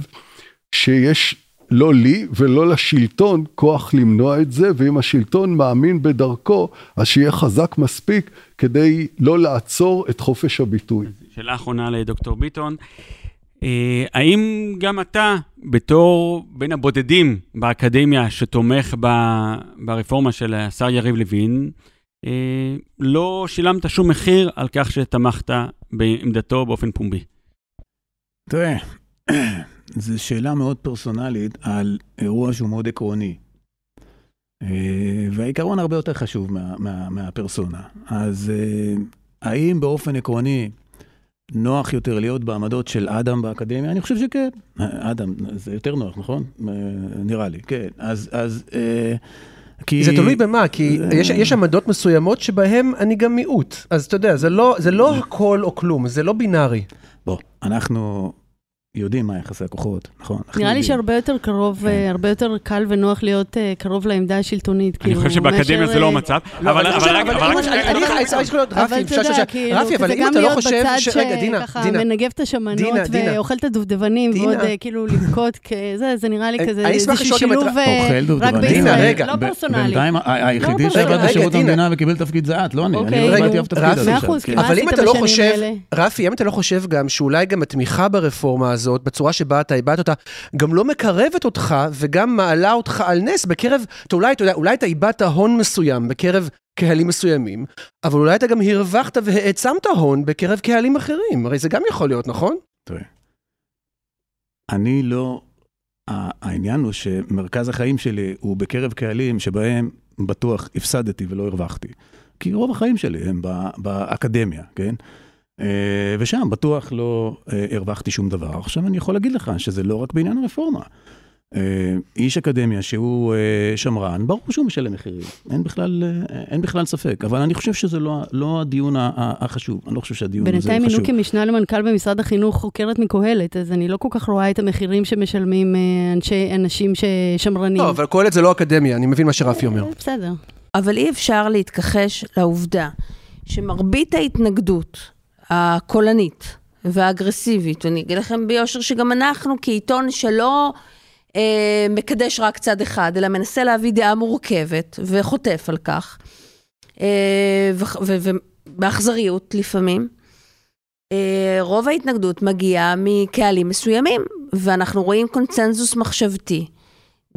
שיש לא לי ולא לשלטון כוח למנוע את זה, ואם השלטון מאמין בדרכו, אז שיהיה חזק מספיק כדי לא לעצור את חופש הביטוי. שאלה אחרונה לדוקטור ביטון, האם גם אתה בתור בין הבודדים באקדמיה שתומך ברפורמה של השר יריב לוין, לא שילמת שום מחיר על כך שתמכת בעמדתו באופן פומבי? תראה, זו שאלה מאוד פרסונלית על אירוע שהוא מאוד עקרוני. והעיקרון הרבה יותר חשוב מהפרסונה. אז האם באופן עקרוני נוח יותר להיות בעמדות של אדם באקדמיה? אני חושב שכן. אדם, זה יותר נוח, נכון? נראה לי, כן. אז זה תלוי במה, כי יש עמדות מסוימות שבהן אני גם מיעוט. אז אתה יודע, זה לא הכל או כלום, זה לא בינארי. בוא, אנחנו יודעים מה יחסי הכוחות, נכון? נראה לי שהרבה יותר קרוב, הרבה יותר קל ונוח להיות קרוב לעמדה השלטונית. אני חושב שבאקדמיה זה לא המצב, אבל רפי, אבל אם אתה לא חושב שרגע, דינה, מנגב את השמנות ואוכל את הדובדבנים ועוד כאילו לבכות כזה, זה נראה לי כזה איזשהו שילוב רק בישראל, לא פרסונלי. היחידי שעבד בשירות המדינה וקיבל תפקיד זה את, לא אני, אני לא באתי אף תפקיד הזה. אבל אם אתה לא חושב, רפי, אם אתה לא חושב גם שאולי גם התמיכה ברפורמה הזאת, בצורה שבה אתה איבדת אותה, גם לא מקרבת אותך, וגם מעלה אותך על נס, בקרב, אולי אתה איבדת הון מסוים, בקרב קהלים מסוימים, אבל אולי אתה גם הרווחת והעצמת הון, בקרב קהלים אחרים, הרי זה גם יכול להיות, נכון? תראה, אני לא, העניין הוא שמרכז החיים שלי, הוא בקרב קהלים, שבהם בטוח הפסדתי ולא הרווחתי, כי רוב החיים שלי הם באקדמיה, כן? ושם בטוח לא הרווחתי שום דבר. עכשיו אני יכול להגיד לך שזה לא רק בעניין הרפורמה. איש אקדמיה שהוא שמרן, ברור שהוא משלם מחירים. אין בכלל ספק. אבל אני חושב שזה לא הדיון החשוב. אני לא חושב שהדיון הזה חשוב. בינתיים מינו כמשנה למנכ"ל במשרד החינוך חוקרת מקוהלת, אז אני לא כל כך רואה את המחירים שמשלמים אנשים ששמרנים. לא, אבל קוהלת זה לא אקדמיה. אני מבין מה שרפי אומר. בסדר. אבל אי אפשר להתכחש לעובדה שמרבית ההתנגדות הקולנית, והאגרסיבית, ואני אגיד לכם ביושר שגם אנחנו כעיתון שלא מקדש רק צד אחד, אלא מנסה להביא דעה מורכבת וחוטף על כך, ובאכזריות לפעמים, רוב ההתנגדות מגיעה מקהלים מסוימים, ואנחנו רואים קונצנזוס מחשבתי,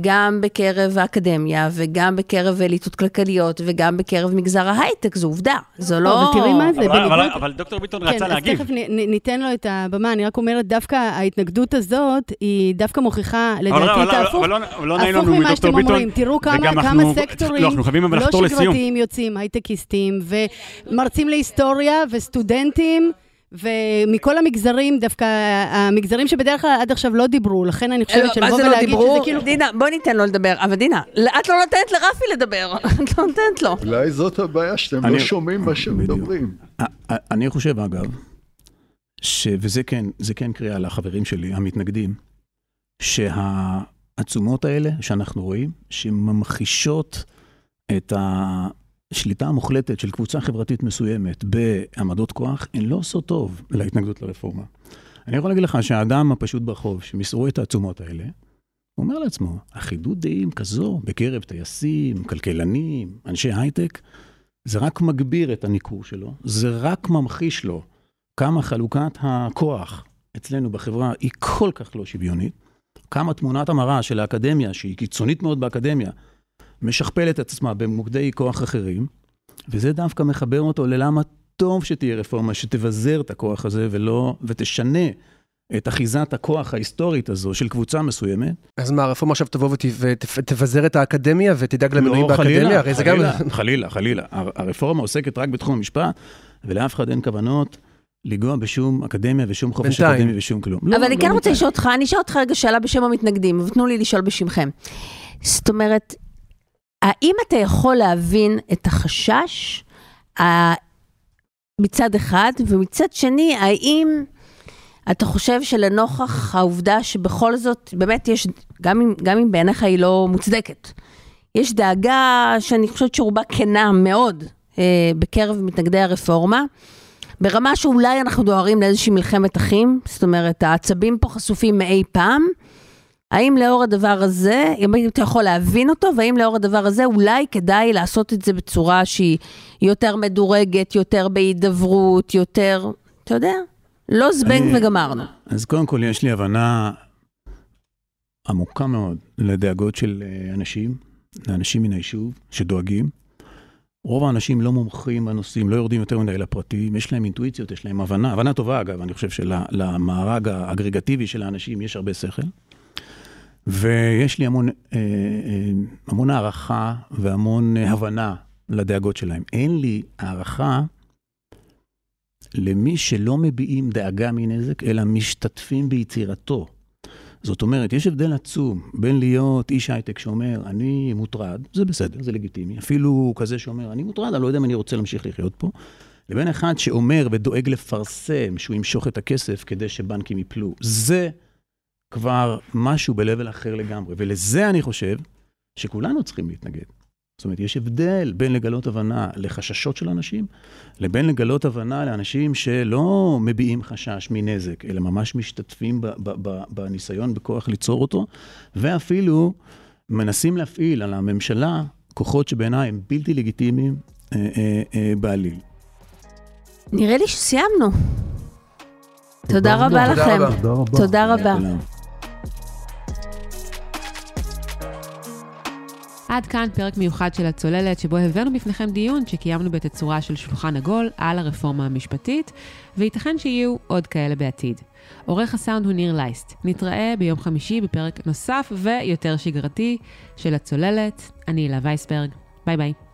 גם בקרב האקדמיה, וגם בקרב אליטות כלכליות, וגם בקרב מגזר ההייטק, זו עובדה. זו לא... אבל דוקטור ביטון רצה להגיב. כן, אז תכף ניתן לו את הבמה, אני רק אומרת, דווקא ההתנגדות הזאת, היא דווקא מוכיחה לדעתי תהפוך. הפוך ממה שאתם אומרים, תראו כמה סקטורים לא שגרתיים יוצאים, הייטקיסטים, ומרצים להיסטוריה, וסטודנטים, ומכל המגזרים, דווקא המגזרים שבדרך כלל עד עכשיו לא דיברו, לכן אני חושבת שלבוא ולהגיד שזה כאילו... דינה, בוא ניתן לו לדבר, אבל דינה, את לא נותנת לרפי לדבר, את לא נותנת לו. אולי זאת הבעיה שאתם לא שומעים מה שהם מדברים. אני חושב אגב, וזה כן קריאה לחברים שלי, המתנגדים, שהעצומות האלה שאנחנו רואים, שממחישות את ה... שליטה המוחלטת של קבוצה חברתית מסוימת בעמדות כוח, הן לא עושות טוב להתנגדות לרפורמה. אני יכול להגיד לך שהאדם הפשוט ברחוב שמסרו את העצומות האלה, הוא אומר לעצמו, אחידות דעים כזו בקרב טייסים, כלכלנים, אנשי הייטק, זה רק מגביר את הניכור שלו, זה רק ממחיש לו כמה חלוקת הכוח אצלנו בחברה היא כל כך לא שוויונית, כמה תמונת המראה של האקדמיה, שהיא קיצונית מאוד באקדמיה, משכפלת את עצמה במוקדי כוח אחרים, וזה דווקא מחבר אותו ללמה טוב שתהיה רפורמה, שתבזר את הכוח הזה ולא, ותשנה את אחיזת הכוח ההיסטורית הזו של קבוצה מסוימת. אז מה, הרפורמה עכשיו תבוא ותבזר את האקדמיה ותדאג למנויים באקדמיה? חלילה. הרפורמה עוסקת רק בתחום המשפט, ולאף אחד אין כוונות לגוע בשום אקדמיה ושום חופש אקדמי ושום כלום. אבל אני כן רוצה לשאול אותך, אני אשאל אותך רגע שאלה בשם המתנגדים, ותנו לי לשאול בשמכם. זאת אומרת, האם אתה יכול להבין את החשש מצד אחד, ומצד שני, האם אתה חושב שלנוכח העובדה שבכל זאת, באמת יש, גם אם בעיניך היא לא מוצדקת, יש דאגה שאני חושבת שרובה כנה מאוד בקרב מתנגדי הרפורמה, ברמה שאולי אנחנו דוהרים לאיזושהי מלחמת אחים, זאת אומרת, העצבים פה חשופים מאי פעם, האם לאור הדבר הזה, אם אתה יכול להבין אותו, והאם לאור הדבר הזה אולי כדאי לעשות את זה בצורה שהיא יותר מדורגת, יותר בהידברות, יותר, אתה יודע, לא זבנג וגמרנו. אז קודם כל יש לי הבנה עמוקה מאוד לדאגות של אנשים, לאנשים מן היישוב שדואגים. רוב האנשים לא מומחים בנושאים, לא יורדים יותר מדי לפרטים, יש להם אינטואיציות, יש להם הבנה, הבנה טובה אגב, אני חושב שלמארג האגרגטיבי של האנשים יש הרבה שכל. ויש לי המון הערכה והמון הבנה לדאגות שלהם. אין לי הערכה למי שלא מביעים דאגה מנזק, אלא משתתפים ביצירתו. זאת אומרת, יש הבדל עצום בין להיות איש הייטק שאומר, אני מוטרד, זה בסדר, זה לגיטימי. אפילו כזה שאומר, אני מוטרד, אני לא יודע אם אני רוצה להמשיך לחיות פה. לבין אחד שאומר ודואג לפרסם שהוא ימשוך את הכסף כדי שבנקים ייפלו. זה כבר משהו בלבל אחר לגמרי, ולזה אני חושב שכולנו צריכים להתנגד. זאת אומרת, יש הבדל בין לגלות הבנה לחששות של אנשים, לבין לגלות הבנה לאנשים שלא מביעים חשש מנזק, אלא ממש משתתפים בניסיון בכוח ליצור אותו, ואפילו מנסים להפעיל על הממשלה כוחות שבעיניי הם בלתי לגיטימיים בעליל. נראה לי שסיימנו. תודה רבה לכם. תודה רבה. עד כאן פרק מיוחד של הצוללת, שבו הבאנו בפניכם דיון שקיימנו בתצורה של שולחן עגול על הרפורמה המשפטית, וייתכן שיהיו עוד כאלה בעתיד. עורך הסאונד הוא ניר לייסט. נתראה ביום חמישי בפרק נוסף ויותר שגרתי של הצוללת. אני אלה וייסברג. ביי ביי.